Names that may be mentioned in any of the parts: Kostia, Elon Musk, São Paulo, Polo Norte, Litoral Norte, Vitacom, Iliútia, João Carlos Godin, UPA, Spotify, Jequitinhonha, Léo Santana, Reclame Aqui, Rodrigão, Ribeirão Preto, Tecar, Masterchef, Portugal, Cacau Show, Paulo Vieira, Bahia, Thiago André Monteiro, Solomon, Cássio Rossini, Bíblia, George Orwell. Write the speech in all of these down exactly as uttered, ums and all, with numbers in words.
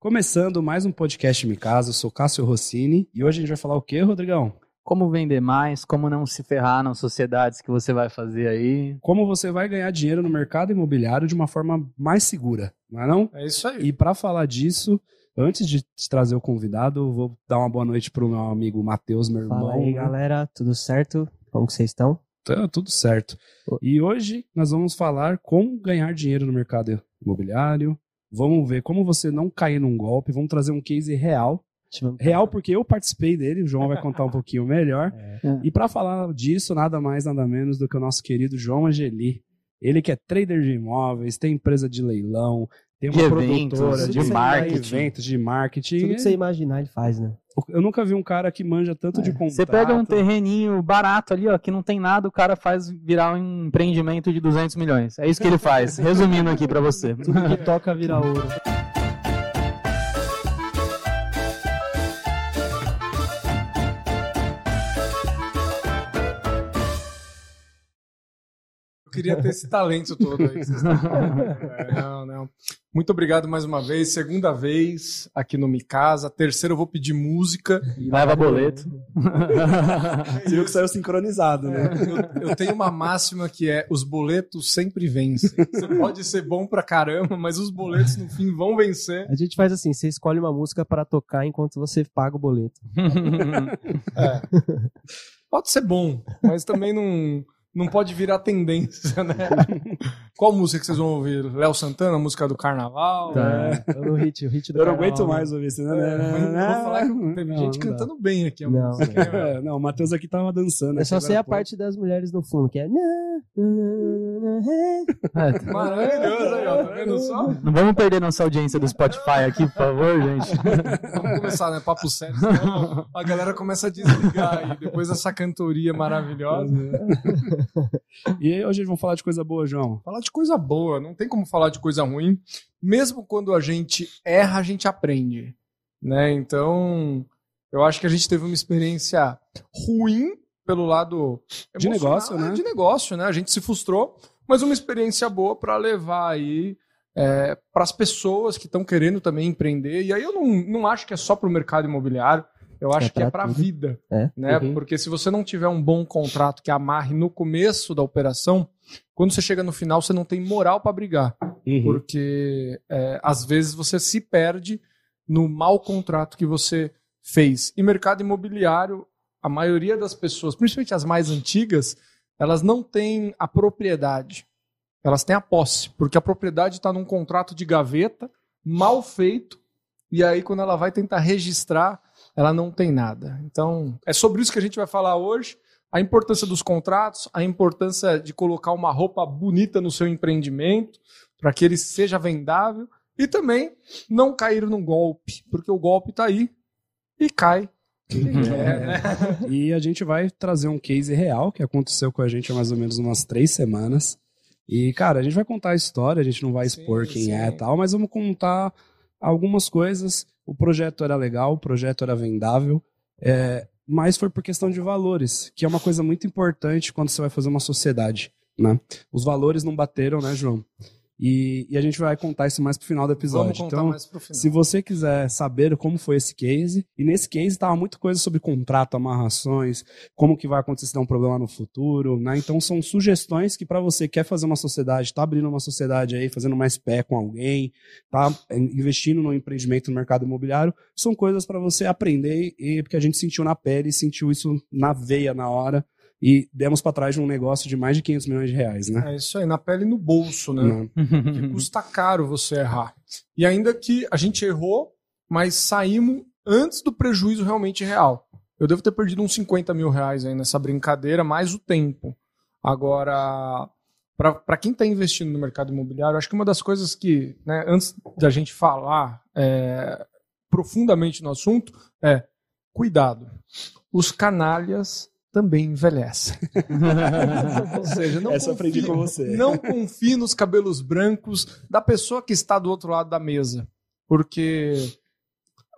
Começando mais um podcast Mikasa, eu sou Cássio Rossini e hoje a gente vai falar o quê, Rodrigão? Como vender mais, como não se ferrar nas sociedades que você vai fazer aí. Como você vai ganhar dinheiro no mercado imobiliário de uma forma mais segura, não é não? É isso aí. E para falar disso, antes de te trazer o convidado, eu vou dar uma boa noite pro meu amigo Matheus, meu irmão. Fala aí, galera, tudo certo? Como que vocês estão? Tá tudo certo. E hoje nós vamos falar como ganhar dinheiro no mercado imobiliário. Vamos ver como você não cair num golpe. Vamos trazer um case real. Real porque eu participei dele. O João vai contar um pouquinho melhor. É. E para falar disso, nada mais, nada menos do que o nosso querido João Angeli. Ele que é trader de imóveis, tem empresa de leilão, tem uma de produtora eventos, de marketing. eventos, de marketing. Tudo que você imaginar ele faz, né? Eu nunca vi um cara que manja tanto é. de contrato. Você pega um terreninho barato ali, ó, que não tem nada, o cara faz virar um empreendimento de duzentos milhões. É isso que ele faz. Resumindo aqui pra você. Tudo que toca vira ouro. Eu queria ter esse talento todo aí que vocês estão falando. É, não, não. Muito obrigado mais uma vez, segunda vez aqui no Mikasa, terceira eu vou pedir música. Leva boleto. Você viu que saiu sincronizado, né? É, eu, eu tenho uma máxima que é, os boletos sempre vencem. Você pode ser bom pra caramba, mas os boletos no fim vão vencer. A gente faz assim, você escolhe uma música pra tocar enquanto você paga o boleto. É. Pode ser bom, mas também não... Não pode virar tendência, né? Qual música que vocês vão ouvir? Léo Santana, a música do Carnaval? Tá, é. no hit, o hit do Eu não Carnaval, aguento mais ouvir isso, né? É, não, não, vou falar que teve não, gente não cantando dá. bem aqui a não, música. É, não, o Matheus aqui tava dançando. Eu só sei a pô. parte das mulheres no fundo, que é... Maravilhoso aí, ó. Tá vendo só? Não vamos perder nossa audiência do Spotify aqui, por favor, gente. Vamos começar, né? Papo sério. Senão a galera começa a desligar aí, depois dessa cantoria maravilhosa. E hoje vamos falar de coisa boa, João. Falar de coisa boa, não tem como falar de coisa ruim. Mesmo quando a gente erra, a gente aprende, né? Então, eu acho que a gente teve uma experiência ruim pelo lado de negócio, né? De negócio, né? A gente se frustrou, mas uma experiência boa para levar aí é, para as pessoas que estão querendo também empreender. E aí eu não, não acho que é só para o mercado imobiliário. Eu acho é que é para a vida, é, né? Uhum. Porque se você não tiver um bom contrato que amarre no começo da operação, quando você chega no final, você não tem moral para brigar. Uhum. Porque é, às vezes você se perde no mau contrato que você fez. E mercado imobiliário, a maioria das pessoas, principalmente as mais antigas, elas não têm a propriedade. Elas têm a posse. Porque a propriedade está num contrato de gaveta, mal feito, e aí quando ela vai tentar registrar, ela não tem nada. Então, é sobre isso que a gente vai falar hoje. A importância dos contratos, a importância de colocar uma roupa bonita no seu empreendimento, para que ele seja vendável. E também não cair num golpe, porque o golpe está aí e cai. É, né? E a gente vai trazer um case real, que aconteceu com a gente há mais ou menos umas três semanas. E, cara, a gente vai contar a história, a gente não vai expor sim, quem sim. é e tal, mas vamos contar algumas coisas. O projeto era legal, o projeto era vendável, é, mas foi por questão de valores, que é uma coisa muito importante quando você vai fazer uma sociedade, né? Os valores não bateram, né, João? E, e a gente vai contar isso mais pro final do episódio. Vamos contar então, mais pro final. Se você quiser saber como foi esse case, e nesse case tava muita coisa sobre contrato, amarrações, como que vai acontecer se der um problema no futuro, né? Então são sugestões que para você que quer fazer uma sociedade, tá abrindo uma sociedade aí, fazendo uma S P E com alguém, tá investindo no empreendimento no mercado imobiliário, são coisas para você aprender, e porque a gente sentiu na pele, sentiu isso na veia na hora. E demos para trás de um negócio de mais de quinhentos milhões de reais, né? É isso aí, na pele e no bolso, né? Porque custa caro você errar. E ainda que a gente errou, mas saímos antes do prejuízo realmente real. Eu devo ter perdido uns cinquenta mil reais aí nessa brincadeira, mais o tempo. Agora, para quem está investindo no mercado imobiliário, acho que uma das coisas que, né, antes da gente falar é, profundamente no assunto, é cuidado. Os canalhas também envelhece. Ou seja, não Essa confie, aprendi com você. Não confie nos cabelos brancos da pessoa que está do outro lado da mesa. Porque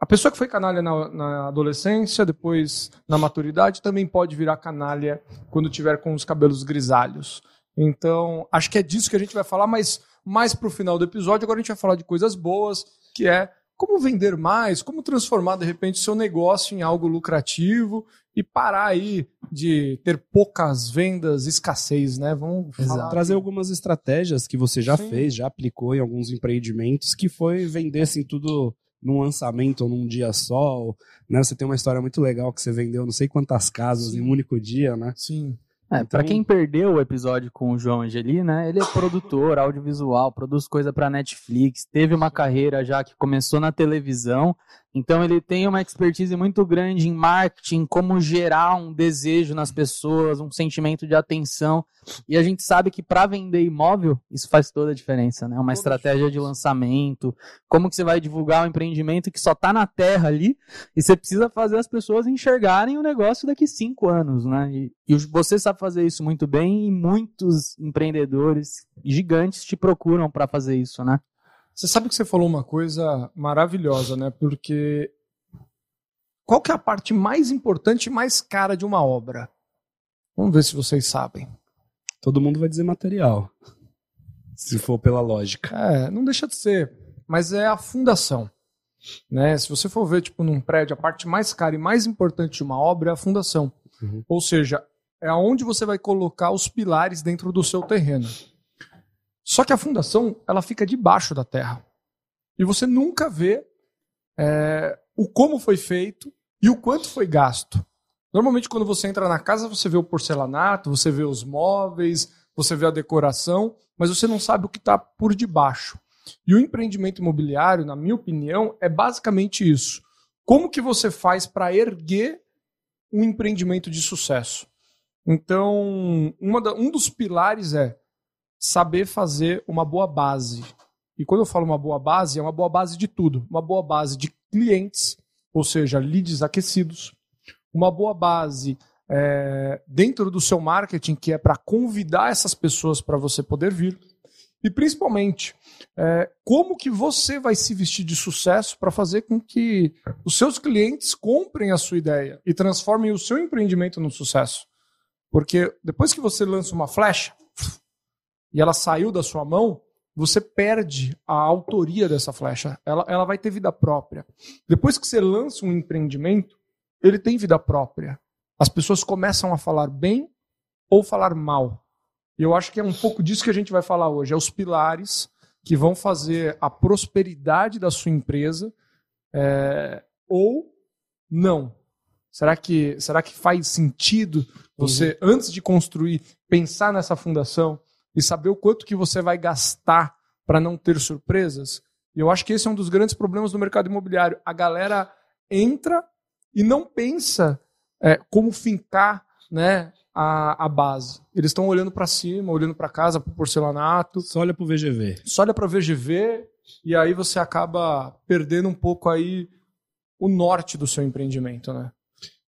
a pessoa que foi canalha na, na adolescência, depois na maturidade, também pode virar canalha quando tiver com os cabelos grisalhos. Então, acho que é disso que a gente vai falar, mas mais pro final do episódio. Agora a gente vai falar de coisas boas, que é como vender mais, como transformar, de repente, seu negócio em algo lucrativo e parar aí de ter poucas vendas, escassez, né? Vamos falar, trazer algumas estratégias que você já Sim. fez, já aplicou em alguns empreendimentos, que foi vender assim tudo num lançamento ou num dia só, né? Você tem uma história muito legal que você vendeu não sei quantas casas Sim. em um único dia, né? Sim. É, então... Pra quem perdeu o episódio com o João Angeli, né, ele é produtor, audiovisual, produz coisa pra Netflix, teve uma carreira já que começou na televisão, então ele tem uma expertise muito grande em marketing, como gerar um desejo nas pessoas, um sentimento de atenção, e a gente sabe que pra vender imóvel, isso faz toda a diferença, né, uma estratégia de lançamento, como que você vai divulgar um empreendimento que só tá na terra ali, e você precisa fazer as pessoas enxergarem o negócio daqui cinco anos, né, e, e você sabe fazer isso muito bem e muitos empreendedores gigantes te procuram para fazer isso, né? Você sabe que você falou uma coisa maravilhosa, né? Porque qual que é a parte mais importante e mais cara de uma obra? Vamos ver se vocês sabem. Todo mundo vai dizer material, se for pela lógica. É, não deixa de ser, mas é a fundação, né? Se você for ver, tipo, num prédio, a parte mais cara e mais importante de uma obra é a fundação. Uhum. Ou seja, é onde você vai colocar os pilares dentro do seu terreno. Só que a fundação, ela fica debaixo da terra. E você nunca vê é, o como foi feito e o quanto foi gasto. Normalmente, quando você entra na casa, você vê o porcelanato, você vê os móveis, você vê a decoração, mas você não sabe o que está por debaixo. E o empreendimento imobiliário, na minha opinião, é basicamente isso. Como que você faz para erguer um empreendimento de sucesso? Então, uma da, um dos pilares é saber fazer uma boa base. E quando eu falo uma boa base, é uma boa base de tudo. Uma boa base de clientes, ou seja, leads aquecidos. Uma boa base é, dentro do seu marketing, que é para convidar essas pessoas para você poder vir. E principalmente, é, como que você vai se vestir de sucesso para fazer com que os seus clientes comprem a sua ideia e transformem o seu empreendimento num sucesso. Porque depois que você lança uma flecha e ela saiu da sua mão, você perde a autoria dessa flecha. Ela, ela vai ter vida própria. Depois que você lança um empreendimento, ele tem vida própria. As pessoas começam a falar bem ou falar mal. E eu acho que é um pouco disso que a gente vai falar hoje. É os pilares que vão fazer a prosperidade da sua empresa é, ou não. Será que, será que faz sentido você, uhum. antes de construir, pensar nessa fundação e saber o quanto que você vai gastar para não ter surpresas? E eu acho que esse é um dos grandes problemas do mercado imobiliário. A galera entra e não pensa é, como fincar, né, a, a base. Eles estão olhando para cima, olhando para casa, para o porcelanato. Só olha para o V G V. Só olha para o V G V e aí você acaba perdendo um pouco aí o norte do seu empreendimento, né?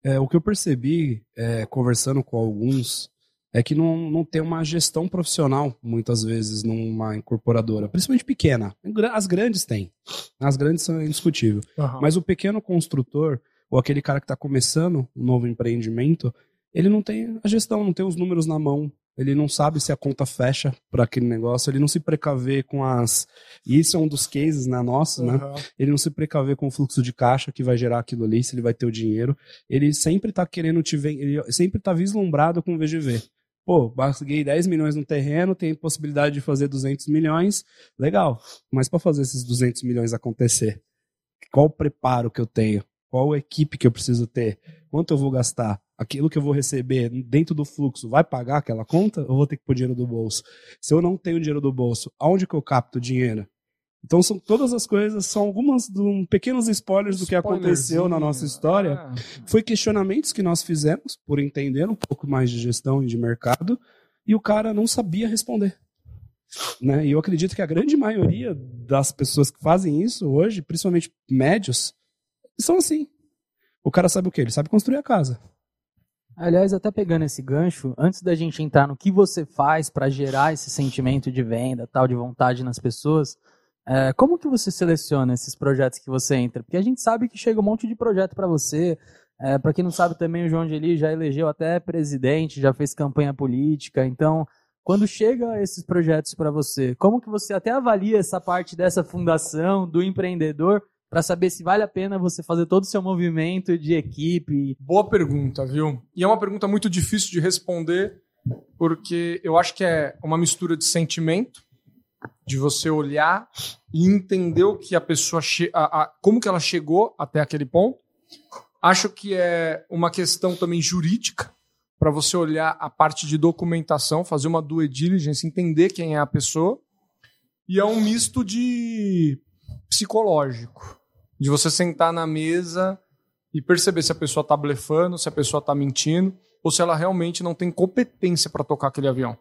É, o que eu percebi, é, conversando com alguns, é que não, não tem uma gestão profissional, muitas vezes, numa incorporadora, principalmente pequena. As grandes têm. As grandes são indiscutíveis. Uhum. Mas o pequeno construtor, ou aquele cara que está começando um novo empreendimento, ele não tem a gestão, não tem os números na mão. Ele não sabe se a conta fecha para aquele negócio, ele não se precaver com as... E isso é um dos cases na nossa, uhum. né? Ele não se precaver com o fluxo de caixa que vai gerar aquilo ali, se ele vai ter o dinheiro. Ele sempre tá querendo te ver, ele sempre tá vislumbrado com o V G V. Pô, paguei dez milhões no terreno, tem possibilidade de fazer duzentos milhões, legal. Mas para fazer esses duzentos milhões acontecer, qual o preparo que eu tenho? Qual a equipe que eu preciso ter? Quanto eu vou gastar? Aquilo que eu vou receber dentro do fluxo vai pagar aquela conta ou vou ter que pôr dinheiro do bolso? Se eu não tenho dinheiro do bolso, aonde que eu capto dinheiro? Então são todas as coisas, são algumas do, pequenos spoilers do que aconteceu na nossa história. Ah. Foi questionamentos que nós fizemos por entender um pouco mais de gestão e de mercado e o cara não sabia responder. Né? E eu acredito que a grande maioria das pessoas que fazem isso hoje, principalmente médios, são assim. O cara sabe o quê? Ele sabe construir a casa. Aliás, até pegando esse gancho, antes da gente entrar no que você faz para gerar esse sentimento de venda, tal, de vontade nas pessoas, é, como que você seleciona esses projetos que você entra? Porque a gente sabe que chega um monte de projeto para você. É, para quem não sabe também, o João Angeli já elegeu até presidente, já fez campanha política. Então, quando chega esses projetos para você, como que você até avalia essa parte dessa fundação, do empreendedor, para saber se vale a pena você fazer todo o seu movimento de equipe? Boa pergunta, viu? E é uma pergunta muito difícil de responder, porque eu acho que é uma mistura de sentimento, de você olhar e entender o que a pessoa che- a, a, como que ela chegou até aquele ponto. Acho que é uma questão também jurídica, para você olhar a parte de documentação, fazer uma due diligence, entender quem é a pessoa. E é um misto de psicológico, de você sentar na mesa e perceber se a pessoa está blefando, se a pessoa está mentindo, ou se ela realmente não tem competência para tocar aquele avião.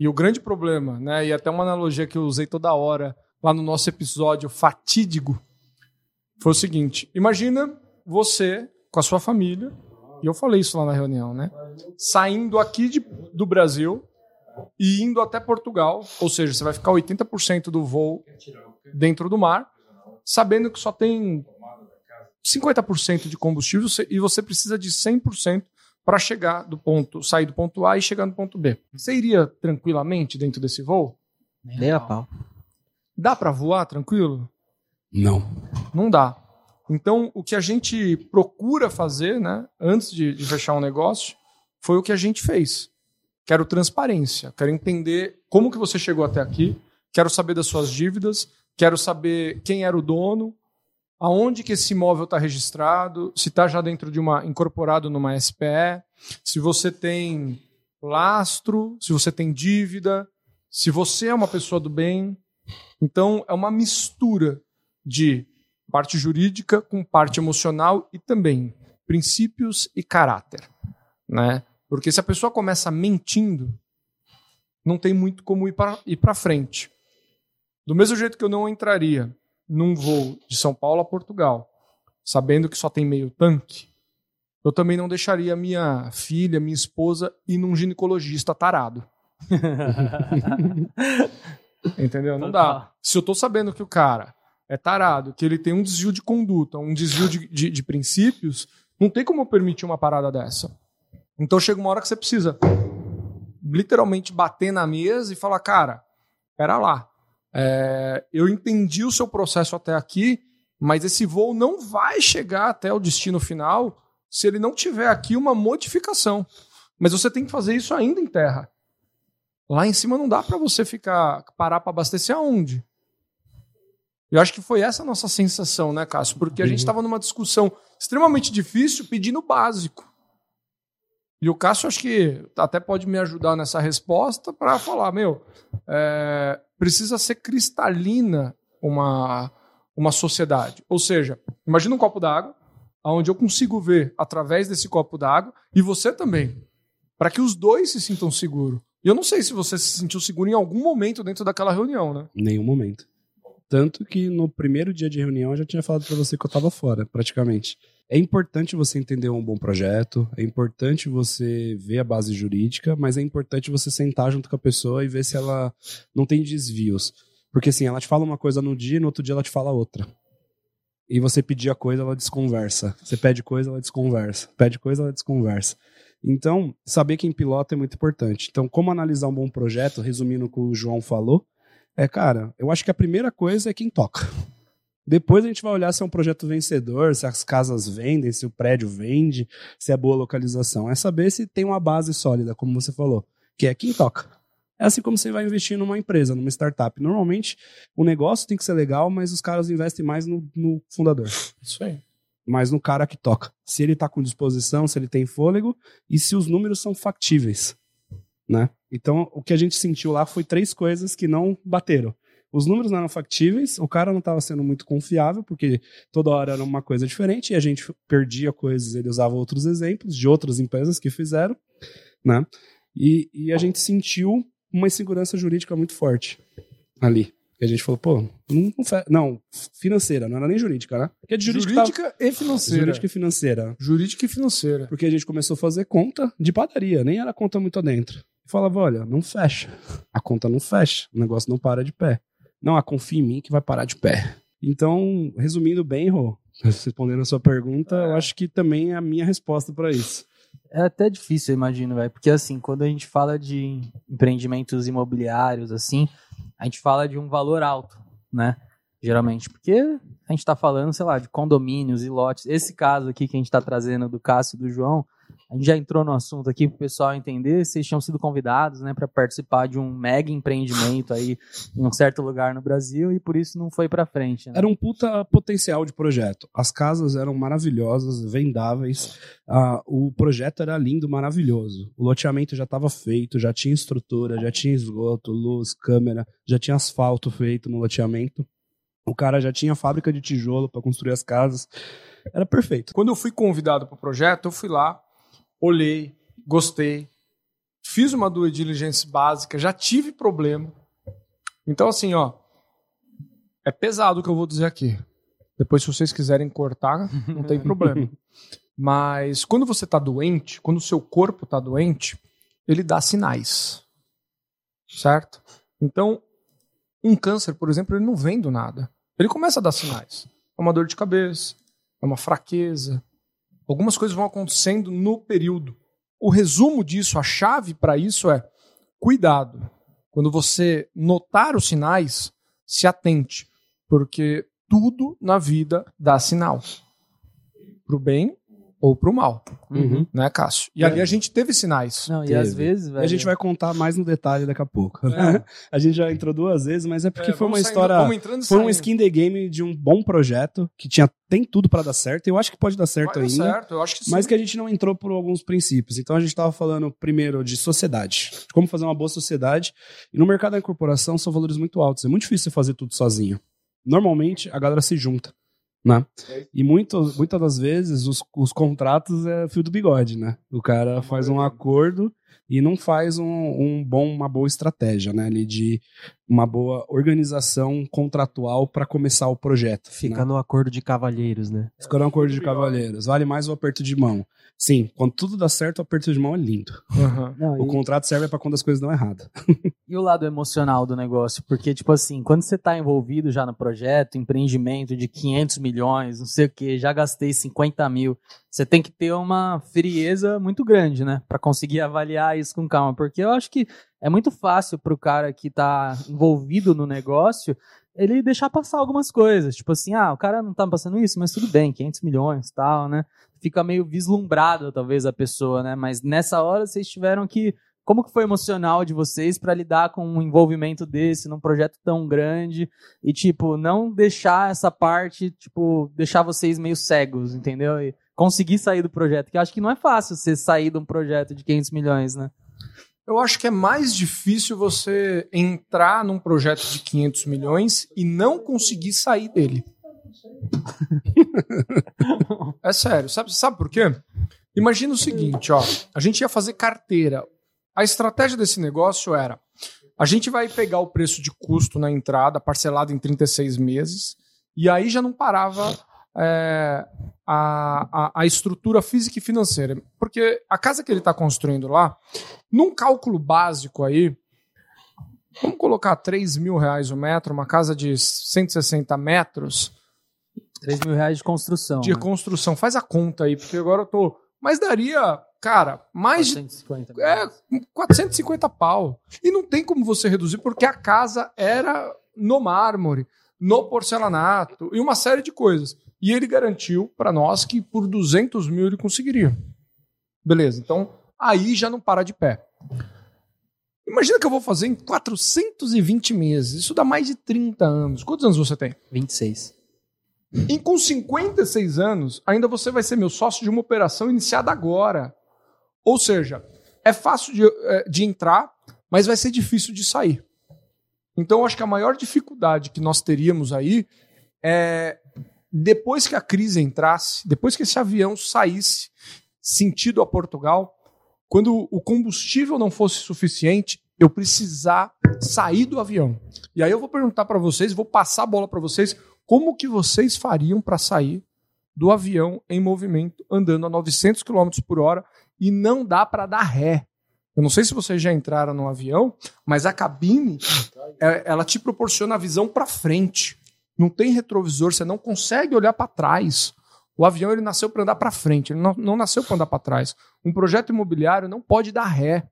E o grande problema, né, e até uma analogia que eu usei toda hora lá no nosso episódio fatídico, foi o seguinte: imagina você com a sua família, e eu falei isso lá na reunião, né, saindo aqui de, do Brasil e indo até Portugal, ou seja, você vai ficar oitenta por cento do voo dentro do mar, sabendo que só tem cinquenta por cento de combustível e você precisa de cem por cento para chegar do ponto, sair do ponto A e chegar no ponto B. Você iria tranquilamente dentro desse voo? Nem a pau. Dá para voar tranquilo? Não. Não dá. Então, o que a gente procura fazer, né, antes de, de fechar um negócio, foi o que a gente fez. Quero transparência, quero entender como que você chegou até aqui, quero saber das suas dívidas, quero saber quem era o dono, aonde que esse imóvel está registrado, se está já dentro de uma, incorporado numa S P E, se você tem lastro, se você tem dívida, se você é uma pessoa do bem. Então, é uma mistura de parte jurídica com parte emocional e também princípios e caráter, né? Porque se a pessoa começa mentindo, não tem muito como ir para ir para frente. Do mesmo jeito que eu não entraria num voo de São Paulo a Portugal, sabendo que só tem meio tanque, eu também não deixaria minha filha, minha esposa ir num ginecologista tarado. Entendeu? Não dá. Se eu tô sabendo que o cara é tarado, que ele tem um desvio de conduta, um desvio de, de, de princípios, não tem como eu permitir uma parada dessa. Então chega uma hora que você precisa literalmente bater na mesa e falar: cara, pera lá, É, eu entendi o seu processo até aqui, mas esse voo não vai chegar até o destino final se ele não tiver aqui uma modificação. Mas você tem que fazer isso ainda em terra. Lá em cima não dá para você ficar parar para abastecer aonde? Eu acho que foi essa a nossa sensação, né, Cássio? Porque a gente estava numa discussão extremamente difícil pedindo o básico. E o Cássio, acho que até pode me ajudar nessa resposta para falar: meu, é, precisa ser cristalina uma, uma sociedade. Ou seja, imagina um copo d'água, onde eu consigo ver através desse copo d'água, e você também, para que os dois se sintam seguros. E eu não sei se você se sentiu seguro em algum momento dentro daquela reunião, né? Nenhum momento. Tanto que no primeiro dia de reunião eu já tinha falado para você que eu estava fora, praticamente. É importante você entender um bom projeto, é importante você ver a base jurídica, mas é importante você sentar junto com a pessoa e ver se ela não tem desvios. Porque assim, ela te fala uma coisa no dia e no outro dia ela te fala outra. E você pedir a coisa, ela desconversa. Você pede coisa, ela desconversa. Pede coisa, ela desconversa. Então, saber quem pilota é muito importante. Então, como analisar um bom projeto, resumindo o que o João falou, é, cara, eu acho que a primeira coisa é quem toca. Depois a gente vai olhar se é um projeto vencedor, se as casas vendem, se o prédio vende, se é boa localização. É saber se tem uma base sólida, como você falou, que é quem toca. É assim como você vai investir numa empresa, numa startup. Normalmente o negócio tem que ser legal, mas os caras investem mais no, no fundador. Isso aí. Mas no cara que toca. Se ele está com disposição, se ele tem fôlego e se os números são factíveis, né? Então o que a gente sentiu lá foi três coisas que não bateram. Os números não eram factíveis, o cara não estava sendo muito confiável, porque toda hora era uma coisa diferente, e a gente perdia coisas, ele usava outros exemplos de outras empresas que fizeram, né? E, e a gente sentiu uma insegurança jurídica muito forte ali. E a gente falou, pô, não, não financeira, não era nem jurídica, né? Porque de jurídica jurídica tava... e financeira. Jurídica e financeira. Jurídica e financeira. Porque a gente começou a fazer conta de padaria, nem era conta muito adentro. E falava, olha, não fecha, a conta não fecha, o negócio não para de pé. Não, ah, confia em mim que vai parar de pé. Então, resumindo bem, Rô, respondendo a sua pergunta, eu acho que também é a minha resposta para isso. É até difícil, eu imagino, véio, porque assim, quando a gente fala de empreendimentos imobiliários, assim, a gente fala de um valor alto, né? geralmente, porque a gente está falando, sei lá, de condomínios e lotes. Esse caso aqui que a gente está trazendo do Cássio e do João, a gente já entrou no assunto aqui para o pessoal entender. Vocês tinham sido convidados, né, para participar de um mega empreendimento aí em um certo lugar no Brasil e por isso não foi para frente. Né? Era um puta potencial de projeto. As casas eram maravilhosas, vendáveis. Ah, o projeto era lindo, maravilhoso. O loteamento já estava feito, já tinha estrutura, já tinha esgoto, luz, câmera, já tinha asfalto feito no loteamento. O cara já tinha fábrica de tijolo para construir as casas. Era perfeito. Quando eu fui convidado para o projeto, eu fui lá, olhei, gostei, fiz uma due diligence básica, já tive problema. Então, assim, ó, é pesado o que eu vou dizer aqui. Depois, se vocês quiserem cortar, não tem problema. Mas quando você está doente, quando o seu corpo está doente, ele dá sinais, certo? Então, um câncer, por exemplo, ele não vem do nada. Ele começa a dar sinais. É uma dor de cabeça, é uma fraqueza. Algumas coisas vão acontecendo no período. O resumo disso, a chave para isso é cuidado. Quando você notar os sinais, se atente, porque tudo na vida dá sinal. Pro bem ou pro mal. Uhum. Né, Cássio? E é. ali a gente teve sinais. Não, teve. E às vezes, velho... A gente vai contar mais no detalhe daqui a pouco. É. A gente já entrou duas vezes, mas é porque é, foi uma saindo, história... Foi saindo. um skin the game de um bom projeto que tinha... Tem tudo para dar certo, eu acho que pode dar certo vai ainda, dar certo, eu acho que sim. Mas que a gente não entrou por alguns princípios. Então a gente estava falando primeiro de sociedade, de como fazer uma boa sociedade. E no mercado da incorporação são valores muito altos, é muito difícil você fazer tudo sozinho. Normalmente a galera se junta, né? E muito, muitas das vezes os, os contratos é fio do bigode, né? O cara faz um acordo e não faz um, um bom, uma boa estratégia, né? Ali de uma boa organização contratual para começar o projeto. Fica, né, no acordo de cavalheiros, né? Fica no acordo de cavalheiros. Vale mais o aperto de mão. Sim, quando tudo dá certo, o aperto de mão é lindo. Uhum. Não, o e... contrato serve para quando as coisas dão errado. E o lado emocional do negócio? Porque, tipo assim, quando você tá envolvido já no projeto, empreendimento de quinhentos milhões, não sei o quê, já gastei cinquenta mil... Você tem que ter uma frieza muito grande, né? Pra conseguir avaliar isso com calma. Porque eu acho que é muito fácil pro cara que tá envolvido no negócio, ele deixar passar algumas coisas. Tipo assim, ah, o cara não tá passando isso, mas tudo bem, quinhentos milhões e tal, né? Fica meio vislumbrado, talvez, a pessoa, né? Mas nessa hora vocês tiveram que... Como que foi emocional de vocês para lidar com um envolvimento desse, num projeto tão grande e, tipo, não deixar essa parte, tipo, deixar vocês meio cegos, entendeu? E conseguir sair do projeto, que eu acho que não é fácil você sair de um projeto de quinhentos milhões, né? Eu acho que é mais difícil você entrar num projeto de quinhentos milhões e não conseguir sair dele. É sério. Sabe, sabe por quê? Imagina o seguinte, ó. A gente ia fazer carteira. A estratégia desse negócio era, a gente vai pegar o preço de custo na entrada, parcelado em trinta e seis meses, e aí já não parava é, a, a, a estrutura física e financeira. Porque a casa que ele está construindo lá, num cálculo básico aí, vamos colocar três mil reais o metro, uma casa de cento e sessenta metros. três mil reais de construção. De né? construção. Faz a conta aí, porque agora eu tô... Mas daria... Cara, mais quatrocentos e cinquenta de é, quatrocentos e cinquenta pau. E não tem como você reduzir, porque a casa era no mármore, no porcelanato e uma série de coisas. E ele garantiu para nós que por duzentos mil ele conseguiria. Beleza, então aí já não para de pé. Imagina que eu vou fazer em quatrocentos e vinte meses. Isso dá mais de trinta anos. Quantos anos você tem? vinte e seis. E com cinquenta e seis anos, ainda você vai ser meu sócio de uma operação iniciada agora. Ou seja, é fácil de, de entrar, mas vai ser difícil de sair. Então, eu acho que a maior dificuldade que nós teríamos aí é, depois que a crise entrasse, depois que esse avião saísse sentido a Portugal, quando o combustível não fosse suficiente, eu precisar sair do avião. E aí eu vou perguntar para vocês, vou passar a bola para vocês, como que vocês fariam para sair do avião em movimento, andando a novecentos quilômetros por hora e não dá para dar ré? Eu não sei se vocês já entraram no avião, mas a cabine, ela te proporciona a visão para frente. Não tem retrovisor, você não consegue olhar para trás. O avião ele nasceu para andar para frente, ele não, não nasceu para andar para trás. Um projeto imobiliário não pode dar ré.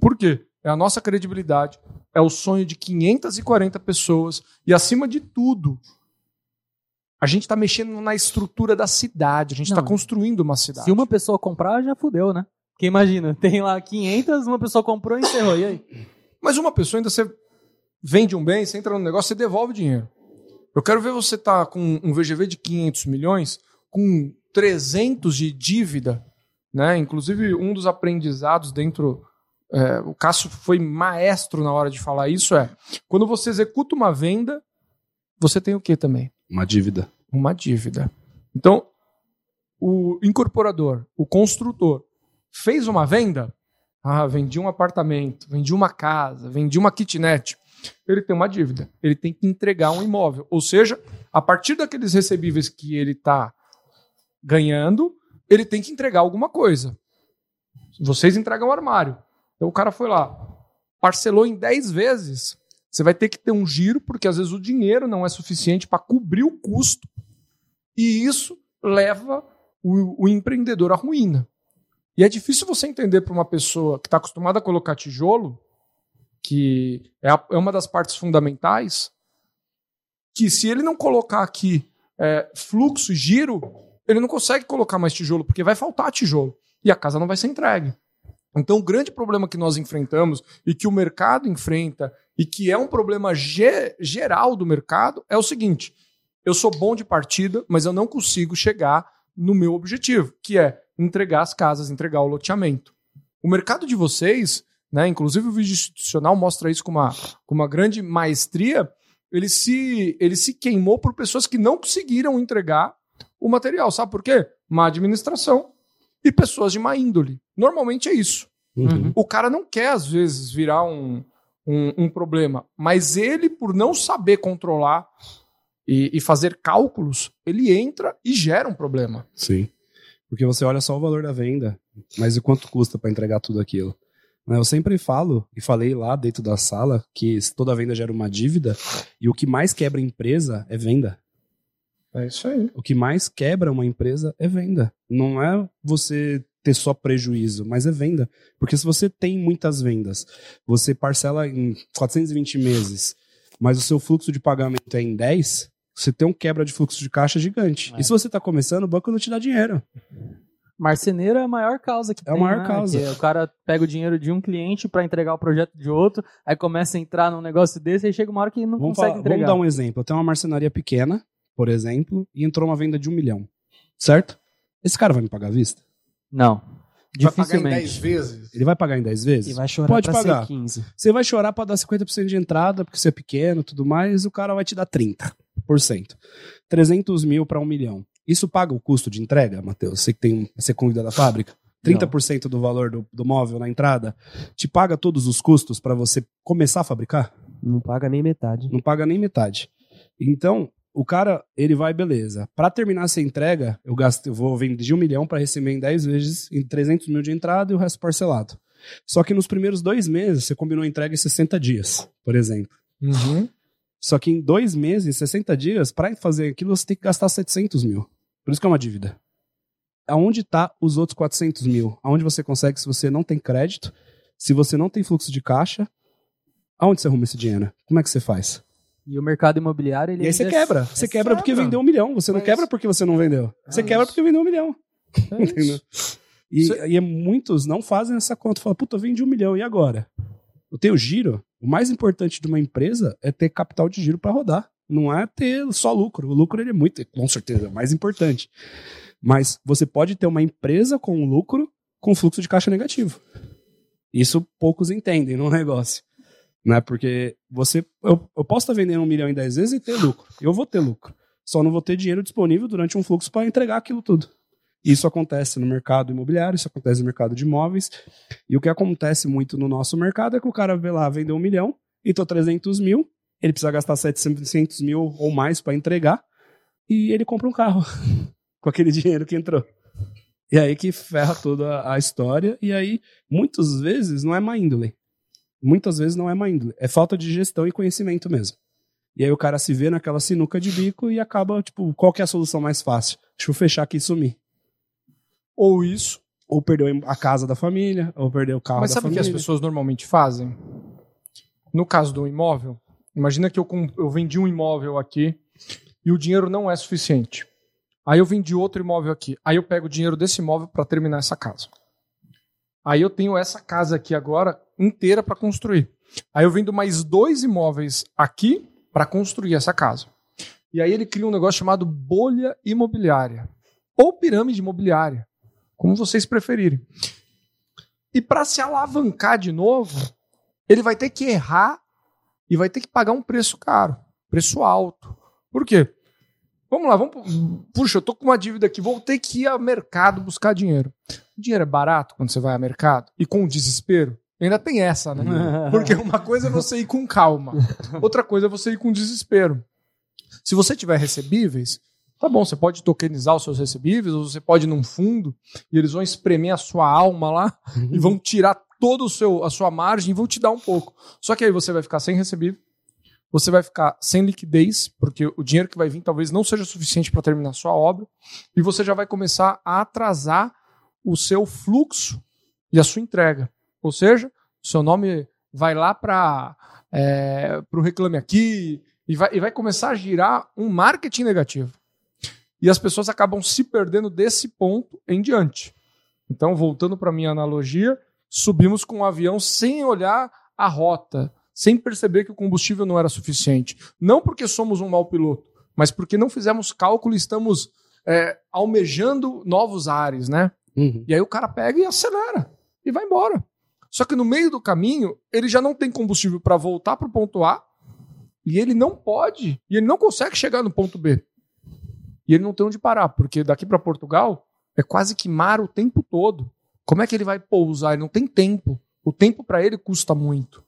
Por quê? É a nossa credibilidade, é o sonho de quinhentas e quarenta pessoas e, acima de tudo... A gente está mexendo na estrutura da cidade, a gente está construindo uma cidade. Se uma pessoa comprar, já fudeu, né? Porque imagina, tem lá quinhentas, uma pessoa comprou e encerrou, e aí? Mas uma pessoa ainda, você vende um bem, você entra no negócio, você devolve o dinheiro. Eu quero ver você tá com um V G V de quinhentos milhões, com trezentos de dívida, né? Inclusive, um dos aprendizados dentro... É, o Cássio foi maestro na hora de falar isso, é... Quando você executa uma venda, você tem o quê também? Uma dívida. Uma dívida. Então, o incorporador, o construtor, fez uma venda, ah, vendi um apartamento, vendi uma casa, vendi uma kitnet, ele tem uma dívida, ele tem que entregar um imóvel, ou seja, a partir daqueles recebíveis que ele está ganhando, ele tem que entregar alguma coisa. Vocês entregam o armário, então o cara foi lá, parcelou em dez vezes, você vai ter que ter um giro, porque às vezes o dinheiro não é suficiente para cobrir o custo, e isso leva o, o empreendedor à ruína. E é difícil você entender para uma pessoa que está acostumada a colocar tijolo, que é, a, é uma das partes fundamentais, que se ele não colocar aqui é, fluxo e giro, ele não consegue colocar mais tijolo, porque vai faltar tijolo e a casa não vai ser entregue. Então o grande problema que nós enfrentamos e que o mercado enfrenta e que é um problema ge- geral do mercado é o seguinte: eu sou bom de partida, mas eu não consigo chegar no meu objetivo, que é entregar as casas, entregar o loteamento. O mercado de vocês, né, inclusive o vídeo institucional mostra isso com uma, com uma grande maestria, ele se, ele se queimou por pessoas que não conseguiram entregar o material. Sabe por quê? Má administração e pessoas de má índole. Normalmente é isso. Uhum. O cara não quer, às vezes, virar um, um, um problema, mas ele, por não saber controlar e, e fazer cálculos, ele entra e gera um problema. Sim. Porque você olha só o valor da venda, mas e quanto custa para entregar tudo aquilo? Eu sempre falo, e falei lá dentro da sala, que toda venda gera uma dívida, e o que mais quebra a empresa é venda. É isso aí. O que mais quebra uma empresa é venda. Não é você ter só prejuízo, mas é venda. Porque se você tem muitas vendas, você parcela em quatrocentos e vinte meses, mas o seu fluxo de pagamento é em dez... Você tem um quebra de fluxo de caixa gigante. É. E se você está começando, o banco não te dá dinheiro. Marceneiro é a maior causa que é tem. É a maior, né, causa. Que o cara pega o dinheiro de um cliente para entregar o projeto de outro, aí começa a entrar num negócio desse, aí chega uma hora que não vamos consegue falar, entregar. Vamos dar um exemplo. Eu tenho uma marcenaria pequena, por exemplo, e entrou uma venda de um milhão. Certo? Esse cara vai me pagar à vista? Não. Dificilmente. Vai pagar em dez vezes? Ele vai pagar em dez vezes? Ele vai chorar. Pode pagar. Ser quinze. Você vai chorar para dar cinquenta por cento de entrada, porque você é pequeno e tudo mais, o cara vai te dar trinta por cento. trezentos mil para um milhão. Isso paga o custo de entrega, Matheus? Você que tem, você cuida da fábrica? trinta por cento Não. do valor do, do móvel na entrada? Te paga todos os custos para você começar a fabricar? Não paga nem metade. Não paga nem metade. Então, o cara, ele vai, beleza. Para terminar essa entrega, eu, gasto, eu vou vender de um milhão para receber em dez vezes, em trezentos mil de entrada e o resto parcelado. Só que nos primeiros dois meses, você combinou a entrega em sessenta dias, por exemplo. Uhum. Só que em dois meses, sessenta dias, para fazer aquilo, você tem que gastar setecentos mil. Por isso que é uma dívida. Aonde tá os outros quatrocentos mil? Aonde você consegue se você não tem crédito? Se você não tem fluxo de caixa? Aonde você arruma esse dinheiro? Como é que você faz? E o mercado imobiliário... Ele e aí você quebra. É você quebra porque vendeu um milhão. Você não é quebra porque você não vendeu. É você isso. Quebra porque vendeu um milhão. É entendeu? E, você... e muitos não fazem essa conta. Falam, puta, eu vendi um milhão, e agora? Eu tenho giro. O mais importante de uma empresa é ter capital de giro para rodar. Não é ter só lucro. O lucro ele é muito, com certeza, é o mais importante. Mas você pode ter uma empresa com lucro com fluxo de caixa negativo. Isso poucos entendem no negócio. Né? Porque você, eu, eu posso estar tá vendendo um milhão em dez vezes e ter lucro. Eu vou ter lucro. Só não vou ter dinheiro disponível durante um fluxo para entregar aquilo tudo. Isso acontece no mercado imobiliário, isso acontece no mercado de imóveis. E o que acontece muito no nosso mercado é que o cara vê lá, vendeu um milhão, entrou trezentos mil, ele precisa gastar setecentos mil ou mais para entregar, e ele compra um carro com aquele dinheiro que entrou. E aí que ferra toda a história. E aí, muitas vezes, não é má índole. Muitas vezes não é má índole. É falta de gestão e conhecimento mesmo. E aí o cara se vê naquela sinuca de bico e acaba, tipo, qual que é a solução mais fácil? Deixa eu fechar aqui e sumir. Ou isso, ou perder a casa da família, ou perder o carro da família. Mas sabe o que as pessoas normalmente fazem? No caso do imóvel, imagina que eu, eu vendi um imóvel aqui e o dinheiro não é suficiente. Aí eu vendi outro imóvel aqui. Aí eu pego o dinheiro desse imóvel para terminar essa casa. Aí eu tenho essa casa aqui agora inteira para construir. Aí eu vendo mais dois imóveis aqui para construir essa casa. E aí ele cria um negócio chamado bolha imobiliária. Ou pirâmide imobiliária. Como vocês preferirem. E para se alavancar de novo, ele vai ter que errar e vai ter que pagar um preço caro. Preço alto. Por quê? Vamos lá, vamos... Puxa, eu tô com uma dívida aqui, vou ter que ir ao mercado buscar dinheiro. O dinheiro é barato quando você vai ao mercado? E com o desespero? Ainda tem essa, né? Porque uma coisa é você ir com calma. Outra coisa é você ir com desespero. Se você tiver recebíveis, tá bom, você pode tokenizar os seus recebíveis, ou você pode ir num fundo, e eles vão espremer a sua alma lá, e vão tirar toda a sua margem, e vão te dar um pouco. Só que aí você vai ficar sem recebível, você vai ficar sem liquidez, porque o dinheiro que vai vir talvez não seja suficiente para terminar a sua obra, e você já vai começar a atrasar o seu fluxo e a sua entrega. Ou seja, o seu nome vai lá para é, o Reclame Aqui, e vai, e vai começar a girar um marketing negativo. E as pessoas acabam se perdendo desse ponto em diante. Então, voltando para a minha analogia, subimos com o um avião sem olhar a rota, sem perceber que o combustível não era suficiente. Não porque somos um mau piloto, mas porque não fizemos cálculo e estamos é, almejando novos ares, né? Uhum. E aí o cara pega e acelera e vai embora. Só que no meio do caminho, ele já não tem combustível para voltar para o ponto A e ele não pode, e ele não consegue chegar no ponto B. E ele não tem onde parar, porque daqui para Portugal é quase que mar o tempo todo. Como é que ele vai pousar? Ele não tem tempo. O tempo para ele custa muito.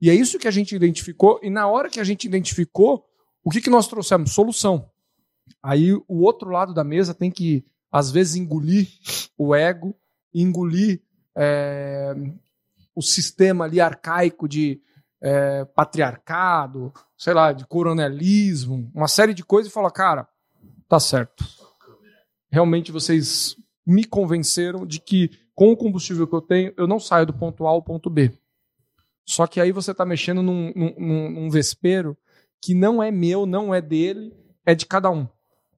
E é isso que a gente identificou. E na hora que a gente identificou, o que, que nós trouxemos? Solução. Aí o outro lado da mesa tem que, às vezes, engolir o ego, engolir é, o sistema ali arcaico de é, patriarcado, sei lá, de coronelismo, uma série de coisas e falar, cara, tá certo. Realmente vocês me convenceram de que com o combustível que eu tenho, eu não saio do ponto A ao ponto B. Só que aí você está mexendo num, num, num vespeiro que não é meu, não é dele, é de cada um.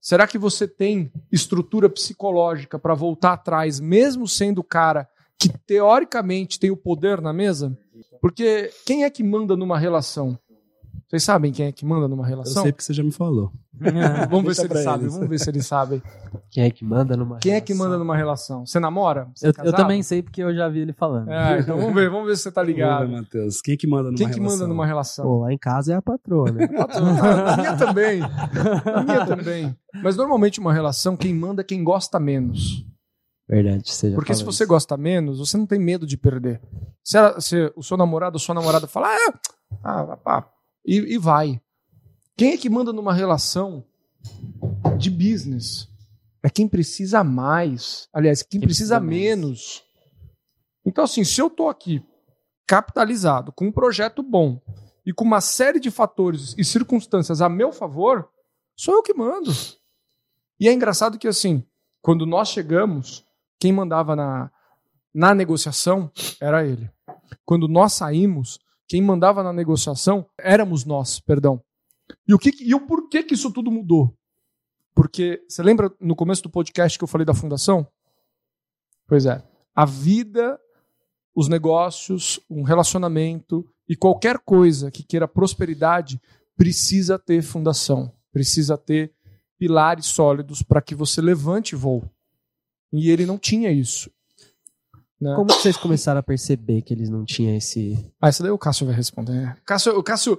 Será que você tem estrutura psicológica para voltar atrás, mesmo sendo o cara que teoricamente tem o poder na mesa? Porque quem é que manda numa relação? Vocês sabem quem é que manda numa relação? Eu sei porque você já me falou. Ah, vamos ver se eles sabem, vamos ver se eles sabem. Quem é que manda numa Quem relação? Quem é que manda numa relação? Você namora? Você eu, é eu também sei porque eu já vi ele falando. É, então vamos ver, vamos ver se você tá ligado. Manda, Matheus. Quem é que manda numa Quem relação? Quem que manda numa relação? Pô, lá em casa é a patroa, né? A minha também. A minha também. Mas normalmente uma relação, quem manda é quem gosta menos. Verdade, seja. Porque se você isso. gosta menos, você não tem medo de perder. Se, ela, se o seu namorado ou sua namorada falar, ah, pá, E, e vai. Quem é que manda numa relação de business? É quem precisa mais. Aliás, quem, quem precisa, precisa menos. Então, assim, se eu estou aqui capitalizado com um projeto bom e com uma série de fatores e circunstâncias a meu favor, sou eu que mando. E é engraçado que, assim, quando nós chegamos, quem mandava na, na negociação era ele. Quando nós saímos, quem mandava na negociação éramos nós, perdão. E o, que, e o porquê que isso tudo mudou? Porque, você lembra no começo do podcast que eu falei da fundação? Pois é. A vida, os negócios, um relacionamento e qualquer coisa que queira prosperidade precisa ter fundação. Precisa ter pilares sólidos para que você levante e voe. E ele não tinha isso. Não. Como que vocês começaram a perceber que eles não tinham esse... Ah, isso daí o Cássio vai responder. Cássio, o Cássio...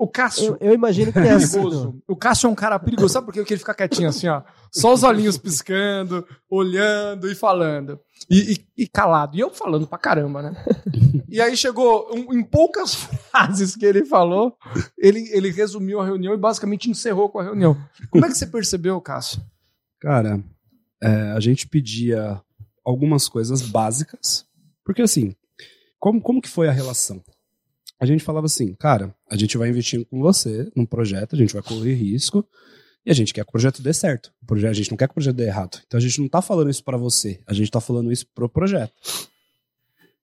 O Cássio... Eu, eu imagino que é assim. O Cássio é um cara perigoso. Sabe por quê? Porque ele fica quietinho assim, ó. Só os olhinhos piscando, olhando e falando. E, e, e calado. E eu falando pra caramba, né? E aí chegou... Um, em poucas frases que ele falou, ele, ele resumiu a reunião e basicamente encerrou com a reunião. Como é que você percebeu, Cássio? Cara, é, a gente pedia... algumas coisas básicas, porque assim, como, como que foi a relação? A gente falava assim, cara, a gente vai investindo com você num projeto, a gente vai correr risco, e a gente quer que o projeto dê certo, o projeto, a gente não quer que o projeto dê errado, então a gente não tá falando isso pra você, a gente tá falando isso pro projeto.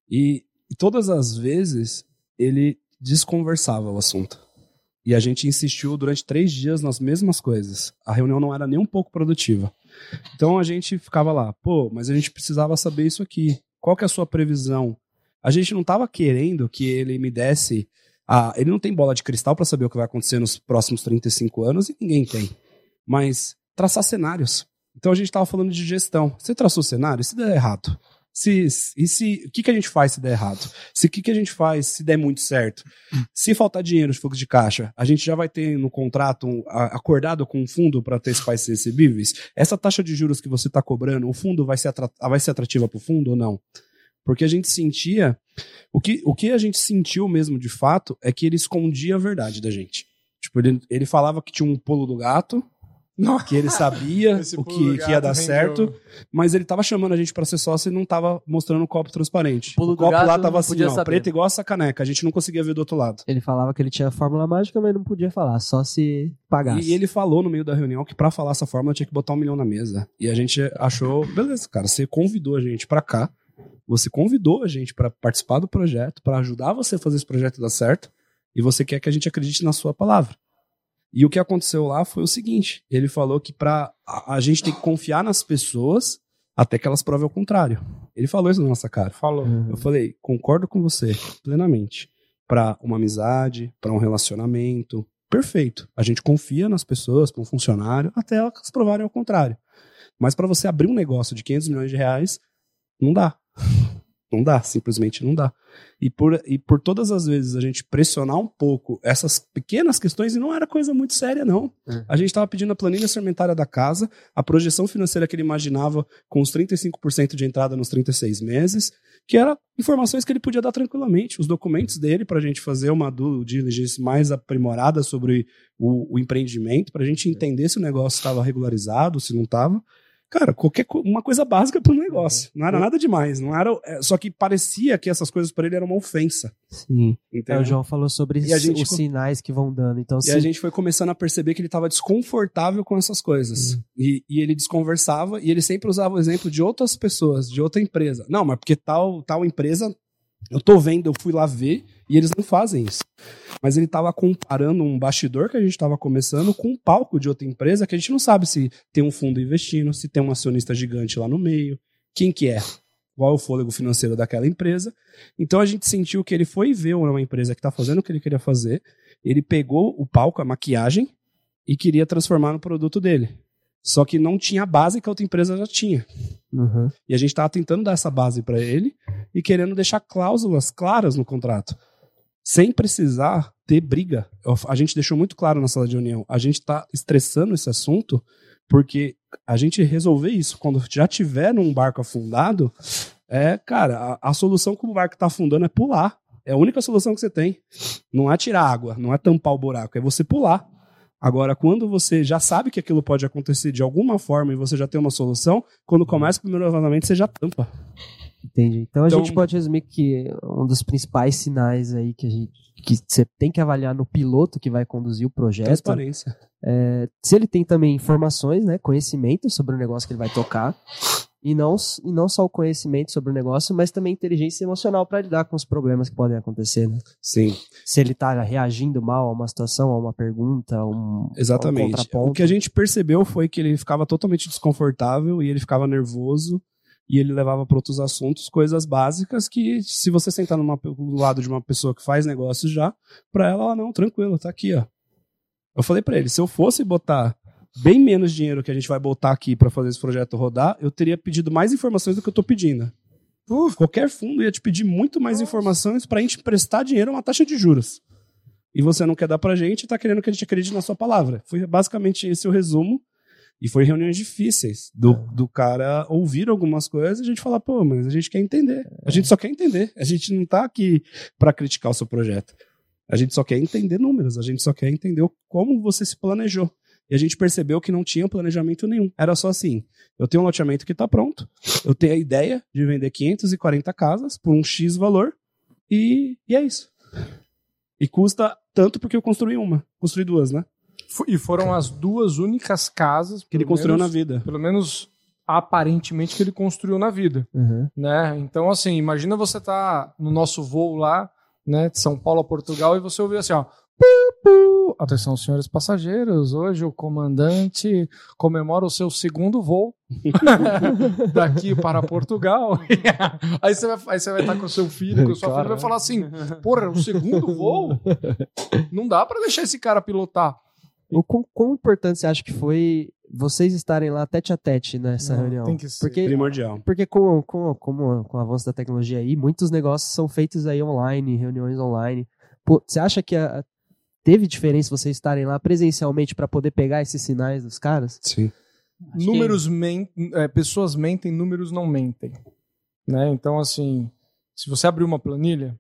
E, e todas as vezes, ele desconversava o assunto. E a gente insistiu durante três dias nas mesmas coisas. A reunião não era nem um pouco produtiva. Então a gente ficava lá, pô, mas a gente precisava saber isso aqui. Qual que é a sua previsão? A gente não estava querendo que ele me desse... A... Ele não tem bola de cristal para saber o que vai acontecer nos próximos trinta e cinco anos e ninguém tem. Mas traçar cenários. Então a gente estava falando de gestão. Você traçou cenário? Se der errado... Se, e se, o que, que a gente faz se der errado? Se, o que, que a gente faz se der muito certo? Se faltar dinheiro de fluxo de caixa, a gente já vai ter no contrato um, a, acordado com um fundo para ter pais recebíveis? Essa taxa de juros que você está cobrando, o fundo vai ser, atrat, vai ser atrativa para o fundo ou não? Porque a gente sentia... O que, o que a gente sentiu mesmo de fato é que ele escondia a verdade da gente. Tipo, ele, ele falava que tinha um pulo do gato... que ele sabia o que, que ia dar certo, mas ele tava chamando a gente pra ser sócio e não tava mostrando o copo transparente. O, o copo lá tava assim, ó, preto igual essa caneca, a gente não conseguia ver do outro lado. Ele falava que ele tinha fórmula mágica, mas não podia falar, só se pagasse. E ele falou no meio da reunião que pra falar essa fórmula tinha que botar um milhão na mesa. E a gente achou, beleza, cara, você convidou a gente pra cá, você convidou a gente pra participar do projeto, pra ajudar você a fazer esse projeto dar certo, e você quer que a gente acredite na sua palavra. E o que aconteceu lá foi o seguinte, ele falou que pra, a, a gente tem que confiar nas pessoas até que elas provem o contrário. Ele falou isso na nossa cara. Falou. Uhum. Eu falei, concordo com você plenamente. Para uma amizade, para um relacionamento, perfeito. A gente confia nas pessoas, para um funcionário, até elas provarem o contrário. Mas para você abrir um negócio de quinhentos milhões de reais, não dá. Não dá, simplesmente não dá. E por, e por todas as vezes a gente pressionar um pouco essas pequenas questões, e não era coisa muito séria, não. É. A gente estava pedindo a planilha orçamentária da casa, a projeção financeira que ele imaginava com os trinta e cinco por cento de entrada nos trinta e seis meses, que eram informações que ele podia dar tranquilamente, os documentos dele para a gente fazer uma due diligence mais aprimorada sobre o, o empreendimento, para a gente entender se o negócio estava regularizado, se não estava. Cara, qualquer co- uma coisa básica para um negócio. Não era nada demais. Não era, é, só que parecia que essas coisas para ele eram uma ofensa. Sim. Então, é, o João falou sobre e a gente os co- sinais que vão dando. Então, e se... a gente foi começando a perceber que ele estava desconfortável com essas coisas. Uhum. E, e ele desconversava e ele sempre usava o exemplo de outras pessoas, de outra empresa. Não, mas porque tal, tal empresa, eu tô vendo, eu fui lá ver e eles não fazem isso. Mas ele estava comparando um bastidor que a gente estava começando com um palco de outra empresa que a gente não sabe se tem um fundo investindo, se tem um acionista gigante lá no meio, quem que é, qual é o fôlego financeiro daquela empresa. Então a gente sentiu que ele foi ver uma empresa que está fazendo o que ele queria fazer, ele pegou o palco, a maquiagem, e queria transformar no produto dele. Só que não tinha a base que a outra empresa já tinha. Uhum. E a gente estava tentando dar essa base para ele e querendo deixar cláusulas claras no contrato. Sem precisar ter briga. A gente deixou muito claro na sala de reunião. A gente está estressando esse assunto porque a gente resolver isso quando já tiver num barco afundado, é, cara, a, a solução que o barco está afundando é pular. É a única solução que você tem. Não é tirar água, não é tampar o buraco, é você pular. Agora, quando você já sabe que aquilo pode acontecer de alguma forma e você já tem uma solução, quando começa o primeiro vazamento, você já tampa. Entendi. Então a então, gente pode resumir que um dos principais sinais aí que a gente que você tem que avaliar no piloto que vai conduzir o projeto. Transparência. É, se ele tem também informações, né, conhecimento sobre o negócio que ele vai tocar. E não, e não só o conhecimento sobre o negócio, mas também inteligência emocional para lidar com os problemas que podem acontecer, né? Sim. Se ele está reagindo mal a uma situação, a uma pergunta, a um, exatamente. A um contraponto. O que a gente percebeu foi que ele ficava totalmente desconfortável e ele ficava nervoso e ele levava para outros assuntos coisas básicas que, se você sentar numa, do lado de uma pessoa que faz negócio já, para ela, ela, não, tranquilo, tá aqui, ó. Eu falei para ele, se eu fosse botar... bem menos dinheiro que a gente vai botar aqui para fazer esse projeto rodar, eu teria pedido mais informações do que eu tô pedindo. Uh, qualquer fundo ia te pedir muito mais informações para a gente emprestar dinheiro a uma taxa de juros. E você não quer dar pra gente e tá querendo que a gente acredite na sua palavra. Foi basicamente esse o resumo. E foi reuniões difíceis do, do cara ouvir algumas coisas e a gente falar, pô, mas a gente quer entender. A gente só quer entender. A gente não tá aqui para criticar o seu projeto. A gente só quer entender números. A gente só quer entender como você se planejou. E a gente percebeu que não tinha planejamento nenhum. Era só assim, eu tenho um loteamento que está pronto, eu tenho a ideia de vender quinhentas e quarenta casas por um X valor, e, e é isso. E custa tanto porque eu construí uma, construí duas, né? E foram as duas únicas casas que ele construiu menos, na vida. Pelo menos aparentemente que ele construiu na vida. Uhum. Né? Então assim, imagina você tá no nosso voo lá, né, de São Paulo a Portugal, e você ouviu assim, ó, Atenção, senhores passageiros, hoje o comandante comemora o seu segundo voo daqui para Portugal. Aí você vai, aí você vai estar com seu filho, com sua filha, e vai falar assim, porra, o segundo voo? Não dá para deixar esse cara pilotar. O quão, quão importante você acha que foi vocês estarem lá tete a tete nessa Não, reunião? Tem que ser porque, primordial. Porque com, com, com, com o avanço da tecnologia aí, muitos negócios são feitos aí online, reuniões online. Pô, você acha que a, teve diferença vocês estarem lá presencialmente para poder pegar esses sinais dos caras? Sim. Acho números que... men... é, pessoas mentem, números não mentem. Né? Então, assim, se você abrir uma planilha,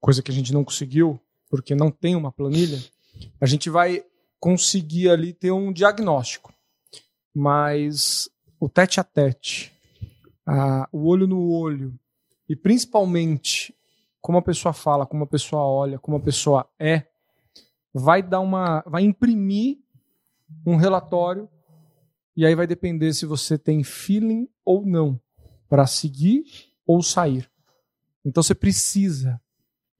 coisa que a gente não conseguiu, porque não tem uma planilha, a gente vai... conseguir ali ter um diagnóstico. Mas o tete a tete, a, o olho no olho, e principalmente como a pessoa fala, como a pessoa olha, como a pessoa é, vai dar uma, vai imprimir um relatório, e aí vai depender se você tem feeling ou não para seguir ou sair. Então você precisa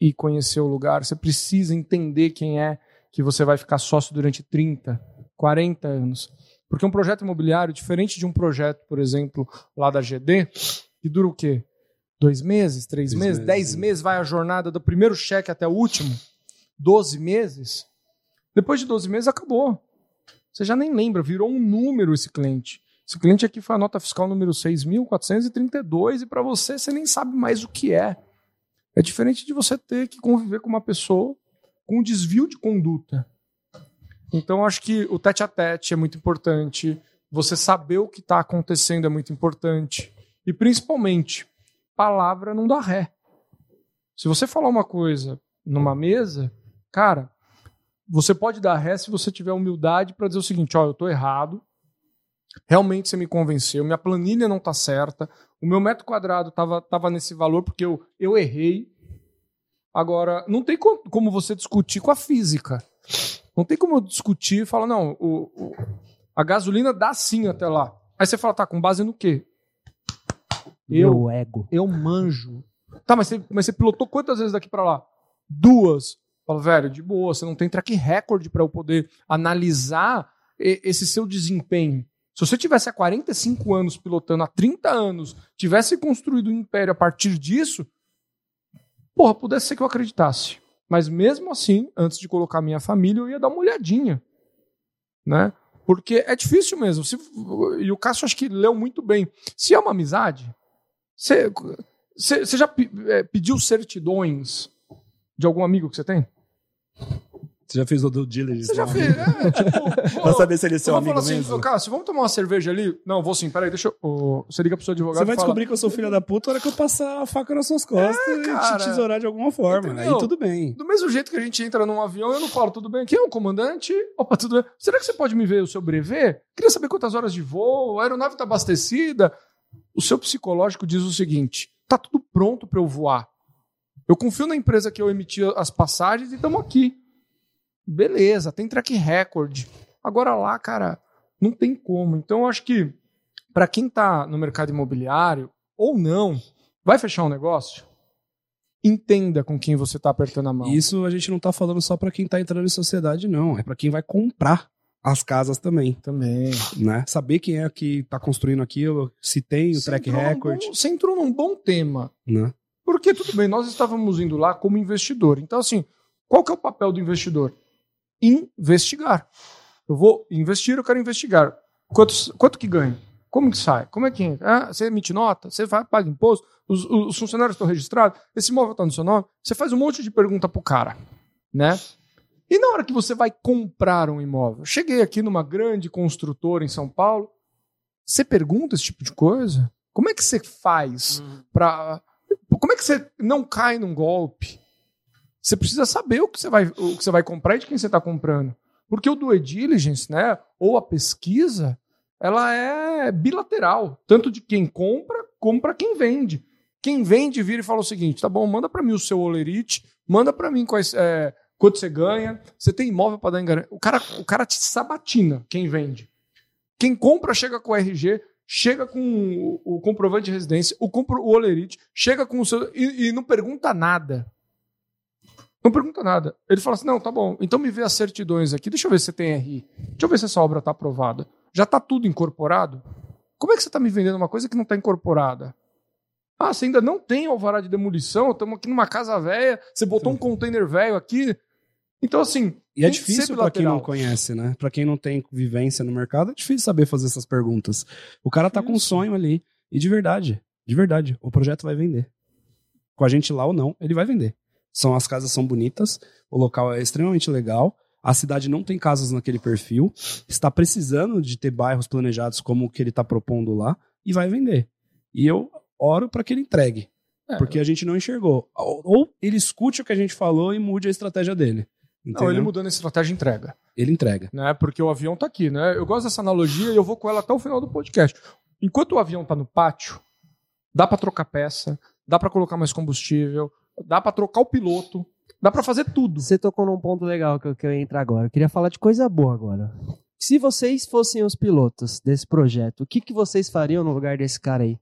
ir conhecer o lugar, você precisa entender quem é que você vai ficar sócio durante trinta, quarenta anos. Porque um projeto imobiliário, diferente de um projeto, por exemplo, lá da G D, que dura o quê? Dois meses, três, três meses, meses, dez meses, vai a jornada do primeiro cheque até o último, doze meses. Depois de doze meses, acabou. Você já nem lembra, virou um número esse cliente. Esse cliente aqui foi a nota fiscal número seis mil quatrocentos e trinta e dois, e para você, você nem sabe mais o que é. É diferente de você ter que conviver com uma pessoa com desvio de conduta. Então, acho que o tete-a-tete é muito importante, você saber o que está acontecendo é muito importante, e principalmente, palavra não dá ré. Se você falar uma coisa numa mesa, cara, você pode dar ré se você tiver humildade para dizer o seguinte, ó, eu estou errado, realmente você me convenceu, minha planilha não está certa, o meu metro quadrado estava tava nesse valor porque eu, eu errei. Agora, não tem como você discutir com a física. Não tem como eu discutir e falar, não, o, o, a gasolina dá sim até lá. Aí você fala, tá, com base no quê? Eu, Meu ego. Eu manjo. Tá, mas você, mas você pilotou quantas vezes daqui pra lá? Duas. Fala, velho, de boa, você não tem track record pra eu poder analisar esse seu desempenho. Se você tivesse há quarenta e cinco anos pilotando, há trinta anos, tivesse construído um império a partir disso... Porra, pudesse ser que eu acreditasse. Mas mesmo assim, antes de colocar minha família, eu ia dar uma olhadinha. Né? Porque é difícil mesmo. Se, e o Cássio acho que leu muito bem. Se é uma amizade, você já pe, é, pediu certidões de algum amigo que você tem? Você já fez o due diligence? Você já fez, é, tipo... Pra saber se ele é seu amigo assim, mesmo. Cássio, vamos tomar uma cerveja ali? Não, vou sim, peraí, deixa eu... Oh, você liga pro seu advogado. Você vai fala... descobrir que eu sou filha da puta na hora que eu passar a faca nas suas costas é, e cara, te tesourar de alguma forma. Entendeu? Aí tudo bem. Do mesmo jeito que a gente entra num avião, eu não falo, tudo bem, quem é o comandante? Opa, tudo bem. Será que você pode me ver o seu brevet? Queria saber quantas horas de voo, a aeronave tá abastecida. O seu psicológico diz o seguinte, tá tudo pronto pra eu voar. Eu confio na empresa que eu emiti as passagens e estamos aqui. Beleza, tem track record. Agora lá, cara, não tem como. Então eu acho que para quem tá no mercado imobiliário ou não, vai fechar um negócio, entenda com quem você tá apertando a mão. Isso a gente não tá falando só para quem tá entrando em sociedade, não. É para quem vai comprar as casas também. Também. Né? Saber quem é que tá construindo aquilo, se tem o você track record. Num bom, você entrou num bom tema. Né? Porque, tudo bem, nós estávamos indo lá como investidor. Então, assim, qual que é o papel do investidor? Investigar. Eu vou investir, eu quero investigar. Quanto, quanto que ganha? Como que sai? Como é que entra? Ah, você emite nota? Você vai, paga imposto? Os, os funcionários estão registrados? Esse imóvel está no seu nome? Você faz um monte de pergunta pro cara, né? E na hora que você vai comprar um imóvel? Cheguei aqui numa grande construtora em São Paulo. Você pergunta esse tipo de coisa? Como é que você faz para? Como é que você não cai num golpe? Você precisa saber o que você vai, o que você vai comprar e de quem você está comprando. Porque o due diligence, né, ou a pesquisa, ela é bilateral. Tanto de quem compra, como para quem vende. Quem vende vira e fala o seguinte, tá bom, manda para mim o seu holerite, manda para mim quais, é, quanto você ganha, você tem imóvel para dar em garantia. O cara, o cara te sabatina, quem vende. Quem compra chega com o R G, chega com o, o comprovante de residência, o, compro, o holerite, chega com o seu... E, e não pergunta nada. Não pergunta nada. Ele fala assim, não, tá bom, então me vê as certidões aqui, deixa eu ver se você tem R I, deixa eu ver se essa obra está aprovada. Já está tudo incorporado? Como é que você está me vendendo uma coisa que não está incorporada? Ah, você ainda não tem alvará de demolição, estamos aqui numa casa velha, você botou Sim. um container velho aqui. Então, assim... E é difícil para quem não conhece, né? Para quem não tem vivência no mercado, é difícil saber fazer essas perguntas. O cara tá com um sonho ali, e de verdade, de verdade, o projeto vai vender. Com a gente lá ou não, ele vai vender. São, as casas são bonitas, o local é extremamente legal, a cidade não tem casas naquele perfil, está precisando de ter bairros planejados como o que ele está propondo lá, e vai vender. E eu oro para que ele entregue, é, porque eu... a gente não enxergou. Ou, ou ele escute o que a gente falou e mude a estratégia dele. Entendeu? Não, ele mudando a estratégia entrega. Ele entrega. Né? Porque o avião tá aqui, né? Eu gosto dessa analogia e eu vou com ela até o final do podcast. Enquanto o avião tá no pátio, dá para trocar peça, dá para colocar mais combustível, dá para trocar o piloto, dá para fazer tudo. Você tocou num ponto legal que eu, que eu ia entrar agora. Eu queria falar de coisa boa agora. Se vocês fossem os pilotos desse projeto, o que, que vocês fariam no lugar desse cara aí?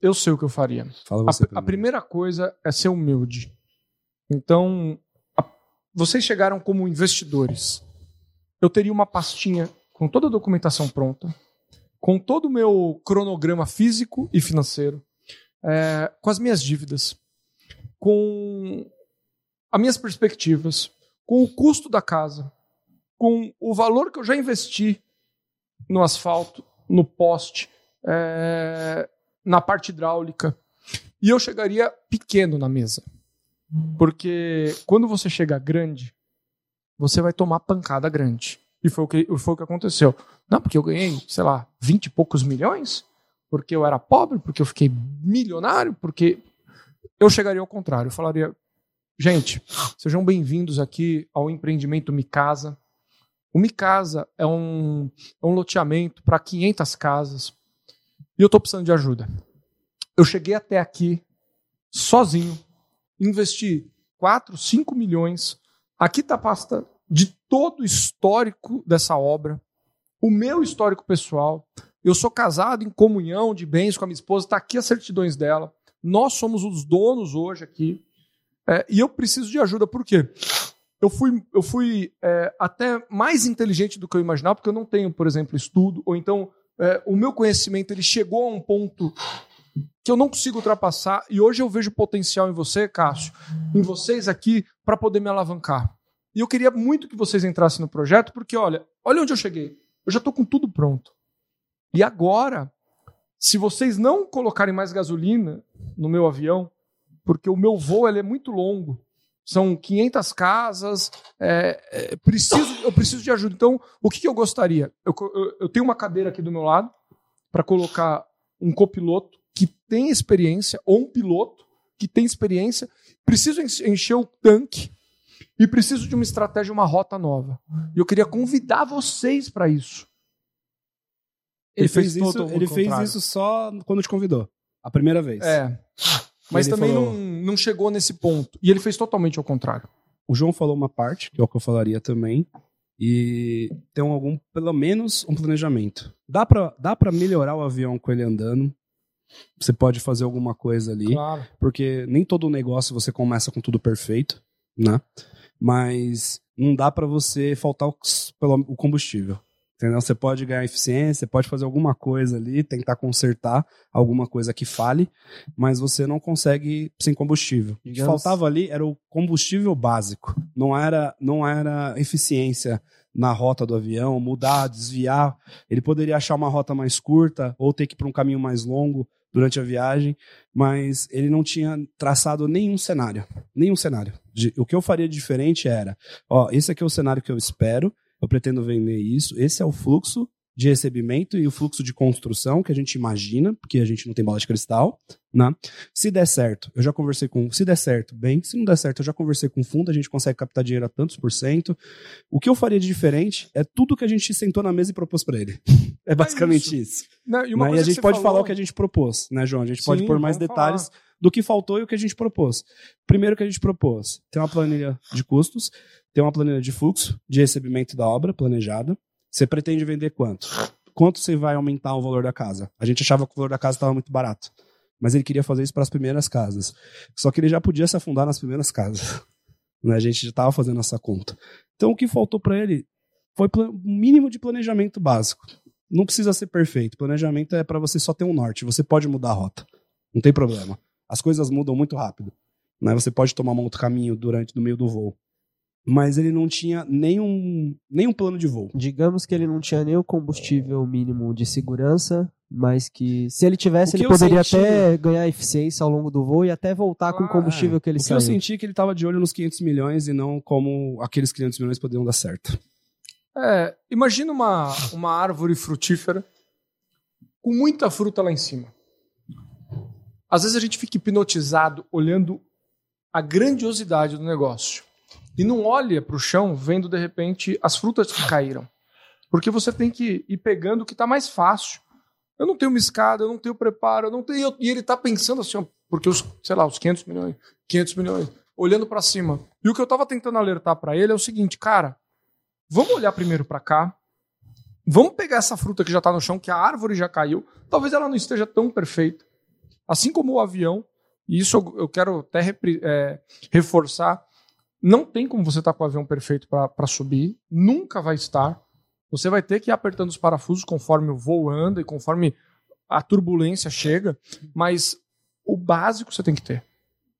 Eu sei o que eu faria. Fala você a, primeiro. A primeira coisa é ser humilde. Então... Vocês chegaram como investidores. Eu teria uma pastinha com toda a documentação pronta, com todo o meu cronograma físico e financeiro, é, com as minhas dívidas, com as minhas perspectivas, com o custo da casa, com o valor que eu já investi no asfalto, no poste, é, na parte hidráulica. E eu chegaria pequeno na mesa. Porque quando você chega grande, você vai tomar pancada grande. E foi o que, foi o que aconteceu. Não, porque eu ganhei, sei lá, vinte e poucos milhões? Porque eu era pobre? Porque eu fiquei milionário? Porque eu chegaria ao contrário. Eu falaria, gente, sejam bem-vindos aqui ao empreendimento Mikasa. O Mikasa é um, é um loteamento para quinhentas casas. E eu estou precisando de ajuda. Eu cheguei até aqui sozinho. Investir quatro, cinco milhões. Aqui está a pasta de todo o histórico dessa obra. O meu histórico pessoal. Eu sou casado em comunhão de bens com a minha esposa. Está aqui as certidões dela. Nós somos os donos hoje aqui. É, e eu preciso de ajuda. Por quê? Eu fui, eu fui é, até mais inteligente do que eu imaginava, porque eu não tenho, por exemplo, estudo. Ou então, é, o meu conhecimento ele chegou a um ponto... que eu não consigo ultrapassar, e hoje eu vejo potencial em você, Cássio, em vocês aqui, para poder me alavancar. E eu queria muito que vocês entrassem no projeto, porque olha, olha onde eu cheguei. Eu já estou com tudo pronto. E agora, se vocês não colocarem mais gasolina no meu avião, porque o meu voo ele é muito longo, são quinhentas casas, é, é, preciso, eu preciso de ajuda. Então, o que, que eu gostaria? Eu, eu, eu tenho uma cadeira aqui do meu lado, para colocar um copiloto, que tem experiência, ou um piloto que tem experiência, preciso encher o tanque e preciso de uma estratégia, uma rota nova. E eu queria convidar vocês para isso. Ele, ele, fez, fez, isso, ele fez isso só quando te convidou, a primeira vez. É, mas ele também falou... não, não chegou nesse ponto. E ele fez totalmente ao contrário. O João falou uma parte, que é o que eu falaria também, e tem algum, pelo menos um planejamento. Dá para dá para melhorar o avião com ele andando. Você pode fazer alguma coisa ali, claro. Porque nem todo negócio você começa com tudo perfeito, né? Mas não dá pra você faltar o, o combustível, entendeu? Você pode ganhar eficiência, você pode fazer alguma coisa ali, tentar consertar alguma coisa que fale, mas você não consegue sem combustível. O que faltava ali era o combustível básico, não era, não era eficiência na rota do avião, mudar, desviar. Ele poderia achar uma rota mais curta ou ter que ir para um caminho mais longo durante a viagem, mas ele não tinha traçado nenhum cenário. Nenhum cenário. De, o que eu faria diferente era, ó, esse aqui é o cenário que eu espero, eu pretendo vender isso, esse é o fluxo de recebimento e o fluxo de construção que a gente imagina, porque a gente não tem bola de cristal, né? Se der certo, eu já conversei com... Se der certo, bem. Se não der certo, eu já conversei com o fundo, a gente consegue captar dinheiro a tantos por cento. O que eu faria de diferente é tudo que a gente sentou na mesa e propôs para ele. É basicamente é isso. isso. Não, e uma né? coisa e a gente pode falou... falar o que a gente propôs, né, João? A gente Sim, pode pôr mais detalhes falar. do que faltou e o que a gente propôs. Primeiro que a gente propôs, tem uma planilha de custos, tem uma planilha de fluxo, de recebimento da obra planejada. Você pretende vender quanto? Quanto você vai aumentar o valor da casa? A gente achava que o valor da casa estava muito barato. Mas ele queria fazer isso para as primeiras casas. Só que ele já podia se afundar nas primeiras casas. Né? A gente já estava fazendo essa conta. Então, o que faltou para ele foi o mínimo de planejamento básico. Não precisa ser perfeito. Planejamento é para você só ter um norte. Você pode mudar a rota. Não tem problema. As coisas mudam muito rápido. Né? Você pode tomar um outro caminho durante, no meio do voo. Mas ele não tinha nenhum, nenhum plano de voo. Digamos que ele não tinha nem o combustível mínimo de segurança, mas que se ele tivesse, ele poderia senti... até ganhar eficiência ao longo do voo e até voltar ah, com o combustível que ele saiu. O que saiu. Eu senti que ele estava de olho nos quinhentos milhões e não como aqueles quinhentos milhões poderiam dar certo. É, imagina uma, uma árvore frutífera com muita fruta lá em cima. Às vezes a gente fica hipnotizado olhando a grandiosidade do negócio. E não olha para o chão vendo, de repente, as frutas que caíram. Porque você tem que ir pegando o que está mais fácil. Eu não tenho uma escada, eu não tenho preparo, eu não tenho... E ele está pensando assim, ó, porque os, sei lá, os quinhentos milhões, quinhentos milhões, olhando para cima. E o que eu estava tentando alertar para ele é o seguinte, cara, vamos olhar primeiro para cá, vamos pegar essa fruta que já está no chão, que a árvore já caiu, talvez ela não esteja tão perfeita. Assim como o avião, e isso eu quero até repre, é, reforçar, não tem como você estar tá com o avião perfeito para subir, nunca vai estar. Você vai ter que ir apertando os parafusos conforme o voo anda e conforme a turbulência chega, mas o básico você tem que ter,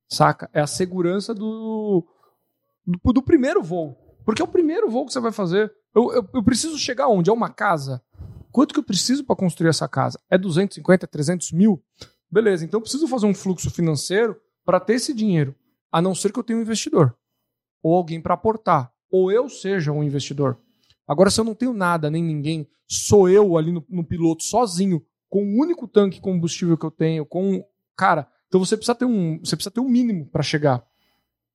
saca? É a segurança do, do, do primeiro voo, porque é o primeiro voo que você vai fazer. Eu, eu, eu preciso chegar onde? É uma casa? Quanto que eu preciso para construir essa casa? É duzentos e cinquenta, trezentos mil? Beleza, então eu preciso fazer um fluxo financeiro para ter esse dinheiro, a não ser que eu tenha um investidor. Ou alguém para aportar, ou eu seja um investidor. Agora, se eu não tenho nada, nem ninguém, sou eu ali no, no piloto, sozinho, com o único tanque combustível que eu tenho, com... Cara, então você precisa ter um, você precisa ter um mínimo para chegar.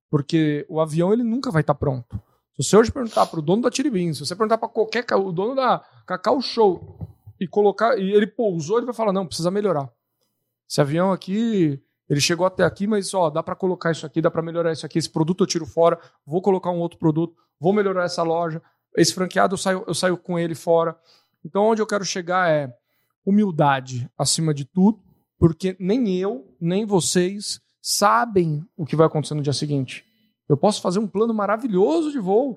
Porque o avião, ele nunca vai estar tá pronto. Se você hoje perguntar para o dono da Tiribim, se você perguntar para qualquer... O dono da Cacau Show, e colocar... E ele pousou, ele vai falar, não, precisa melhorar. Esse avião aqui... Ele chegou até aqui, mas ó, dá para colocar isso aqui, dá para melhorar isso aqui, esse produto eu tiro fora, vou colocar um outro produto, vou melhorar essa loja, esse franqueado eu saio, eu saio com ele fora. Então onde eu quero chegar é humildade acima de tudo, porque nem eu, nem vocês sabem o que vai acontecer no dia seguinte. Eu posso fazer um plano maravilhoso de voo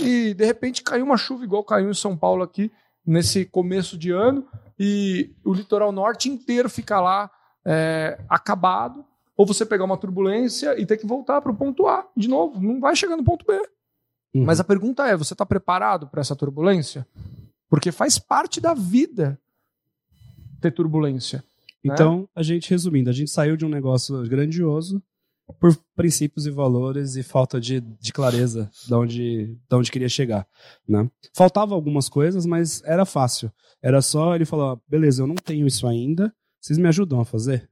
e de repente caiu uma chuva igual caiu em São Paulo aqui nesse começo de ano e o litoral norte inteiro fica lá É, acabado, ou você pegar uma turbulência e ter que voltar para o ponto A de novo, não vai chegar no ponto B. Uhum. Mas a pergunta é, você está preparado para essa turbulência? Porque faz parte da vida ter turbulência. Então, né? A gente, resumindo, a gente saiu de um negócio grandioso por princípios e valores e falta de, de clareza de onde, de onde queria chegar, né? Faltava algumas coisas, mas era fácil. Era só ele falar, beleza, eu não tenho isso ainda, vocês me ajudam a fazer?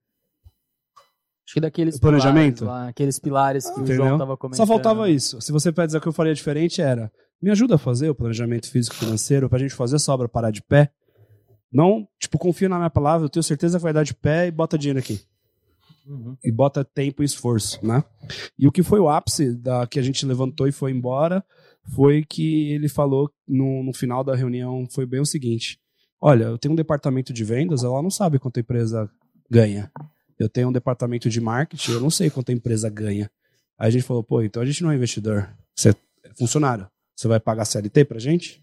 Acho que daqueles planejamento? Pilares lá, aqueles pilares ah, que o entendeu? João estava comentando. Só faltava isso. Se você pede dizer que eu faria diferente, era me ajuda a fazer o planejamento físico-financeiro pra gente fazer essa obra parar de pé. Não, tipo, confia na minha palavra, eu tenho certeza que vai dar de pé e bota dinheiro aqui. Uhum. E bota tempo e esforço, né? E o que foi o ápice da, que a gente levantou e foi embora foi que ele falou no, no final da reunião, foi bem o seguinte... Olha, eu tenho um departamento de vendas, ela não sabe quanto a empresa ganha. Eu tenho um departamento de marketing, eu não sei quanto a empresa ganha. Aí a gente falou, pô, então a gente não é investidor, você é funcionário. Você vai pagar C L T pra gente?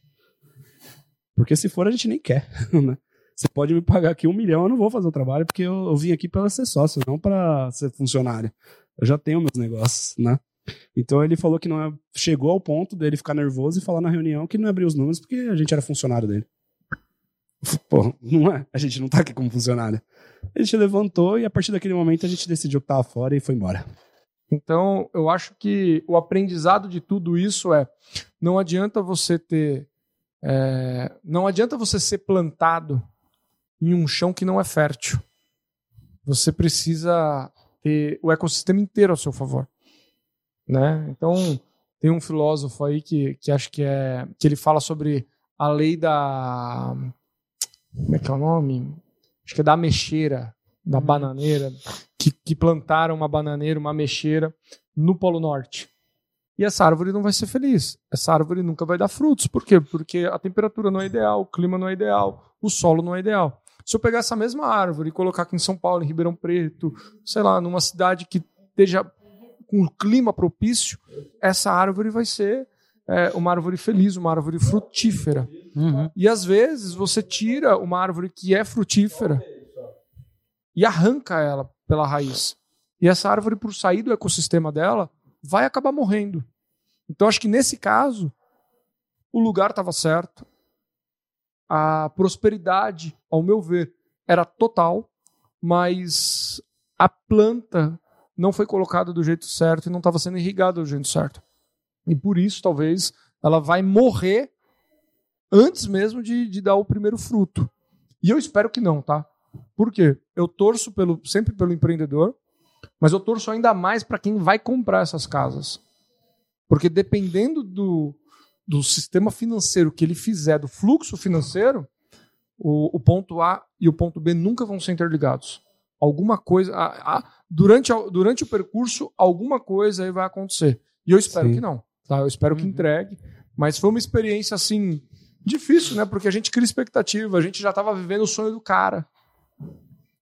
Porque se for, a gente nem quer, né? Você pode me pagar aqui um milhão, eu não vou fazer o trabalho, porque eu, eu vim aqui para ser sócio, não para ser funcionário. Eu já tenho meus negócios, né? Então ele falou que não é, chegou ao ponto dele ficar nervoso e falar na reunião que não abriu os números porque a gente era funcionário dele. Pô, não é? A gente não tá aqui como funcionário. A gente levantou e a partir daquele momento a gente decidiu que tava fora e foi embora. Então, eu acho que o aprendizado de tudo isso é não adianta você ter é, não adianta você ser plantado em um chão que não é fértil. Você precisa ter o ecossistema inteiro a seu favor, né? Então, tem um filósofo aí que, que acho que é que ele fala sobre a lei da... Como é que é o nome? Acho que é da ameixeira, da bananeira, que, que plantaram uma bananeira, uma ameixeira no Polo Norte. E essa árvore não vai ser feliz. Essa árvore nunca vai dar frutos. Por quê? Porque a temperatura não é ideal, o clima não é ideal, o solo não é ideal. Se eu pegar essa mesma árvore e colocar aqui em São Paulo, em Ribeirão Preto, sei lá, numa cidade que esteja com o clima propício, essa árvore vai ser é, uma árvore feliz, uma árvore frutífera. Uhum. E às vezes você tira uma árvore que é frutífera e arranca ela pela raiz. E essa árvore, por sair do ecossistema dela, vai acabar morrendo. Então acho que nesse caso, o lugar estava certo. A prosperidade, ao meu ver, era total, mas a planta não foi colocada do jeito certo e não estava sendo irrigada do jeito certo. E por isso, talvez, ela vai morrer antes mesmo de, de dar o primeiro fruto. E eu espero que não, tá? Por quê? Eu torço pelo, sempre pelo empreendedor, mas eu torço ainda mais para quem vai comprar essas casas. Porque dependendo do, do sistema financeiro que ele fizer, do fluxo financeiro, o, o ponto A e o ponto B nunca vão ser interligados. Alguma coisa... A, a, durante, a, durante o percurso, alguma coisa aí vai acontecer. E eu espero Sim. que não. Tá? Eu espero uhum. que entregue. Mas foi uma experiência, assim, difícil, né? Porque a gente cria expectativa. A gente já estava vivendo o sonho do cara.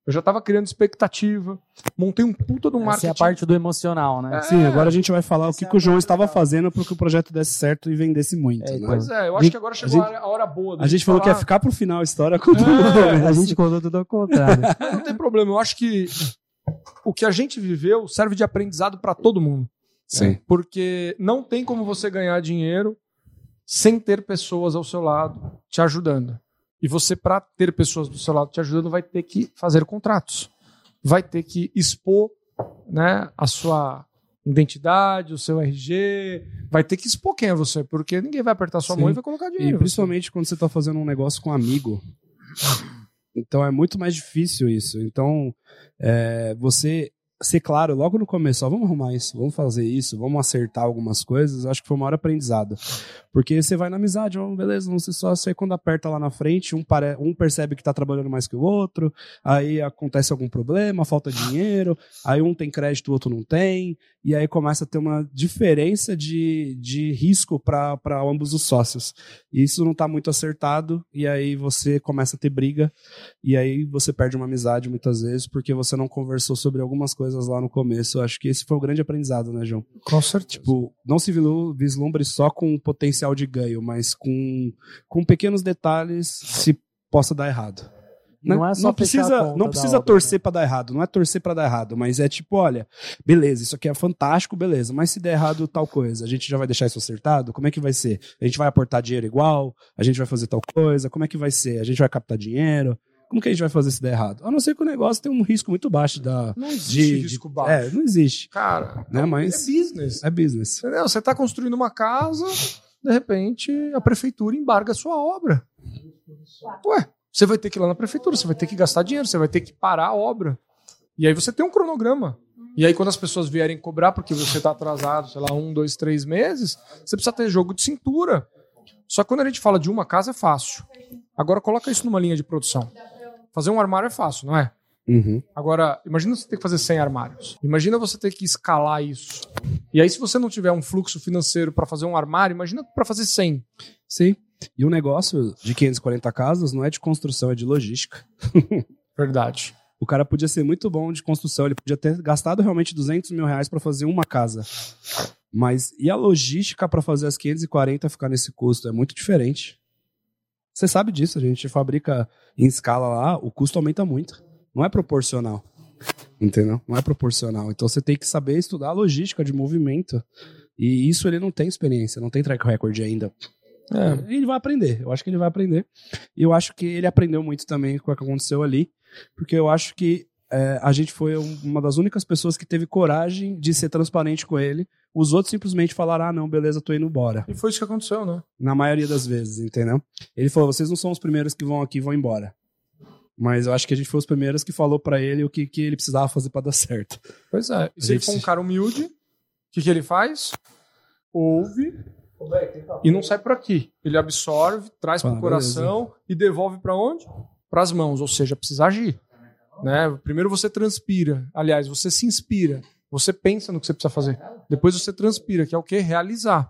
Eu já estava criando expectativa, montei um puta do marketing. Essa é a parte do emocional, né? É, Sim, agora a gente vai falar o que, que o João estava fazendo para que o projeto desse certo e vendesse muito. É, né? Pois é, eu acho gente, que agora chegou a, gente, a hora boa. A gente falar. Falou que ia ficar pro final a história. É, é, a gente contou tudo ao contrário. Mas não tem problema, eu acho que o que a gente viveu serve de aprendizado para todo mundo. Sim. Né? Porque não tem como você ganhar dinheiro sem ter pessoas ao seu lado te ajudando. E você, para ter pessoas do seu lado te ajudando, vai ter que fazer contratos. Vai ter que expor, né, a sua identidade, o seu R G. Vai ter que expor quem é você, porque ninguém vai apertar sua Sim. mão e vai colocar dinheiro. E principalmente você. Quando você está fazendo um negócio com um amigo. Então é muito mais difícil isso. Então é, você ser claro logo no começo, ó, vamos arrumar isso, vamos fazer isso, vamos acertar algumas coisas, acho que foi o maior aprendizado. Porque você vai na amizade, ó, beleza, vamos ser sócio, aí quando aperta lá na frente, um, pare... um percebe que tá trabalhando mais que o outro, aí acontece algum problema, falta dinheiro, aí um tem crédito, o outro não tem, e aí começa a ter uma diferença de, de risco para ambos os sócios. E isso não tá muito acertado, e aí você começa a ter briga, e aí você perde uma amizade muitas vezes, porque você não conversou sobre algumas coisas coisas lá no começo. Eu acho que esse foi o grande aprendizado, né, João? Com certeza. Tipo, não se vislumbre só com o potencial de ganho, mas com, com pequenos detalhes se possa dar errado. Não, né? é só não precisa, não precisa torcer para dar errado, não é torcer para dar errado, mas é tipo, olha, beleza, isso aqui é fantástico, beleza, mas se der errado tal coisa, a gente já vai deixar isso acertado? Como é que vai ser? A gente vai aportar dinheiro igual? A gente vai fazer tal coisa? Como é que vai ser? A gente vai captar dinheiro? Como que a gente vai fazer se der errado? A não ser que o negócio tem um risco muito baixo. Da, não existe de, risco de, baixo. É, não existe. Cara, né? Mas é business. É business. Entendeu? Você está construindo uma casa, de repente a prefeitura embarga a sua obra. Ué, você vai ter que ir lá na prefeitura, você vai ter que gastar dinheiro, você vai ter que parar a obra. E aí você tem um cronograma. E aí quando as pessoas vierem cobrar, porque você está atrasado, sei lá, um, dois, três meses, você precisa ter jogo de cintura. Só que quando a gente fala de uma casa é fácil. Agora coloca isso numa linha de produção. Fazer um armário é fácil, não é? Uhum. Agora, imagina você ter que fazer cem armários. Imagina você ter que escalar isso. E aí, se você não tiver um fluxo financeiro para fazer um armário, imagina para fazer cem. Sim. E o negócio de quinhentas e quarenta casas não é de construção, é de logística. Verdade. O cara podia ser muito bom de construção. Ele podia ter gastado realmente duzentos mil reais para fazer uma casa. Mas e a logística para fazer as quinhentas e quarenta ficar nesse custo? É muito diferente. Você sabe disso, a gente fabrica em escala lá, o custo aumenta muito. Não é proporcional, entendeu? Não é proporcional. Então você tem que saber estudar a logística de movimento. E isso ele não tem experiência, não tem track record ainda. É, ele vai aprender, eu acho que ele vai aprender. E eu acho que ele aprendeu muito também com o que aconteceu ali. Porque eu acho que é, a gente foi uma das únicas pessoas que teve coragem de ser transparente com ele. Os outros simplesmente falaram, ah, não, beleza, tô indo embora. E foi isso que aconteceu, né? Na maioria das vezes, entendeu? Ele falou, vocês não são os primeiros que vão aqui e vão embora. Mas eu acho que a gente foi os primeiros que falou pra ele o que, que ele precisava fazer pra dar certo. Pois é. E se ele for um cara humilde, o que, que ele faz? Ouve e não sai por aqui. Ele absorve, traz pro coração e devolve pra onde? Pras mãos, ou seja, precisa agir. Né? Primeiro você transpira, aliás, você se inspira, você pensa no que você precisa fazer, depois você transpira, que é o que? Realizar.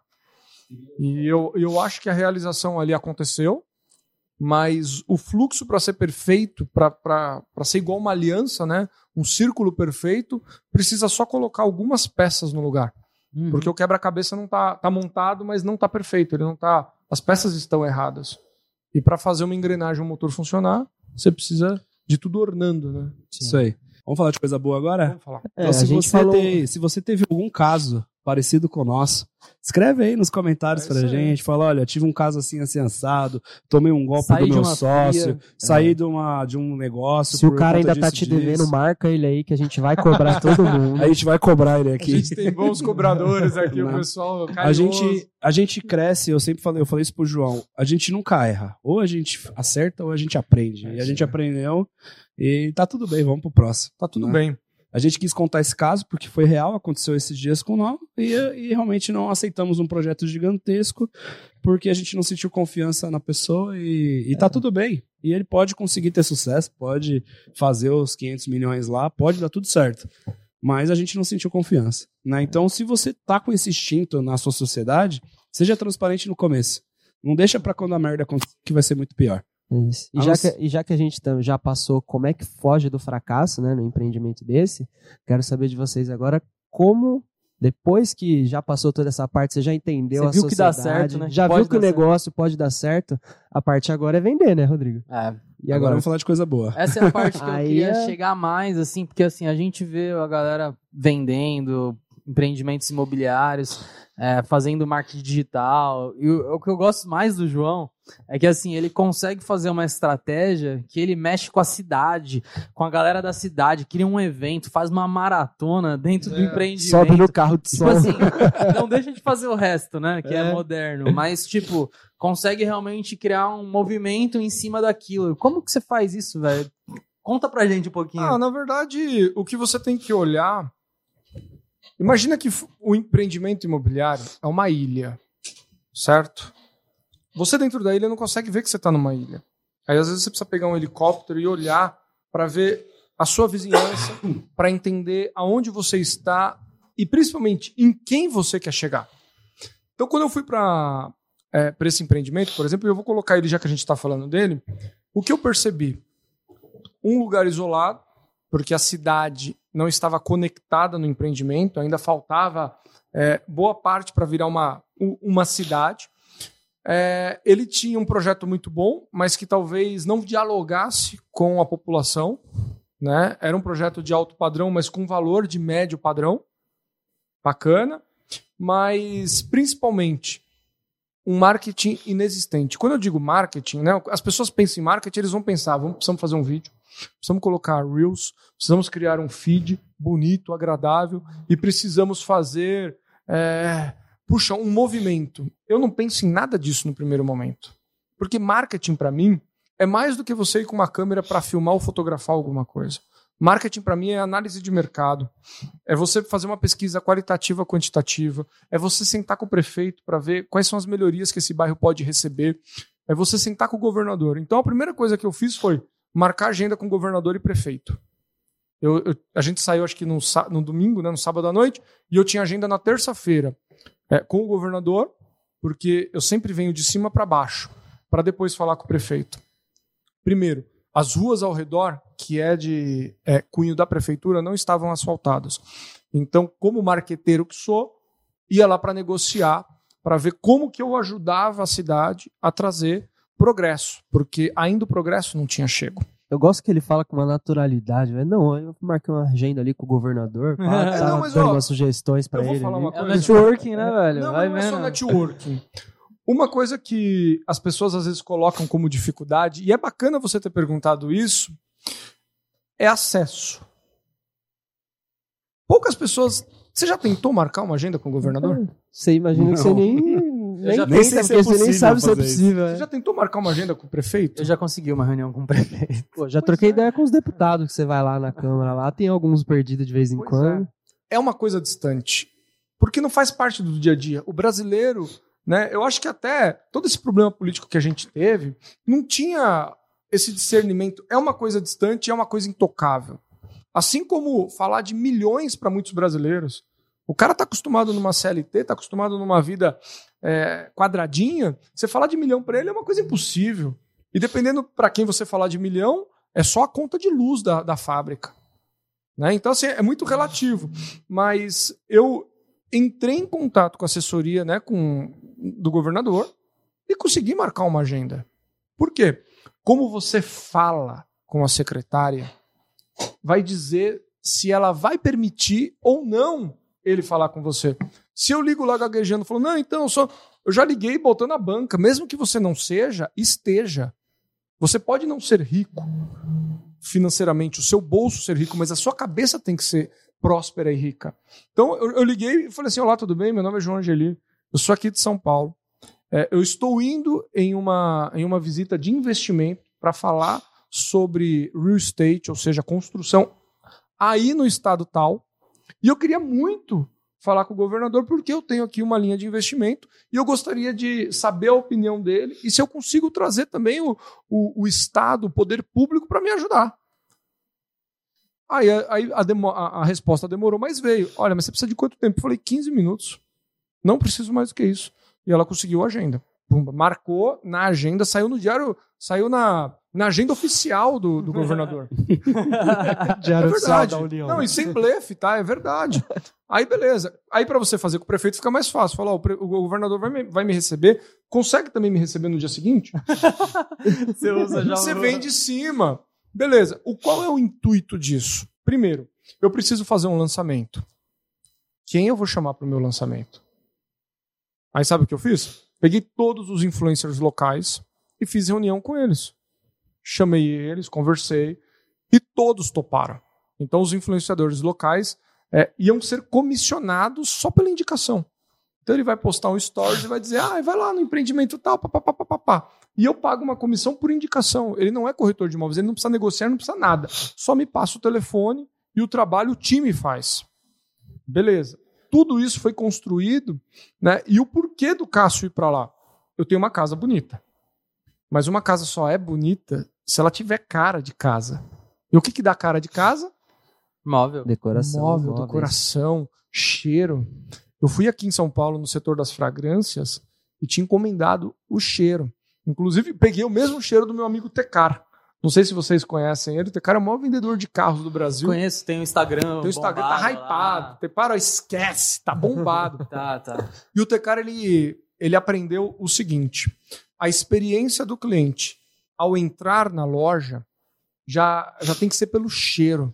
E eu, eu acho que a realização ali aconteceu, mas o fluxo para ser perfeito, para ser igual uma aliança, né, um círculo perfeito, precisa só colocar algumas peças no lugar. Uhum. Porque o quebra-cabeça não tá, tá montado, mas não tá perfeito. Ele não tá, as peças estão erradas. E para fazer uma engrenagem, um motor funcionar, você precisa de tudo ornando, né? Sim. Isso aí. Vamos falar de coisa boa agora? Vamos falar. É, então, se, você falou... te, se você teve algum caso parecido com o nosso, escreve aí nos comentários é pra aí. gente, fala, olha, tive um caso assim, assim, assado, tomei um golpe saí do meu sócio, fria. saí é. de, uma, de um negócio. Se o cara ainda disso, tá te devendo, disso. marca ele aí que a gente vai cobrar todo mundo. A gente vai cobrar ele aqui. A gente tem bons cobradores aqui, o pessoal carinhoso. A gente, a gente cresce, eu sempre falei, eu falei isso pro João, a gente nunca erra. Ou a gente acerta ou a gente aprende. É, e a gente é. aprendeu e tá tudo bem, vamos pro próximo. Tá tudo né? bem. A gente quis contar esse caso porque foi real, aconteceu esses dias com nós e, e realmente não aceitamos um projeto gigantesco porque a gente não sentiu confiança na pessoa e, e é. tá tudo bem. E ele pode conseguir ter sucesso, pode fazer os quinhentos milhões lá, pode dar tudo certo. Mas a gente não sentiu confiança, né? Então, se você tá com esse instinto na sua sociedade, seja transparente no começo. Não deixa pra quando a merda acontecer, que vai ser muito pior. Isso. E, ah, já que, e já que a gente tam, já passou como é que foge do fracasso, né, no empreendimento desse, quero saber de vocês agora como, depois que já passou toda essa parte, você já entendeu você a viu sociedade, que dá certo, né? já pode viu que o negócio certo. pode dar certo, a parte agora é vender, né, Rodrigo? É. E agora, agora vamos falar de coisa boa. Essa é a parte que eu queria é... chegar mais, assim, porque assim, a gente vê a galera vendendo empreendimentos imobiliários, é, fazendo marketing digital, e o, o que eu gosto mais do João é que assim, ele consegue fazer uma estratégia que ele mexe com a cidade, com a galera da cidade, cria um evento, faz uma maratona dentro é. do empreendimento. Sobe no carro de sol. Tipo assim, não deixa de fazer o resto, né? Que é. é moderno. Mas, tipo, consegue realmente criar um movimento em cima daquilo. Como que você faz isso, velho? Conta pra gente um pouquinho. Ah, na verdade, o que você tem que olhar... Imagina que o empreendimento imobiliário é uma ilha, certo? Você dentro da ilha não consegue ver que você está numa ilha. Aí às vezes você precisa pegar um helicóptero e olhar para ver a sua vizinhança, para entender aonde você está e principalmente em quem você quer chegar. Então quando eu fui para é, para esse empreendimento, por exemplo, eu vou colocar ele já que a gente está falando dele, o que eu percebi? Um lugar isolado, porque a cidade não estava conectada no empreendimento, ainda faltava é, boa parte para virar uma, uma cidade. É, ele tinha um projeto muito bom, mas que talvez não dialogasse com a população, né? Era um projeto de alto padrão, mas com valor de médio padrão. Bacana. Mas, principalmente, um marketing inexistente. Quando eu digo marketing, né, as pessoas pensam em marketing, eles vão pensar, vamos, precisamos fazer um vídeo, precisamos colocar Reels, precisamos criar um feed bonito, agradável, e precisamos fazer... É, puxa, um movimento. Eu não penso em nada disso no primeiro momento. Porque marketing, para mim, é mais do que você ir com uma câmera para filmar ou fotografar alguma coisa. Marketing, para mim, é análise de mercado. É você fazer uma pesquisa qualitativa, quantitativa. É você sentar com o prefeito para ver quais são as melhorias que esse bairro pode receber. É você sentar com o governador. Então, a primeira coisa que eu fiz foi marcar agenda com governador e prefeito. Eu, eu, a gente saiu, acho que no, no domingo, né, no sábado à noite, e eu tinha agenda na terça-feira. É, com o governador, porque eu sempre venho de cima para baixo, para depois falar com o prefeito. Primeiro, as ruas ao redor, que é de é, cunho da prefeitura, não estavam asfaltadas. Então, como marqueteiro que sou, ia lá para negociar, para ver como que eu ajudava a cidade a trazer progresso, porque ainda o progresso não tinha chego. Eu gosto que ele fala com uma naturalidade, velho. Não, eu marquei uma agenda ali com o governador, pá, é, tá, não, mas, dando ó, umas sugestões pra ele. Falar uma coisa. É networking, né, velho? Não, Vai não é só networking. Uma coisa que as pessoas às vezes colocam como dificuldade, e é bacana você ter perguntado isso, é acesso. Poucas pessoas... Você já tentou marcar uma agenda com o governador? Você imagina não. que você nem... Eu já nem sei se é possível, nem sabe se é possível. Você já tentou marcar uma agenda com o prefeito? Eu já consegui uma reunião com o prefeito. Pô, já pois troquei é. ideia com os deputados que você vai lá na Câmara, lá tem alguns perdidos de vez em pois quando. É. é uma coisa distante, porque não faz parte do dia a dia. O brasileiro, né? Eu acho que até todo esse problema político que a gente teve, não tinha esse discernimento. É uma coisa distante, é uma coisa intocável. Assim como falar de milhões para muitos brasileiros, o cara está acostumado numa C L T, está acostumado numa vida é, quadradinha. Você falar de milhão para ele é uma coisa impossível. E dependendo para quem você falar de milhão, é só a conta de luz da, da fábrica. Né? Então, assim, é muito relativo. Mas eu entrei em contato com a assessoria, né, com, do governador e consegui marcar uma agenda. Por quê? Como você fala com a secretária vai dizer se ela vai permitir ou não ele falar com você. Se eu ligo lá gaguejando e falo, não, então, eu, só... eu já liguei botando a banca. Mesmo que você não seja, esteja. Você pode não ser rico financeiramente, o seu bolso ser rico, mas a sua cabeça tem que ser próspera e rica. Então, eu, eu liguei e falei assim, olá, tudo bem? Meu nome é João Angeli, eu sou aqui de São Paulo. É, eu estou indo em uma, em uma visita de investimento para falar sobre real estate, ou seja, construção aí no estado tal. E eu queria muito falar com o governador porque eu tenho aqui uma linha de investimento e eu gostaria de saber a opinião dele e se eu consigo trazer também o, o, o Estado, o poder público para me ajudar. Aí, aí a, demo, a, a resposta demorou, mas veio. Olha, mas você precisa de quanto tempo? Eu falei, quinze minutos. Não preciso mais do que isso. E ela conseguiu a agenda. Pumba, marcou na agenda, saiu no diário, saiu na... na agenda oficial do, do governador. Diário é verdade. Da União. Não, e sem blefe, tá? É verdade. Aí, beleza. Aí, para você fazer com o prefeito, fica mais fácil. Falar, oh, o, pre- o governador vai me, vai me receber. Consegue também me receber no dia seguinte? Você usa já você vem de cima. Beleza. O, qual é o intuito disso? Primeiro, eu preciso fazer um lançamento. Quem eu vou chamar para o meu lançamento? Aí, sabe o que eu fiz? Peguei todos os influencers locais e fiz reunião com eles. Chamei eles, conversei e todos toparam. Então os influenciadores locais é, iam ser comissionados só pela indicação. Então ele vai postar um stories e vai dizer, ah, vai lá no empreendimento tal, papapá, papapá. E eu pago uma comissão por indicação. Ele não é corretor de imóveis, ele não precisa negociar, não precisa nada. Só me passa o telefone e o trabalho o time faz. Beleza. Tudo isso foi construído, né? E o porquê do Cássio ir para lá? Eu tenho uma casa bonita. Mas uma casa só é bonita se ela tiver cara de casa. E o que, que dá cara de casa? Móvel. Decoração. Móvel, móveis. Decoração, cheiro. Eu fui aqui em São Paulo, no setor das fragrâncias, e tinha encomendado o cheiro. Inclusive, peguei o mesmo cheiro do meu amigo Tecar. Não sei se vocês conhecem ele. O Tecar é o maior vendedor de carros do Brasil. Conheço, tem o Instagram. Tem o Instagram, bombado, tá hypado. Tecar, ó, esquece, tá bombado. tá, tá. E o Tecar, ele, ele aprendeu o seguinte... A experiência do cliente ao entrar na loja já, já tem que ser pelo cheiro.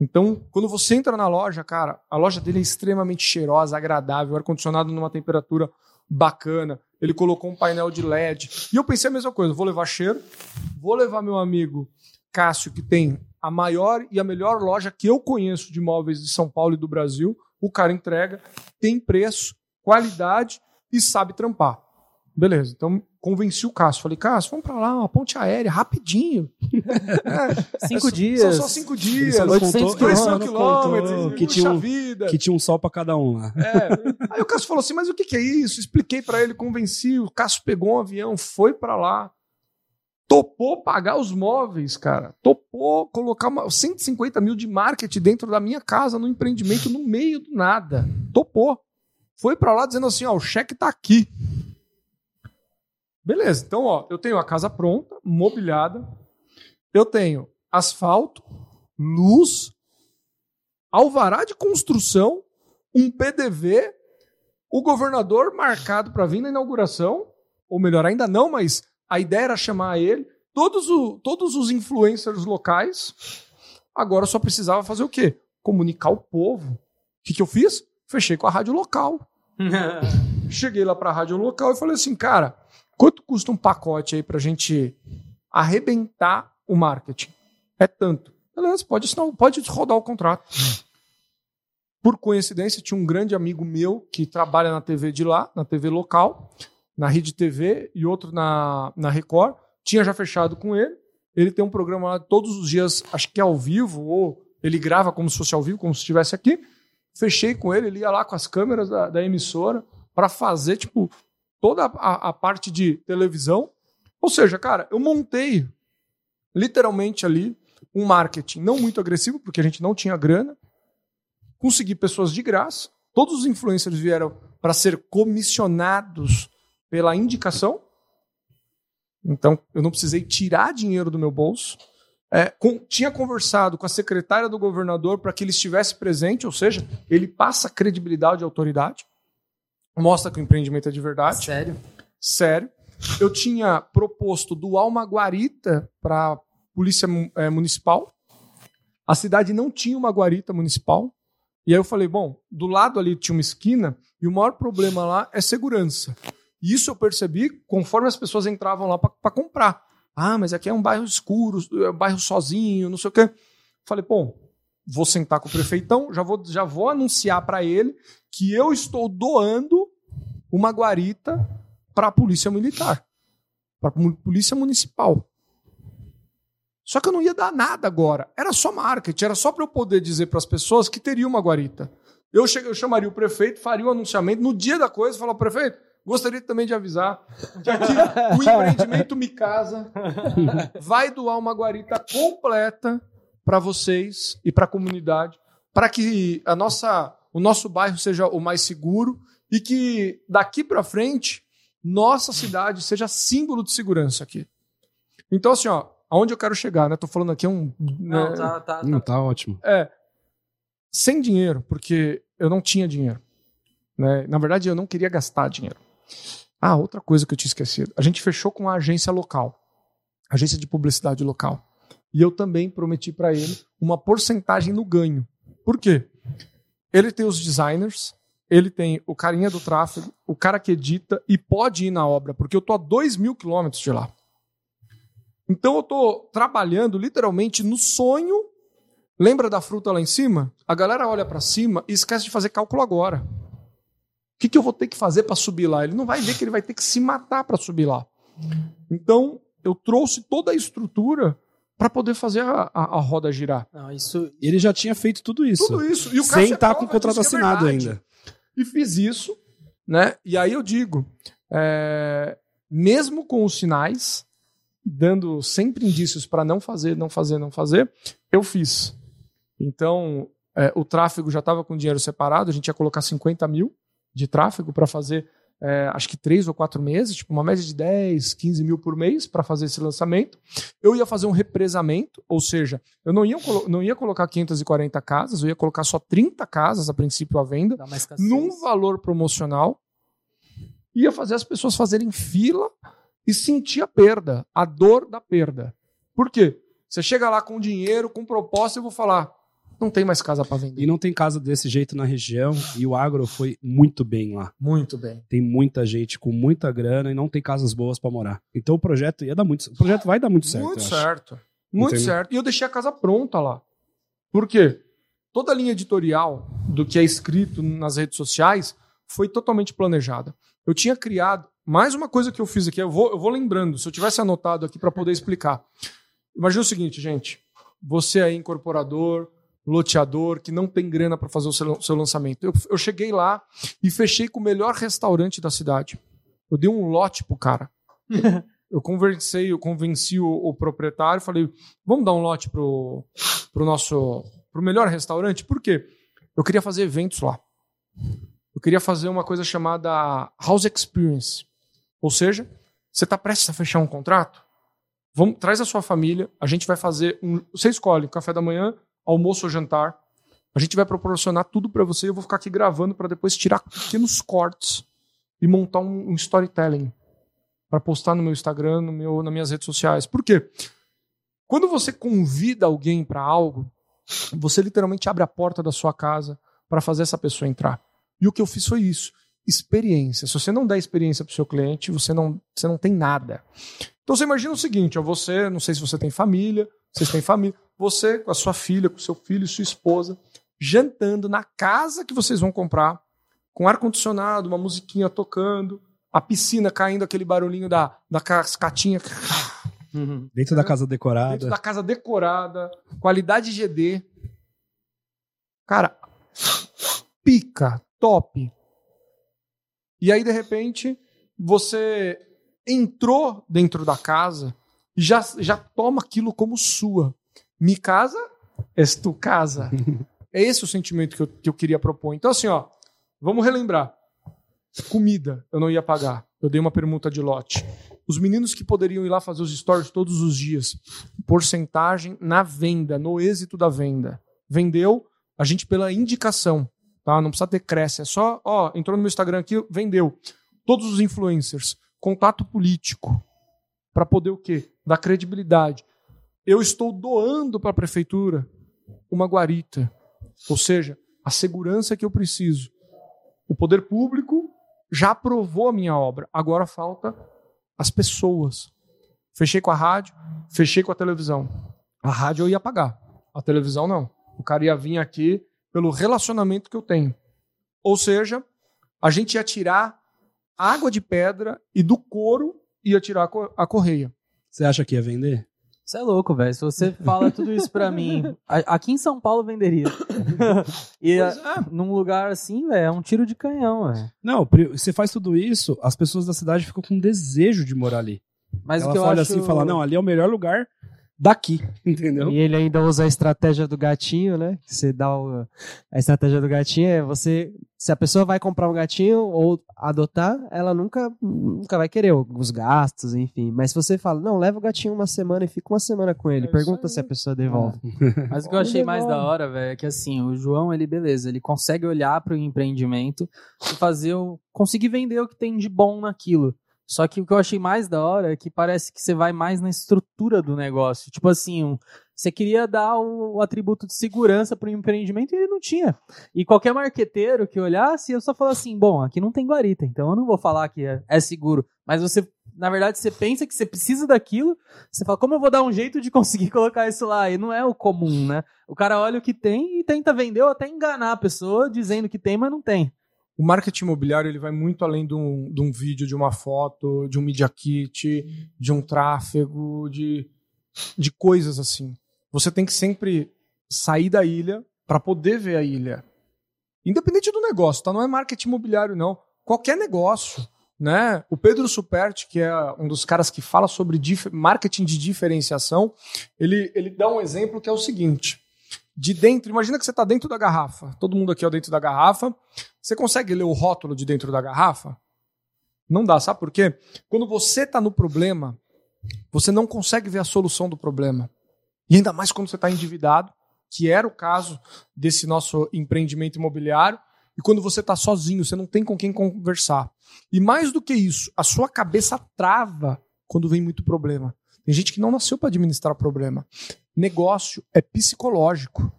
Então, quando você entra na loja, cara, a loja dele é extremamente cheirosa, agradável, ar-condicionado numa temperatura bacana. Ele colocou um painel de L E D. E eu pensei a mesma coisa, vou levar cheiro, vou levar meu amigo Cássio, que tem a maior e a melhor loja que eu conheço de imóveis de São Paulo e do Brasil. O cara entrega, tem preço, qualidade e sabe trampar. Beleza, então convenci o Cássio. Falei, Cássio, vamos pra lá, uma ponte aérea, rapidinho. É, cinco é, dias. São só cinco dias. oitocentos quilômetros, que tinha um, vida. Que tinha um sol pra cada um lá. É. Aí o Cássio falou assim, mas o que, que é isso? Expliquei pra ele, convenci. O Cássio pegou um avião, foi pra lá. Topou pagar os móveis, cara. Topou colocar uma, cento e cinquenta mil de marketing dentro da minha casa, no empreendimento, no meio do nada. Topou. Foi pra lá dizendo assim, ó, o cheque tá aqui. Beleza, então ó, eu tenho a casa pronta, mobiliada, eu tenho asfalto, luz, alvará de construção, um P D V, o governador marcado para vir na inauguração, ou melhor, ainda não, mas a ideia era chamar ele, todos, o, todos os influencers locais, agora só precisava fazer o quê? Comunicar o povo. O que, que eu fiz? Fechei com a rádio local. Cheguei lá para a rádio local e falei assim, cara... Quanto custa um pacote aí pra gente arrebentar o marketing? É tanto. Beleza, pode, pode rodar o contrato. Por coincidência, tinha um grande amigo meu que trabalha na T V de lá, na T V local, na Rede T V e outro na, na Record. Tinha já fechado com ele. Ele tem um programa lá todos os dias, acho que é ao vivo, ou ele grava como se fosse ao vivo, como se estivesse aqui. Fechei com ele, ele ia lá com as câmeras da, da emissora pra fazer, tipo... toda a, a parte de televisão. Ou seja, cara, eu montei literalmente ali um marketing não muito agressivo, porque a gente não tinha grana. Consegui pessoas de graça. Todos os influencers vieram para ser comissionados pela indicação. Então, eu não precisei tirar dinheiro do meu bolso. É, com, tinha conversado com a secretária do governador para que ele estivesse presente, ou seja, ele passa credibilidade e autoridade, mostra que o empreendimento é de verdade. Sério? Sério. Eu tinha proposto doar uma guarita para a polícia é, municipal. A cidade não tinha uma guarita municipal. E aí eu falei, bom, do lado ali tinha uma esquina e o maior problema lá é segurança. E isso eu percebi conforme as pessoas entravam lá para comprar. Ah, mas aqui é um bairro escuro, é um bairro sozinho, não sei o quê. Falei, bom, vou sentar com o prefeitão, já vou, já vou anunciar para ele que eu estou doando uma guarita para a polícia militar, para a polícia municipal. Só que eu não ia dar nada agora. Era só marketing, era só para eu poder dizer para as pessoas que teria uma guarita. Eu, cheguei, eu chamaria o prefeito, faria o anunciamento. No dia da coisa, falar, prefeito, gostaria também de avisar que aqui o empreendimento Mikasa vai doar uma guarita completa para vocês e para a comunidade, para que a nossa, o nosso bairro seja o mais seguro e que daqui para frente nossa cidade seja símbolo de segurança aqui. Então, assim, ó, aonde eu quero chegar, né? Tô falando aqui um... Não, né? tá, tá, tá. Não, tá ótimo. É, sem dinheiro, porque eu não tinha dinheiro. Né? Na verdade, eu não queria gastar dinheiro. Ah, outra coisa que eu tinha esquecido. A gente fechou com a agência local. Agência de publicidade local. E eu também prometi para ele uma porcentagem no ganho. Por quê? Ele tem os designers, ele tem o carinha do tráfego, o cara que edita e pode ir na obra, porque eu tô a dois mil quilômetros de lá. Então eu estou trabalhando literalmente no sonho. Lembra da fruta lá em cima? A galera olha para cima e esquece de fazer cálculo agora. O que, que eu vou ter que fazer para subir lá? Ele não vai ver que ele vai ter que se matar para subir lá. Então eu trouxe toda a estrutura para poder fazer a, a, a roda girar. Não, isso... Ele já tinha feito tudo isso. Tudo isso. E o sem estar com o contrato assinado ainda. E fiz isso, né? E aí eu digo, é... mesmo com os sinais, dando sempre indícios para não fazer, não fazer, não fazer, eu fiz. Então, é, o tráfego já estava com dinheiro separado, a gente ia colocar cinquenta mil de tráfego para fazer, é, acho que três ou quatro meses, tipo uma média de dez, quinze mil por mês para fazer esse lançamento. Eu ia fazer um represamento, ou seja, eu não ia, não ia colocar quinhentas e quarenta casas, eu ia colocar só trinta casas a princípio à venda, num valor promocional. Ia fazer as pessoas fazerem fila e sentir a perda, a dor da perda. Por quê? Você chega lá com dinheiro, com proposta, eu vou falar, não tem mais casa para vender. E não tem casa desse jeito na região, e o agro foi muito bem lá. Muito bem. Tem muita gente com muita grana e não tem casas boas para morar. Então o projeto ia dar muito, o projeto vai dar muito certo. Muito certo. Muito certo. E eu deixei a casa pronta lá. Por quê? Toda a linha editorial do que é escrito nas redes sociais foi totalmente planejada. Eu tinha criado mais uma coisa que eu fiz aqui, eu vou, eu vou lembrando, se eu tivesse anotado aqui para poder explicar. Imagina o seguinte, gente, você aí incorporador, loteador, que não tem grana para fazer o seu, seu lançamento. Eu, eu cheguei lá e fechei com o melhor restaurante da cidade. Eu dei um lote pro cara. Eu conversei, eu convenci o, o proprietário, falei, vamos dar um lote pro, pro nosso, pro melhor restaurante? Por quê? Eu queria fazer eventos lá. Eu queria fazer uma coisa chamada House Experience. Ou seja, você está prestes a fechar um contrato? Vamos, traz a sua família, a gente vai fazer um... Você escolhe café da manhã, almoço ou jantar. A gente vai proporcionar tudo para você e eu vou ficar aqui gravando para depois tirar pequenos cortes e montar um, um storytelling para postar no meu Instagram, no meu, nas minhas redes sociais. Por quê? Quando você convida alguém para algo, você literalmente abre a porta da sua casa para fazer essa pessoa entrar. E o que eu fiz foi isso. Experiência. Se você não der experiência para o seu cliente, você não, você não tem nada. Então você imagina o seguinte, ó, você, não sei se você tem família, vocês têm família, você com a sua filha, com o seu filho e sua esposa, jantando na casa que vocês vão comprar, com ar-condicionado, uma musiquinha tocando, a piscina caindo, aquele barulhinho da, da cascatinha. Uhum. Dentro é, da casa decorada. Dentro da casa decorada, qualidade G D. Cara, pica. Top. E aí, de repente, você entrou dentro da casa e já, já toma aquilo como sua. Mi casa, és tu casa. É esse o sentimento que eu, que eu queria propor. Então, assim, ó, vamos relembrar. Comida, eu não ia pagar. Eu dei uma permuta de lote. Os meninos que poderiam ir lá fazer os stories todos os dias, porcentagem na venda, no êxito da venda. Vendeu, a gente pela indicação, tá? Não precisa ter cresce, é só, ó, entrou no meu Instagram aqui, vendeu. Todos os influencers, contato político, para poder o quê? Dar credibilidade. Eu estou doando para a prefeitura uma guarita, ou seja, a segurança que eu preciso. O poder público já aprovou a minha obra, agora falta as pessoas. Fechei com a rádio, fechei com a televisão. A rádio eu ia pagar, a televisão não. O cara ia vir aqui pelo relacionamento que eu tenho. Ou seja, a gente ia tirar a água de pedra e do couro ia tirar a correia. Você acha que ia vender? Você é louco, velho. Se você fala tudo isso pra mim, aqui em São Paulo venderia. E é. Num lugar assim, velho, é um tiro de canhão, velho. Não, você faz tudo isso, as pessoas da cidade ficam com desejo de morar ali. Mas ela o que olha eu acho... assim e fala, não, ali é o melhor lugar daqui, entendeu? E ele ainda usa a estratégia do gatinho, né? Você dá o... A estratégia do gatinho é você... Se a pessoa vai comprar um gatinho ou adotar, ela nunca, nunca vai querer os gastos, enfim. Mas se você fala, não, leva o gatinho uma semana e fica uma semana com ele. É pergunta se a pessoa devolve. É. Mas o que eu achei mais da hora, velho, é que assim, o João, ele, beleza, ele consegue olhar para o empreendimento e fazer o... conseguir vender o que tem de bom naquilo. Só que o que eu achei mais da hora é que parece que você vai mais na estrutura do negócio. Tipo assim... Um... Você queria dar o atributo de segurança para o empreendimento e ele não tinha. E qualquer marqueteiro que olhasse, eu só falava assim, bom, aqui não tem guarita, então eu não vou falar que é, é seguro. Mas você, na verdade, você pensa que você precisa daquilo, você fala, como eu vou dar um jeito de conseguir colocar isso lá? E não é o comum, né? O cara olha o que tem e tenta vender ou até enganar a pessoa dizendo que tem, mas não tem. O marketing imobiliário ele vai muito além de um, de um vídeo, de uma foto, de um media kit, de um tráfego, de, de coisas assim. Você tem que sempre sair da ilha para poder ver a ilha. Independente do negócio, tá? Não é marketing imobiliário, não. Qualquer negócio, né? O Pedro Superti, que é um dos caras que fala sobre dif- marketing de diferenciação, ele, ele dá um exemplo que é o seguinte. De dentro, imagina que você está dentro da garrafa. Todo mundo aqui é dentro da garrafa. Você consegue ler o rótulo de dentro da garrafa? Não dá, sabe por quê? Quando você está no problema, você não consegue ver a solução do problema. E ainda mais quando você está endividado, que era o caso desse nosso empreendimento imobiliário, e quando você está sozinho, você não tem com quem conversar. E mais do que isso, a sua cabeça trava quando vem muito problema. Tem gente que não nasceu para administrar problema. Negócio é psicológico.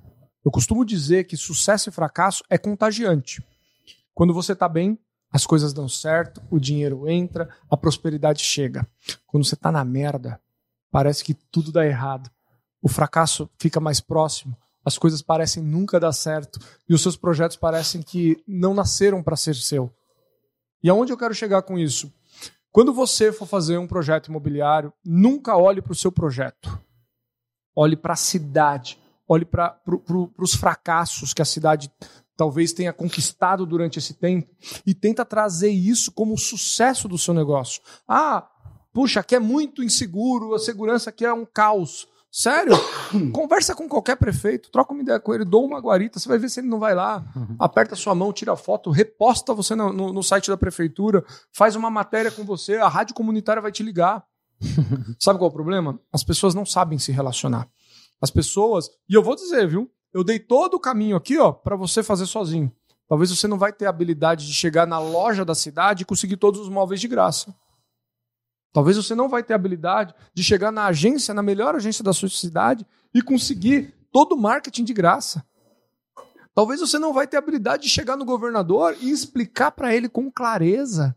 Eu costumo dizer que sucesso e fracasso é contagiante. Quando você está bem, as coisas dão certo, o dinheiro entra, a prosperidade chega. Quando você está na merda, parece que tudo dá errado. O fracasso fica mais próximo, as coisas parecem nunca dar certo e os seus projetos parecem que não nasceram para ser seu. E aonde eu quero chegar com isso? Quando você for fazer um projeto imobiliário, nunca olhe para o seu projeto. Olhe para a cidade, olhe para pro, pro, os fracassos que a cidade talvez tenha conquistado durante esse tempo e tenta trazer isso como sucesso do seu negócio. Ah, puxa, aqui é muito inseguro, a segurança aqui é um caos. Sério? Conversa com qualquer prefeito, troca uma ideia com ele, dou uma guarita, você vai ver se ele não vai lá. Uhum. Aperta sua mão, tira foto, reposta você no, no, no site da prefeitura, faz uma matéria com você, a rádio comunitária vai te ligar. Sabe qual é o problema? As pessoas não sabem se relacionar. As pessoas, e eu vou dizer, viu? Eu dei todo o caminho aqui, ó, pra você fazer sozinho. Talvez você não vai ter a habilidade de chegar na loja da cidade e conseguir todos os móveis de graça. Talvez você não vai ter a habilidade de chegar na agência, na melhor agência da sua cidade e conseguir todo o marketing de graça. Talvez você não vai ter a habilidade de chegar no governador e explicar para ele com clareza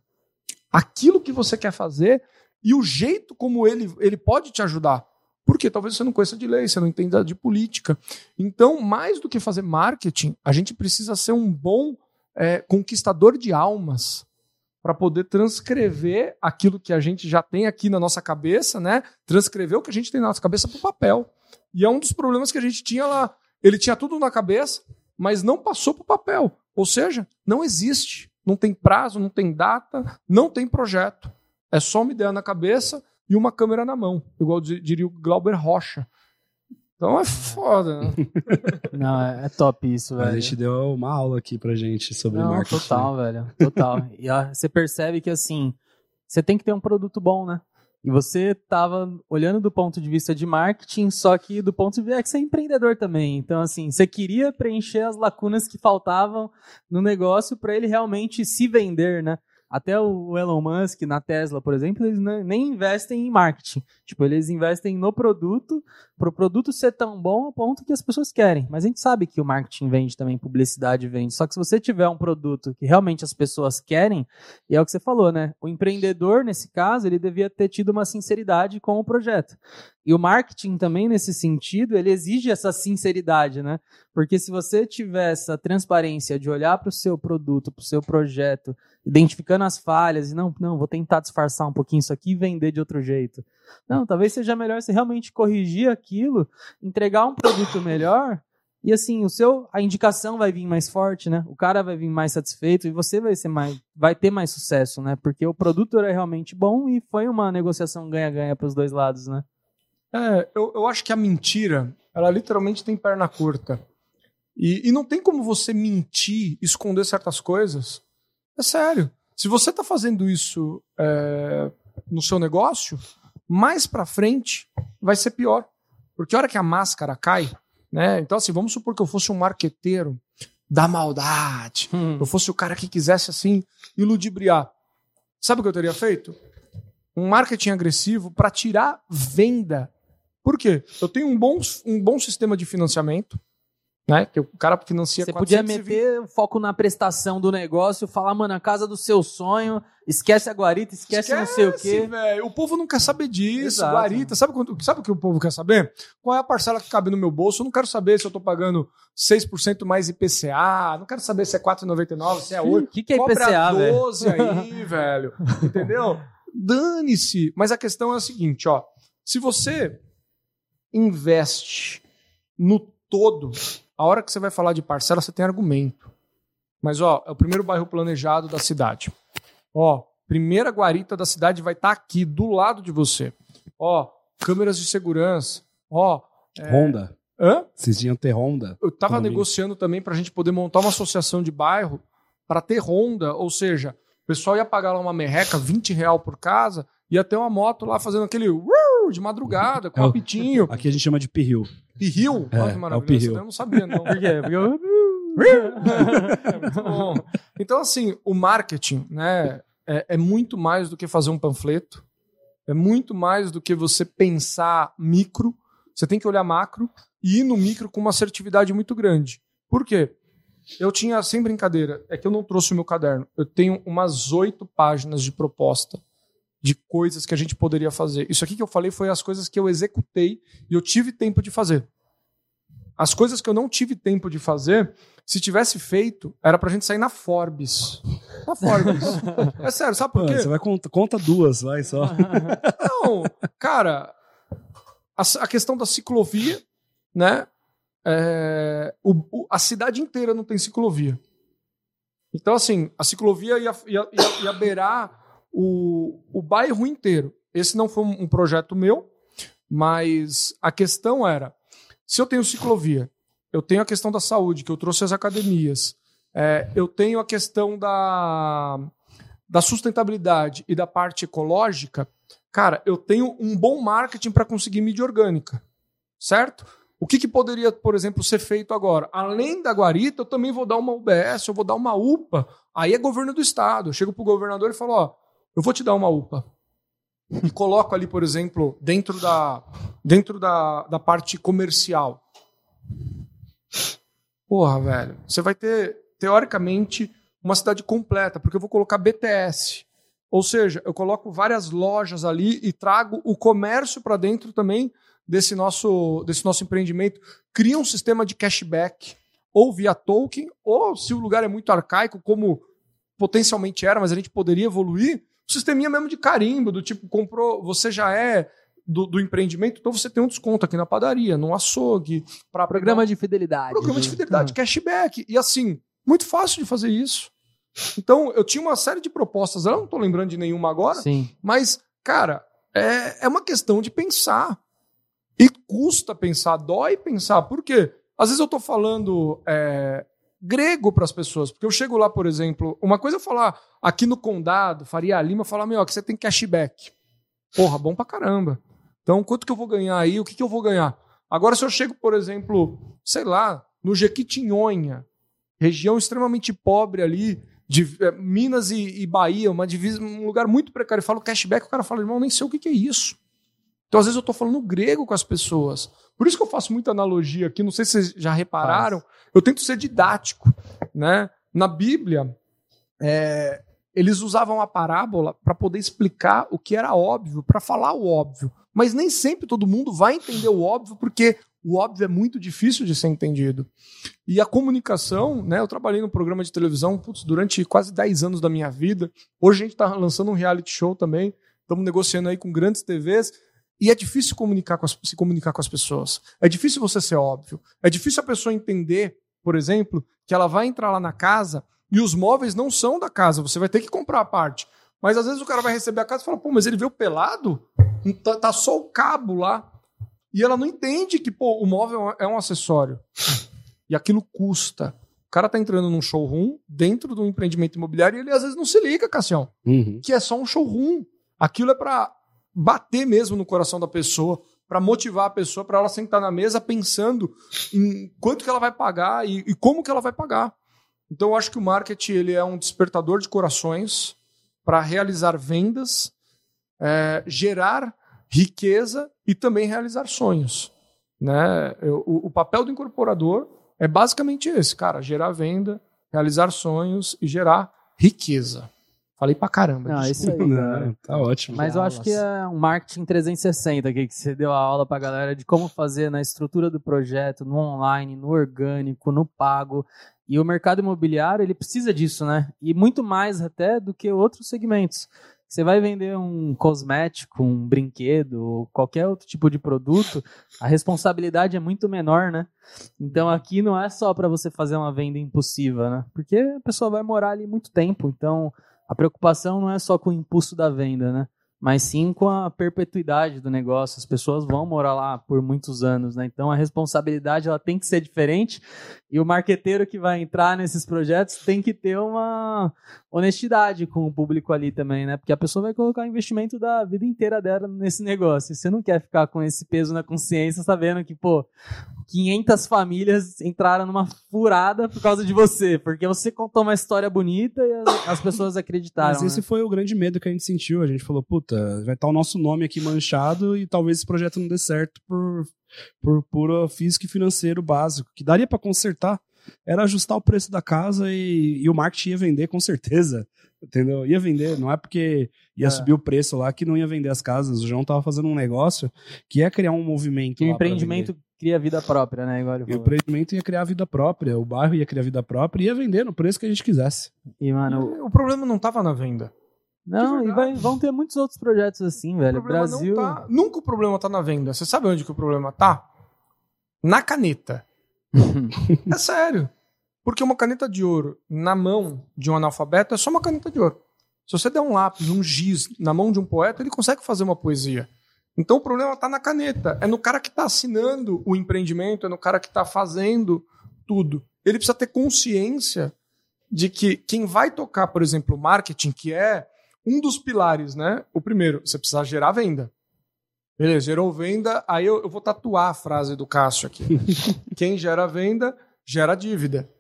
aquilo que você quer fazer e o jeito como ele, ele pode te ajudar. Porque talvez você não conheça de lei, você não entenda de política. Então, mais do que fazer marketing, a gente precisa ser um bom é, conquistador de almas, para poder transcrever aquilo que a gente já tem aqui na nossa cabeça, né? Transcrever o que a gente tem na nossa cabeça para o papel. E é um dos problemas que a gente tinha lá. Ele tinha tudo na cabeça, mas não passou para o papel. Ou seja, não existe. Não tem prazo, não tem data, não tem projeto. É só uma ideia na cabeça e uma câmera na mão. Igual diria o Glauber Rocha. Então é foda, né? Não, é top isso, velho. A gente deu uma aula aqui pra gente sobre Não, marketing. Total, velho. Total. E ó, você percebe que, assim, você tem que ter um produto bom, né? E você estava olhando do ponto de vista de marketing, só que do ponto de vista é que você é empreendedor também. Então, assim, você queria preencher as lacunas que faltavam no negócio para ele realmente se vender, né? Até o Elon Musk, na Tesla, por exemplo, eles nem investem em marketing. Tipo, eles investem no produto, para o produto ser tão bom ao ponto que as pessoas querem. Mas a gente sabe que o marketing vende também, publicidade vende. Só que se você tiver um produto que realmente as pessoas querem, e é o que você falou, né? O empreendedor, nesse caso, ele devia ter tido uma sinceridade com o projeto. E o marketing também, nesse sentido, ele exige essa sinceridade, né? Porque se você tiver essa transparência de olhar para o seu produto, para o seu projeto, identificando as falhas, e não, não, vou tentar disfarçar um pouquinho isso aqui e vender de outro jeito. Não, talvez seja melhor você realmente corrigir aquilo, entregar um produto melhor, e assim, o seu, a indicação vai vir mais forte, né? O cara vai vir mais satisfeito e você vai, ser mais, vai ter mais sucesso, né? Porque o produto era realmente bom e foi uma negociação ganha-ganha para os dois lados, né? É, eu, eu acho que a mentira, ela literalmente tem perna curta. E, e não tem como você mentir, esconder certas coisas. É sério. Se você está fazendo isso é, no seu negócio, mais para frente vai ser pior. Porque a hora que a máscara cai, né? Então, assim, vamos supor que eu fosse um marqueteiro da maldade. Hum. Eu fosse o cara que quisesse, assim, iludibriar. Sabe o que eu teria feito? Um marketing agressivo para tirar venda. Por quê? Eu tenho um bom, um bom sistema de financiamento, né? Que o cara financia com a gente. Você podia meter o foco na prestação do negócio, falar, mano, a casa do seu sonho, esquece a guarita, esquece, esquece não sei o quê. Véio, o povo não quer saber disso. Exato. Guarita. Sabe, quanto, sabe o que o povo quer saber? Qual é a parcela que cabe no meu bolso? Eu não quero saber se eu tô pagando seis por cento mais I P C A. Não quero saber se é quatro reais e noventa e nove centavos, se é oito reais. O que, que é I P C A? Cobre a doze aí, velho. Entendeu? Dane-se. Mas a questão é a seguinte, ó. Se você investe no todo, a hora que você vai falar de parcela, você tem argumento. Mas, ó, é o primeiro bairro planejado da cidade. Ó, primeira guarita da cidade vai estar tá aqui, do lado de você. Ó, câmeras de segurança. Ó... É... Honda. Hã? Vocês iam ter Honda. Eu tava negociando mim. também pra gente poder montar uma associação de bairro pra ter Honda, ou seja, o pessoal ia pagar lá uma merreca, vinte reais por casa, ia ter uma moto lá fazendo aquele... de madrugada, com é o, apitinho. Aqui a gente chama de pirril. Pirril? É, que maravilha. É o pirril. Eu não sabia, não. Por quê? Porque eu... é muito bom. Então, assim, o marketing, né, é, é muito mais do que fazer um panfleto, é muito mais do que você pensar micro, você tem que olhar macro e ir no micro com uma assertividade muito grande. Por quê? Eu tinha, sem brincadeira, é que eu não trouxe o meu caderno, eu tenho umas oito páginas de proposta de coisas que a gente poderia fazer. Isso aqui que eu falei foi as coisas que eu executei e eu tive tempo de fazer. As coisas que eu não tive tempo de fazer, se tivesse feito, era pra gente sair na Forbes. Na Forbes. É sério, sabe por quê? Mano, você vai conta, conta duas, vai só. Não, cara, a, a questão da ciclovia, né? É, o, o, a cidade inteira não tem ciclovia. Então, assim, a ciclovia ia, ia, ia, ia beirar O, o bairro inteiro. Esse não foi um projeto meu, mas a questão era, se eu tenho ciclovia, eu tenho a questão da saúde, que eu trouxe as academias, é, eu tenho a questão da, da sustentabilidade e da parte ecológica, cara, eu tenho um bom marketing para conseguir mídia orgânica, certo? O que, que poderia, por exemplo, ser feito agora? Além da guarita, eu também vou dar uma U B S, eu vou dar uma U P A, aí é governo do estado. Eu chego pro governador e falo, ó, eu vou te dar uma U P A. E coloco ali, por exemplo, dentro da, dentro da, da parte comercial. Porra, velho. Você vai ter, teoricamente, uma cidade completa, porque eu vou colocar B T S. Ou seja, eu coloco várias lojas ali e trago o comércio para dentro também desse nosso, desse nosso empreendimento. Cria um sistema de cashback, ou via token, ou se o lugar é muito arcaico, como potencialmente era, mas a gente poderia evoluir, o sisteminha mesmo de carimbo, do tipo, comprou, você já é do, do empreendimento, então você tem um desconto aqui na padaria, no açougue. Pra programa pegar... de fidelidade. Programa de fidelidade, cashback. E assim, muito fácil de fazer isso. Então, eu tinha uma série de propostas, eu não estou lembrando de nenhuma agora, Sim. mas, cara, é, é uma questão de pensar. E custa pensar, dói pensar. Por quê? Às vezes eu estou falando... É, grego para as pessoas, porque eu chego lá, por exemplo, uma coisa eu falar aqui no condado, Faria Lima, falar, meu, que você tem cashback. Porra, bom pra caramba. Então, quanto que eu vou ganhar aí? O que que eu vou ganhar? Agora, se eu chego, por exemplo, sei lá, no Jequitinhonha, região extremamente pobre ali, de é, Minas e, e Bahia, uma divisa, um lugar muito precário, eu falo cashback, o cara fala, irmão, nem sei o que que é isso. Então, às vezes, eu estou falando grego com as pessoas. Por isso que eu faço muita analogia aqui, não sei se vocês já repararam, Mas... eu tento ser didático, né? Na Bíblia, é, eles usavam a parábola para poder explicar o que era óbvio, para falar o óbvio. Mas nem sempre todo mundo vai entender o óbvio, porque o óbvio é muito difícil de ser entendido. E a comunicação, né? Eu trabalhei num programa de televisão putz, durante quase dez anos da minha vida. Hoje a gente está lançando um reality show também, estamos negociando aí com grandes T Vs, e é difícil comunicar com as, se comunicar com as pessoas. É difícil você ser óbvio. É difícil a pessoa entender, por exemplo, que ela vai entrar lá na casa e os móveis não são da casa. Você vai ter que comprar a parte. Mas às vezes o cara vai receber a casa e fala, pô, mas ele veio pelado? Tá, tá só o cabo lá. E ela não entende que, pô, o móvel é um acessório. E aquilo custa. O cara tá entrando num showroom dentro de um empreendimento imobiliário e ele às vezes não se liga, Cassião. Uhum. Que é só um showroom. Aquilo é pra... bater mesmo no coração da pessoa, para motivar a pessoa, para ela sentar na mesa pensando em quanto que ela vai pagar e, e como que ela vai pagar. Então eu acho que o marketing ele é um despertador de corações para realizar vendas, é, gerar riqueza e também realizar sonhos. Né? Eu, o, o papel do incorporador é basicamente esse, cara, gerar venda, realizar sonhos e gerar riqueza. Falei pra caramba. Não, isso aí, não, tá ótimo. Mas eu acho que é um marketing trezentos e sessenta aqui, que você deu a aula pra galera de como fazer na estrutura do projeto, no online, no orgânico, no pago. E o mercado imobiliário, ele precisa disso, né? E muito mais até do que outros segmentos. Você vai vender um cosmético, um brinquedo, ou qualquer outro tipo de produto, a responsabilidade é muito menor, né? Então aqui não é só pra você fazer uma venda impossível, né? Porque a pessoa vai morar ali muito tempo, então... a preocupação não é só com o impulso da venda, né? Mas sim com a perpetuidade do negócio. As pessoas vão morar lá por muitos anos, né? Então a responsabilidade ela tem que ser diferente e o marqueteiro que vai entrar nesses projetos tem que ter uma honestidade com o público ali também, né? Porque a pessoa vai colocar o investimento da vida inteira dela nesse negócio. E você não quer ficar com esse peso na consciência sabendo que, pô, quinhentas famílias entraram numa furada por causa de você, porque você contou uma história bonita e as, as pessoas acreditaram. Mas esse, né? Foi o grande medo que a gente sentiu. A gente falou, pô, vai estar o nosso nome aqui manchado e talvez esse projeto não dê certo por, por puro físico e financeiro básico, que daria para consertar, era ajustar o preço da casa e, e o marketing ia vender com certeza, entendeu? Ia vender, não é porque ia é. subir o preço lá que não ia vender as casas. O João tava fazendo um negócio que ia criar um movimento. E o empreendimento cria vida própria, né? Igual eu falei. O empreendimento ia criar vida própria, o bairro ia criar vida própria e ia vender no preço que a gente quisesse. E, mano, o, o problema não tava na venda. Não, e vai, vão ter muitos outros projetos assim, velho. O Brasil... Tá, nunca o problema tá na venda. Você sabe onde que o problema tá? Na caneta. É sério. Porque uma caneta de ouro na mão de um analfabeto é só uma caneta de ouro. Se você der um lápis, um giz na mão de um poeta, ele consegue fazer uma poesia. Então o problema tá na caneta. É no cara que tá assinando o empreendimento, é no cara que tá fazendo tudo. Ele precisa ter consciência de que quem vai tocar, por exemplo, o marketing, que é um dos pilares, né? O primeiro, você precisa gerar venda. Beleza, gerou venda, aí eu, eu vou tatuar a frase do Cássio aqui. Né? Quem gera venda, gera dívida.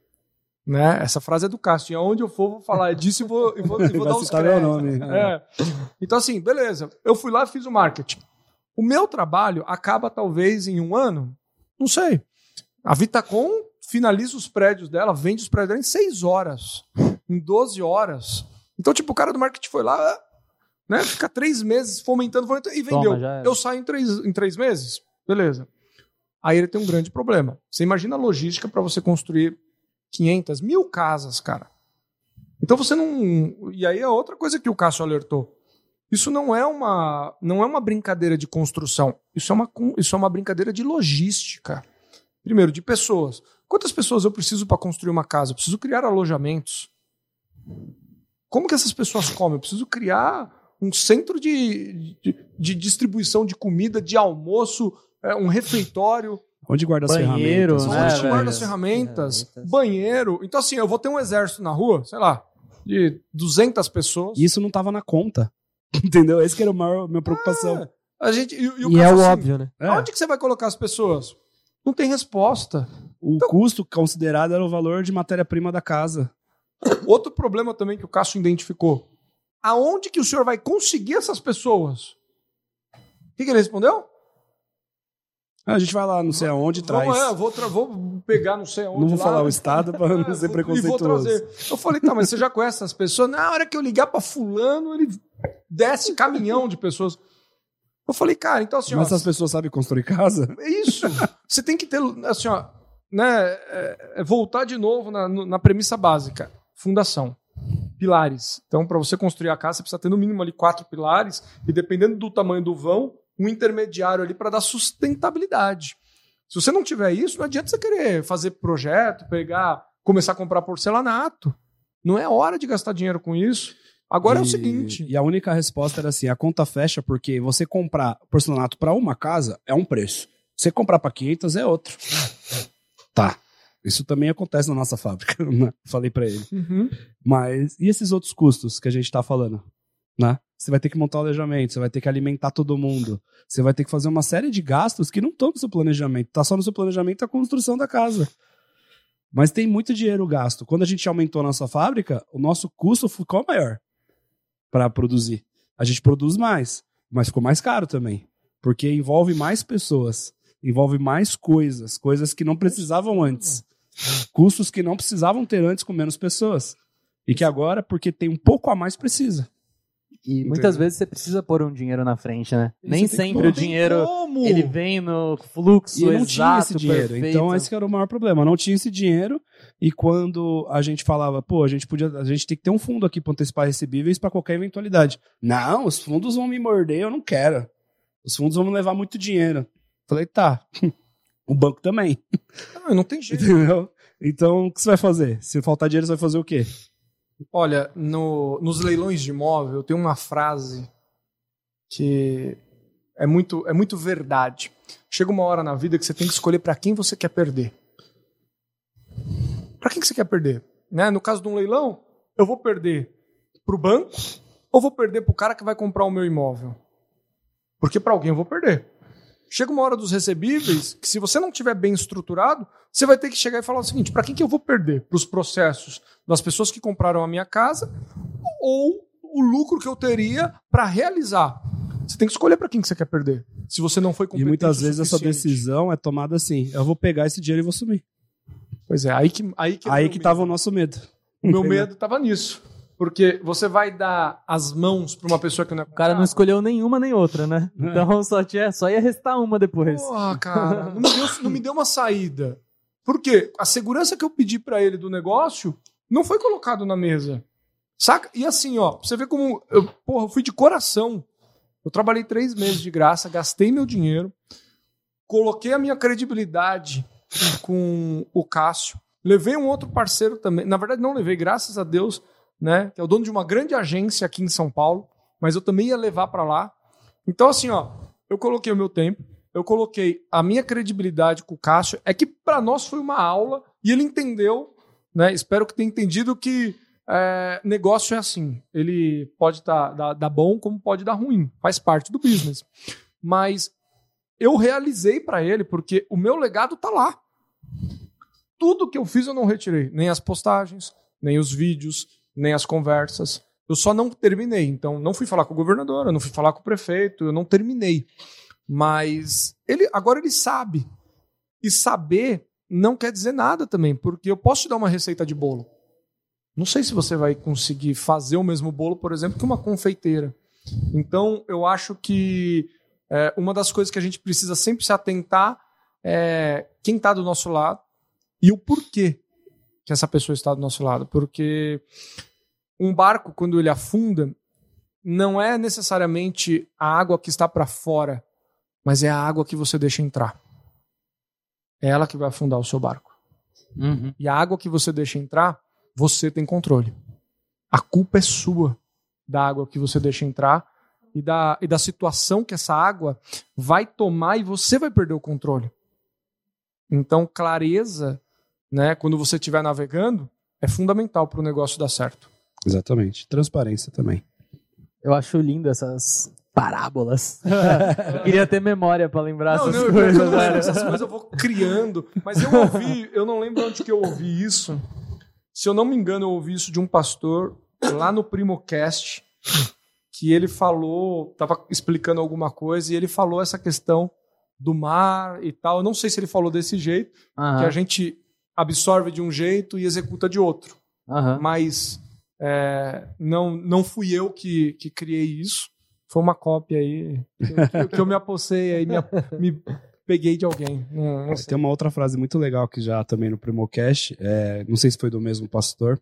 Né? Essa frase é do Cássio. E aonde eu for, vou falar disso e vou, e vou, e vou dar os créditos. Né? É. Então assim, beleza. Eu fui lá e fiz o marketing. O meu trabalho acaba talvez em um ano? Não sei. A Vitacom finaliza os prédios dela, vende os prédios dela em seis horas. Em doze horas. Então, tipo, o cara do marketing foi lá, né? Fica três meses fomentando, fomentando e vendeu. Toma, eu saio em três, em três meses? Beleza. Aí ele tem um grande problema. Você imagina a logística para você construir quinhentas, mil casas, cara. Então você não... E aí é outra coisa que o Cássio alertou. Isso não é uma, não é uma brincadeira de construção. Isso é uma, isso é uma brincadeira de logística. Primeiro, de pessoas. Quantas pessoas eu preciso para construir uma casa? Eu preciso criar alojamentos. Como que essas pessoas comem? Eu preciso criar um centro de, de, de distribuição de comida, de almoço, um refeitório. Onde guarda as ferramentas? Né, Onde guarda as ferramentas? É, banheiro. Então, assim, eu vou ter um exército na rua, sei lá, de duzentas pessoas. E isso não estava na conta. Entendeu? Esse que era a maior minha preocupação. Ah, a gente, e e, o e é o assim, óbvio, né? É. Onde que você vai colocar as pessoas? Não tem resposta. O então, custo considerado era o valor de matéria-prima da casa. Outro problema também que o Cássio identificou. Aonde que o senhor vai conseguir essas pessoas? O que, que ele respondeu? A gente vai lá, não sei aonde, vou, traz. É, vou, tra- vou pegar, não sei aonde. Não vou lá, falar o estado para não ser preconceituoso. Eu falei, tá, mas você já conhece essas pessoas? Na hora que eu ligar para fulano, ele desce caminhão de pessoas. Eu falei, cara, então assim... Mas ó, essas pessoas sabem construir casa? É isso. Você tem que ter, assim, ó, né, é, é voltar de novo na, na premissa básica. Fundação. Pilares. Então, para você construir a casa, você precisa ter no mínimo ali quatro pilares e dependendo do tamanho do vão, um intermediário ali para dar sustentabilidade. Se você não tiver isso, não adianta você querer fazer projeto, pegar, começar a comprar porcelanato. Não é hora de gastar dinheiro com isso. Agora e, é o seguinte... E a única resposta era assim, a conta fecha porque você comprar porcelanato para uma casa é um preço. Você comprar para quinhentas é outro. Tá. Isso também acontece na nossa fábrica, né? Falei pra ele. Uhum. Mas, e esses outros custos que a gente tá falando, né? Você vai ter que montar o alojamento, você vai ter que alimentar todo mundo, você vai ter que fazer uma série de gastos que não estão no seu planejamento, tá só no seu planejamento a construção da casa. Mas tem muito dinheiro gasto. Quando a gente aumentou a nossa fábrica, o nosso custo ficou maior para produzir. A gente produz mais, mas ficou mais caro também, porque envolve mais pessoas, envolve mais coisas, coisas que não precisavam antes. Custos que não precisavam ter antes com menos pessoas. E que agora, porque tem um pouco a mais, precisa. E muitas Entendi. vezes você precisa pôr um dinheiro na frente, né? Isso. Nem sempre o dinheiro, como? ele vem no fluxo e não exato, tinha esse dinheiro. Perfeito. Então esse que era o maior problema. Não tinha esse dinheiro e quando a gente falava, pô, a gente podia, a gente tem que ter um fundo aqui para antecipar recebíveis para qualquer eventualidade. Não, os fundos vão me morder, eu não quero. Os fundos vão me levar muito dinheiro. Falei, tá... O banco também. Ah, não tem jeito. Entendeu? Então, o que você vai fazer? Se faltar dinheiro, você vai fazer o quê? Olha, no, nos leilões de imóvel, tem uma frase que é muito, é muito verdade. Chega uma hora na vida que você tem que escolher para quem você quer perder. Para quem que você quer perder? Né? No caso de um leilão, eu vou perder pro banco ou vou perder pro cara que vai comprar o meu imóvel? Porque para alguém eu vou perder. Chega uma hora dos recebíveis que se você não tiver bem estruturado, você vai ter que chegar e falar o seguinte, para quem que eu vou perder? Para os processos das pessoas que compraram a minha casa ou o lucro que eu teria para realizar? Você tem que escolher para quem que você quer perder, se você não foi competente. E muitas vezes essa decisão é tomada assim, eu vou pegar esse dinheiro e vou sumir. Pois é, aí que aí que, aí que tava o nosso medo. O meu medo estava nisso. Porque você vai dar as mãos para uma pessoa que não é... O cara não escolheu nenhuma nem outra, né? É. Então só, tinha, só ia restar uma depois. Porra, cara, não me deu, não me deu uma saída. Por quê? A segurança que eu pedi para ele do negócio não foi colocado na mesa. Saca? E assim, ó, você vê como... Eu, porra, eu fui de coração. Eu trabalhei três meses de graça, gastei meu dinheiro, coloquei a minha credibilidade com o Cássio, levei um outro parceiro também. Na verdade, não levei, graças a Deus... Né, que é o dono de uma grande agência aqui em São Paulo, mas eu também ia levar para lá. Então assim, ó, eu coloquei o meu tempo, eu coloquei a minha credibilidade com o Cássio, é que para nós foi uma aula e ele entendeu, né, espero que tenha entendido que é, negócio é assim, ele pode tá, dar, dar bom como pode dar ruim, faz parte do business, mas eu realizei para ele porque o meu legado está lá, tudo que eu fiz eu não retirei, nem as postagens, nem os vídeos, nem as conversas. Eu só não terminei. Então, não fui falar com o governador, eu não fui falar com o prefeito, eu não terminei. Mas ele, agora ele sabe. E saber não quer dizer nada também, porque eu posso te dar uma receita de bolo. Não sei se você vai conseguir fazer o mesmo bolo, por exemplo, que uma confeiteira. Então, eu acho que é, uma das coisas que a gente precisa sempre se atentar é quem está do nosso lado e o porquê que essa pessoa está do nosso lado. Porque um barco, quando ele afunda, não é necessariamente a água que está para fora, mas é a água que você deixa entrar. É ela que vai afundar o seu barco. Uhum. E a água que você deixa entrar, você tem controle. A culpa é sua da água que você deixa entrar e da, e da situação que essa água vai tomar e você vai perder o controle. Então, clareza... Né? Quando você estiver navegando, é fundamental para o negócio dar certo. Exatamente. Transparência também. Eu acho lindo essas parábolas. Eu queria ter memória pra lembrar não, essas não, coisas. Eu não lembro essas coisas, eu vou criando. Mas eu ouvi, eu não lembro onde que eu ouvi isso. Se eu não me engano, eu ouvi isso de um pastor lá no Primocast, que ele falou, estava explicando alguma coisa, e ele falou essa questão do mar e tal. Eu não sei se ele falou desse jeito, uhum. que a gente absorve de um jeito e executa de outro. Uhum. Mas é, não, não fui eu que, que criei isso. Foi uma cópia aí que, que eu me apossei aí, me, me peguei de alguém. Não, não Tem uma outra frase muito legal que já também no Primocast, é, não sei se foi do mesmo pastor,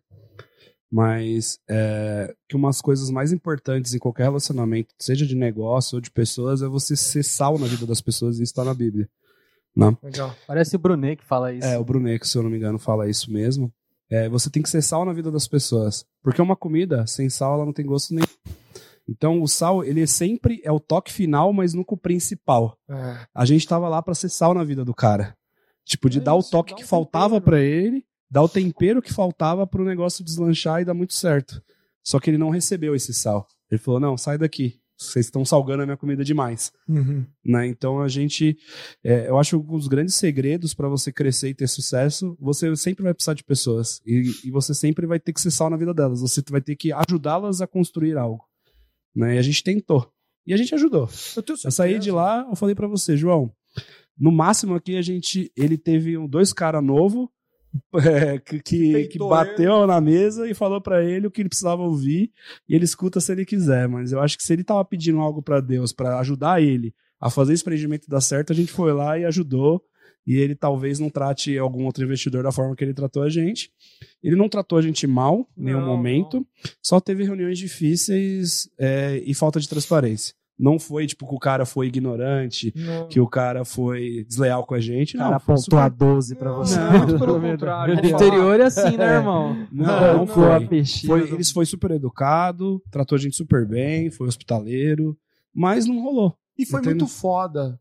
mas é, que umas coisas mais importantes em qualquer relacionamento, seja de negócio ou de pessoas, é você ser sal na vida das pessoas, e isso está na Bíblia. Né? Legal. Parece o Brunet que fala isso. É, o Brunet, que se eu não me engano, fala isso mesmo. É, você tem que ser sal na vida das pessoas, porque uma comida sem sal ela não tem gosto nenhum. Então o sal, ele sempre é o toque final, mas nunca o principal. É. A gente tava lá para ser sal na vida do cara. Tipo, de é dar isso, o toque que um faltava para ele, dar o tempero que faltava pro negócio deslanchar e dar muito certo. Só que ele não recebeu esse sal. Ele falou, não, sai daqui. Vocês estão salgando a minha comida demais. Uhum. Né? Então a gente... É, eu acho que um dos grandes segredos para você crescer e ter sucesso, você sempre vai precisar de pessoas. E, e você sempre vai ter que ser sal na vida delas. Você vai ter que ajudá-las a construir algo. Né? E a gente tentou. E a gente ajudou. Eu, eu saí de lá, eu falei para você, João, no máximo aqui a gente... Ele teve um, dois caras novos, É, que, que, que bateu ele na mesa e falou pra ele o que ele precisava ouvir, e ele escuta se ele quiser, mas eu acho que se ele tava pedindo algo pra Deus pra ajudar ele a fazer esse empreendimento dar certo, a gente foi lá e ajudou, e ele talvez não trate algum outro investidor da forma que ele tratou a gente. Ele não tratou a gente mal em nenhum não, momento, não. Só teve reuniões difíceis é, e falta de transparência. Não foi, tipo, que o cara foi ignorante, não. que o cara foi desleal com a gente. O cara apontou a doze pra você. Não, não, pelo contrário. O interior é assim, né, irmão? Não, não, não foi. foi. Eles foi super educado, tratou a gente super bem, foi hospitaleiro, mas não rolou. E foi entendeu? muito foda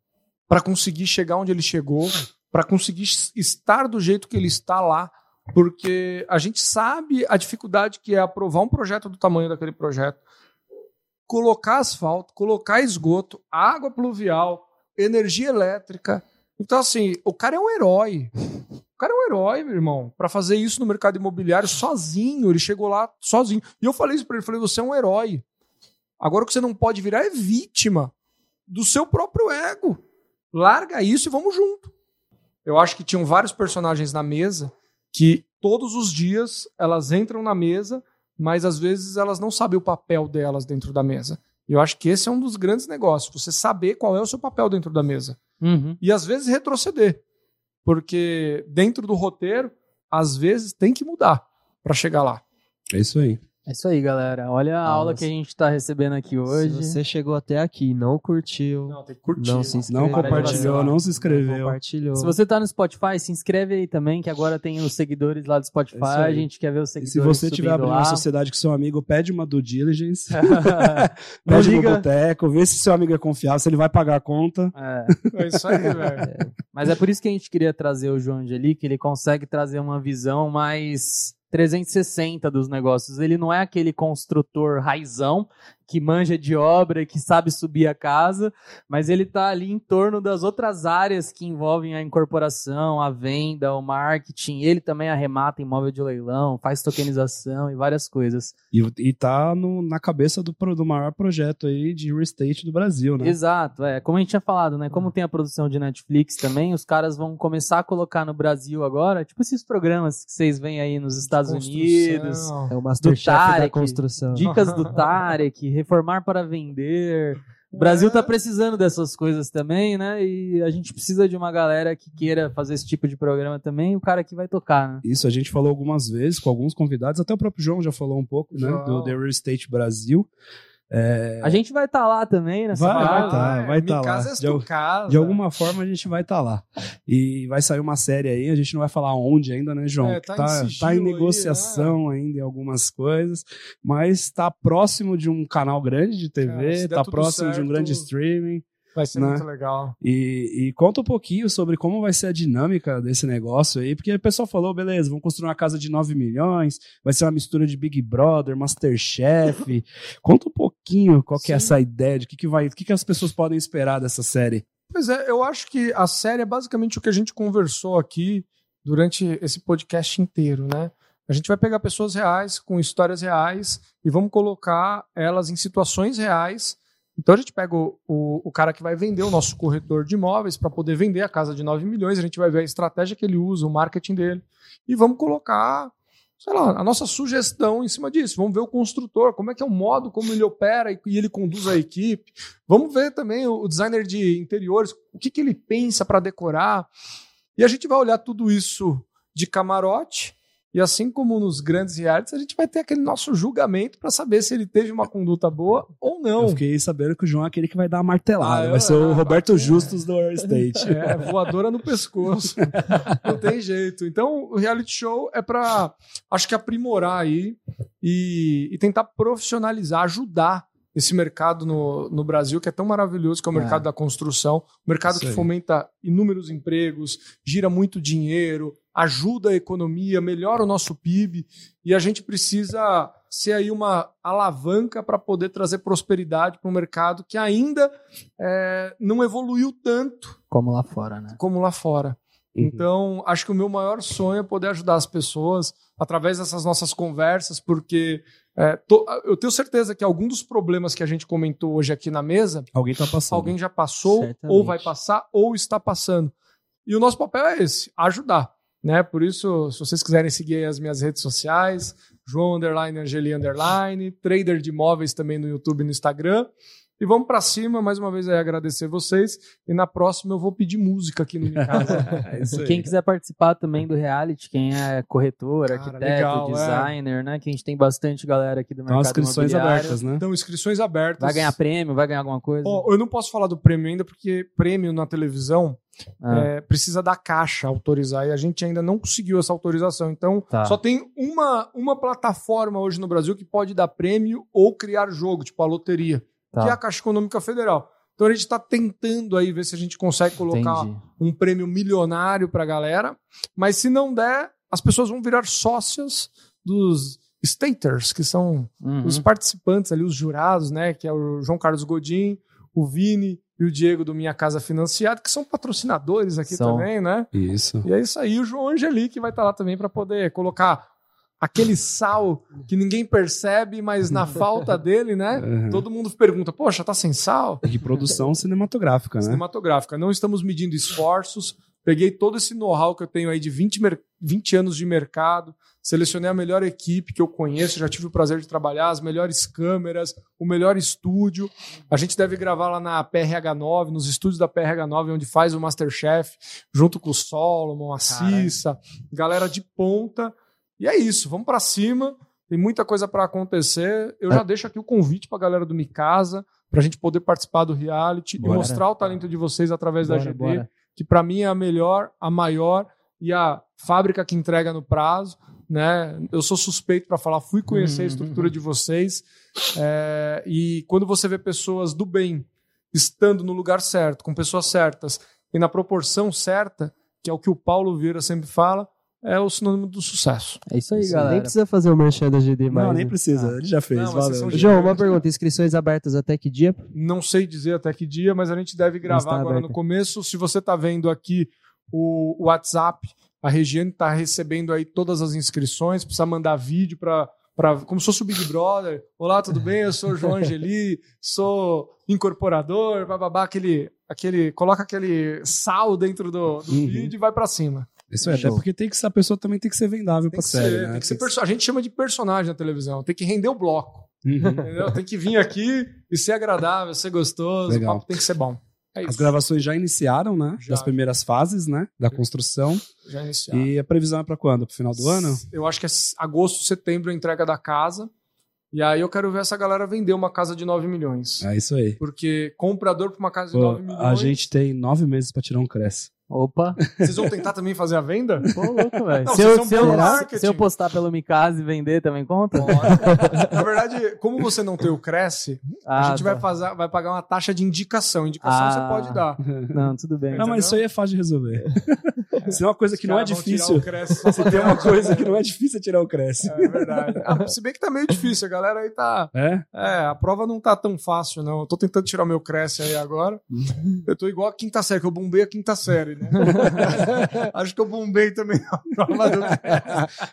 pra conseguir chegar onde ele chegou, pra conseguir estar do jeito que ele está lá, porque a gente sabe a dificuldade que é aprovar um projeto do tamanho daquele projeto, colocar asfalto, colocar esgoto, água pluvial, energia elétrica. Então, assim, o cara é um herói. O cara é um herói, meu irmão, para fazer isso no mercado imobiliário sozinho. Ele chegou lá sozinho. E eu falei isso para ele, falei, você é um herói. Agora o que você não pode virar é vítima do seu próprio ego. Larga isso e vamos junto. Eu acho que tinham vários personagens na mesa que todos os dias elas entram na mesa, mas às vezes elas não sabem o papel delas dentro da mesa. E eu acho que esse é um dos grandes negócios, você saber qual é o seu papel dentro da mesa. Uhum. E às vezes retroceder, porque dentro do roteiro, às vezes tem que mudar para chegar lá. É isso aí. É isso aí, galera. Olha a ah, aula que a gente tá recebendo aqui hoje. Se você chegou até aqui, não curtiu, não, tem que curtir, não se inscreveu, não compartilhou, não se inscreveu. Não compartilhou. Se você tá no Spotify, se inscreve aí também, que agora tem os seguidores lá do Spotify, a gente quer ver os seguidores. E se você tiver abrindo lá uma sociedade com seu amigo, pede uma due diligence, pede no boteco, vê se seu amigo é confiável, se ele vai pagar a conta. É, é isso aí, velho. É. Mas é por isso que a gente queria trazer o João Angeli, que ele consegue trazer uma visão mais trezentos e sessenta dos negócios. Ele não é aquele construtor raizão que manja de obra e que sabe subir a casa, mas ele está ali em torno das outras áreas que envolvem a incorporação, a venda, o marketing. Ele também arremata imóvel de leilão, faz tokenização e várias coisas. E está na cabeça do, do maior projeto aí de real estate do Brasil, né? Exato, é. Como a gente tinha falado, né? Como tem a produção de Netflix também, os caras vão começar a colocar no Brasil agora, tipo esses programas que vocês veem aí nos Estados Unidos. É o Masterchef da construção. Dicas do Tarek, reformar para vender. O Brasil tá precisando dessas coisas também, né? E a gente precisa de uma galera que queira fazer esse tipo de programa também, e o cara que vai tocar, né? Isso, a gente falou algumas vezes com alguns convidados, até o próprio João já falou um pouco, né? João. Do The Real Estate Brasil. É... A gente vai estar tá lá também nessa vai, vai tá, vai tá lá. É de, al... de alguma forma a gente vai estar tá lá. E vai sair uma série aí, a gente não vai falar onde ainda, né, João? É, tá, tá, em tá em negociação aí, né? Ainda em algumas coisas, mas tá próximo de um canal grande de T V, cara, tá próximo certo de um grande streaming. Vai ser, né? Muito legal. E, e conta um pouquinho sobre como vai ser a dinâmica desse negócio aí, porque o pessoal falou, beleza, vamos construir uma casa de nove milhões, vai ser uma mistura de Big Brother, Masterchef. Conta um pouquinho qual que é essa ideia, de que que vai, o que, que as pessoas podem esperar dessa série. Pois é, eu acho que a série é basicamente o que a gente conversou aqui durante esse podcast inteiro, né? A gente vai pegar pessoas reais, com histórias reais, e vamos colocar elas em situações reais. Então a gente pega o, o, o cara que vai vender, o nosso corretor de imóveis, para poder vender a casa de nove milhões, a gente vai ver a estratégia que ele usa, o marketing dele, e vamos colocar, sei lá, a nossa sugestão em cima disso. Vamos ver o construtor, como é que é o modo como ele opera e ele conduz a equipe. Vamos ver também o designer de interiores, o que, que ele pensa para decorar. E a gente vai olhar tudo isso de camarote. E assim como nos grandes realities, a gente vai ter aquele nosso julgamento para saber se ele teve uma conduta boa ou não. Eu fiquei sabendo que o João é aquele que vai dar a martelada. Ah, vai ser o ah, Roberto bacana. Justus do Real Estate. É, voadora no pescoço. Não tem jeito. Então, o reality show é para, acho que, aprimorar aí e, e tentar profissionalizar, ajudar esse mercado no, no Brasil, que é tão maravilhoso, que é o mercado é. da construção. Um mercado que fomenta inúmeros empregos, gira muito dinheiro, ajuda a economia, melhora o nosso P I B, e a gente precisa ser aí uma alavanca para poder trazer prosperidade para um mercado que ainda é, não evoluiu tanto. Como lá fora, né? Como lá fora. Uhum. Então, acho que o meu maior sonho é poder ajudar as pessoas através dessas nossas conversas, porque é, tô, eu tenho certeza que algum dos problemas que a gente comentou hoje aqui na mesa, alguém tá passando. Alguém já passou, certamente. Ou vai passar, ou está passando. E o nosso papel é esse, ajudar. Né? Por isso, se vocês quiserem seguir as minhas redes sociais, João Underline, Angeli Underline, Trader de Imóveis também no YouTube e no Instagram. E vamos para cima, mais uma vez aí agradecer vocês. E na próxima eu vou pedir música aqui no Mikasa. É quem quiser participar também do reality, quem é corretor, cara, arquiteto, legal, designer, é. né? Que a gente tem bastante galera aqui do mercado imobiliário. Então, inscrições abertas, né? Então, inscrições abertas. Vai ganhar prêmio, vai ganhar alguma coisa? Oh, eu não posso falar do prêmio ainda, porque prêmio na televisão... Ah. É, precisa da Caixa autorizar, e a gente ainda não conseguiu essa autorização. Então, tá. só tem uma, uma plataforma hoje no Brasil que pode dar prêmio ou criar jogo, tipo a loteria, tá. que é a Caixa Econômica Federal. Então a gente está tentando aí ver se a gente consegue colocar Entendi. um prêmio milionário para a galera, mas se não der, as pessoas vão virar sócias dos staters, que são uhum. os participantes ali, os jurados, né, que é o João Carlos Godin, o Vini e o Diego do Minha Casa Financiada, que são patrocinadores aqui são. também, né? Isso. E é isso aí. O João Angeli, que vai estar tá lá também para poder colocar aquele sal que ninguém percebe, mas na falta dele, né? Uhum. Todo mundo pergunta, poxa, tá sem sal? E produção cinematográfica, né? Cinematográfica. Não estamos medindo esforços. Peguei todo esse know-how que eu tenho aí de vinte, mer- vinte anos de mercado, selecionei a melhor equipe que eu conheço, já tive o prazer de trabalhar, as melhores câmeras, o melhor estúdio. A gente deve gravar lá na P R H nove, nos estúdios da P R H nove, onde faz o Masterchef, junto com o Solomon, a Cissa, galera de ponta. E é isso, vamos para cima, tem muita coisa para acontecer. Eu já deixo aqui o convite para a galera do Mikasa, para a gente poder participar do reality bora. e mostrar o talento de vocês através bora, da G D. Bora. Que para mim é a melhor, a maior e a fábrica que entrega no prazo, né? Eu sou suspeito para falar, fui conhecer a estrutura de vocês é, e quando você vê pessoas do bem estando no lugar certo, com pessoas certas e na proporção certa, que é o que o Paulo Vieira sempre fala, é o sinônimo do sucesso. É isso aí, isso, galera. Nem precisa fazer o merchan da G D mais. Não, nem precisa. Ah, ele já fez. Não, valeu. João, uma pergunta. Inscrições abertas até que dia? Não sei dizer até que dia, mas a gente deve gravar agora aberta. no começo. Se você está vendo aqui o WhatsApp, a Regiane está recebendo aí todas as inscrições. Precisa mandar vídeo para... Pra, como se fosse o Big Brother. Olá, tudo bem? Eu sou o João Angeli, sou incorporador, bababá, aquele, aquele, coloca aquele sal dentro do, do uhum. vídeo e vai para cima. Isso é, até porque tem que, a pessoa também tem que ser vendável para a série. Né? Tem que ser perso- a gente chama de personagem na televisão, tem que render o bloco. Uhum. Tem que vir aqui e ser agradável, ser gostoso, Legal. o papo tem que ser bom. É isso. As gravações já iniciaram, né? Já. Das primeiras fases, né? Da construção. Já iniciaram. E a previsão é para quando? Pro final do ano? Eu acho que é agosto, setembro, a entrega da casa. E aí eu quero ver essa galera vender uma casa de nove milhões. É isso aí. Porque comprador para uma casa de Pô, nove milhões... A gente tem nove meses para tirar um CRECI. Opa. Vocês vão tentar também fazer a venda? Pô, louco, velho. Se, se, se eu postar pelo Mikasa e vender, também conta? Na verdade, como você não tem o CRECI, ah, a gente tá. vai, fazer, vai pagar uma taxa de indicação. Indicação ah, você pode dar. Não, tudo bem. Não, mas isso aí é fácil de resolver. Se é uma coisa que não é difícil... Se tem uma coisa que não é difícil, é tirar o CRECI. É verdade. Ah, se bem que tá meio difícil, a galera aí tá... É? É, a prova não tá tão fácil, não. Eu tô tentando tirar o meu CRECI aí agora. Eu tô igual a quinta série, que eu bombei a quinta série. Né? Acho que eu bombei também a prova do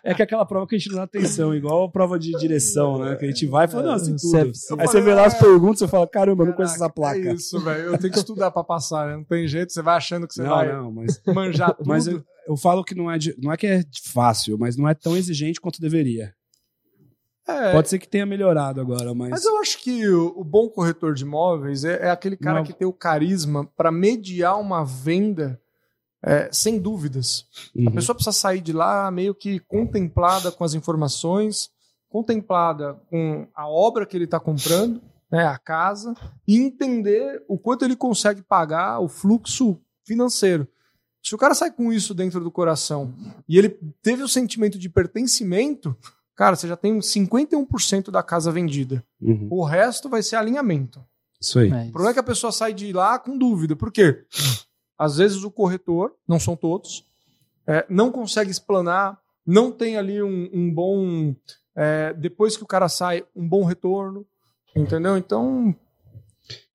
é que é aquela prova que a gente não dá atenção, igual a prova de direção, né? Que a gente vai e fala, não, assim tudo. Aí falei, você vê lá as perguntas e fala, caramba, eu não conheço essa placa. É isso, velho. Eu tenho que estudar pra passar, né? Não tem jeito, você vai achando que você não, vai não, mas... manjar tudo. Mas eu, eu falo que não é, de, não é que é fácil, mas não é tão exigente quanto deveria. É, pode ser que tenha melhorado agora, mas... Mas eu acho que o, o bom corretor de imóveis é, é aquele cara não. que tem o carisma pra mediar uma venda É, sem dúvidas. Uhum. A pessoa precisa sair de lá meio que contemplada com as informações, contemplada com a obra que ele está comprando, né, a casa, e entender o quanto ele consegue pagar o fluxo financeiro. Se o cara sai com isso dentro do coração e ele teve o sentimento de pertencimento, cara, você já tem cinquenta e um por cento da casa vendida. Uhum. O resto vai ser alinhamento. Isso aí. Mas... O problema é que a pessoa sai de lá com dúvida. Por quê? Às vezes o corretor, não são todos, é, não consegue explanar, não tem ali um, um bom... É, depois que o cara sai, um bom retorno, entendeu? Então...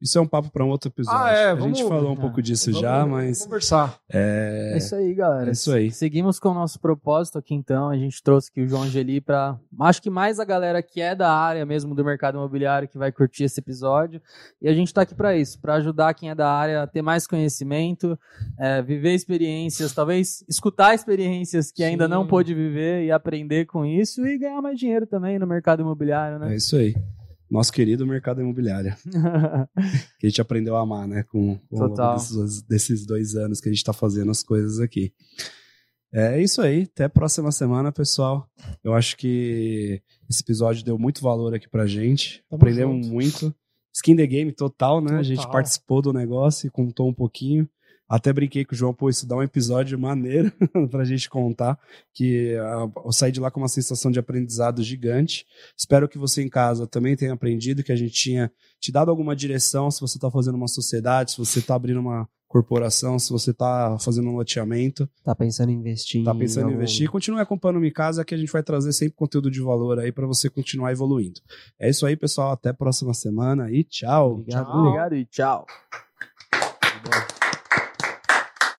Isso é um papo para um outro episódio. Ah, é, a vamos, gente falou um tá, pouco disso já, mas... conversar. É... é isso aí, galera. É isso aí. Seguimos com o nosso propósito aqui, então. A gente trouxe aqui o João Angeli para... Acho que mais a galera que é da área mesmo do mercado imobiliário que vai curtir esse episódio. E a gente está aqui para isso, para ajudar quem é da área a ter mais conhecimento, é, viver experiências, talvez escutar experiências que Sim. ainda não pôde viver e aprender com isso e ganhar mais dinheiro também no mercado imobiliário, né? É isso aí. Nosso querido mercado imobiliário, que a gente aprendeu a amar, né, com, com desses, desses dois anos que a gente está fazendo as coisas aqui. É isso aí, até a próxima semana, pessoal. Eu acho que esse episódio deu muito valor aqui pra gente, Tamo aprendemos junto. muito. Skin the game total, né, total. A gente participou do negócio e contou um pouquinho. Até brinquei com o João, pô, isso dá um episódio maneiro pra gente contar, que eu saí de lá com uma sensação de aprendizado gigante. Espero que você em casa também tenha aprendido, que a gente tinha te dado alguma direção, se você tá fazendo uma sociedade, se você tá abrindo uma corporação, se você tá fazendo um loteamento. Tá pensando em investir. Tá pensando em investir. Continue acompanhando o Mikasa, que a gente vai trazer sempre conteúdo de valor aí pra você continuar evoluindo. É isso aí, pessoal. Até a próxima semana e tchau. Obrigado, tchau. obrigado e tchau.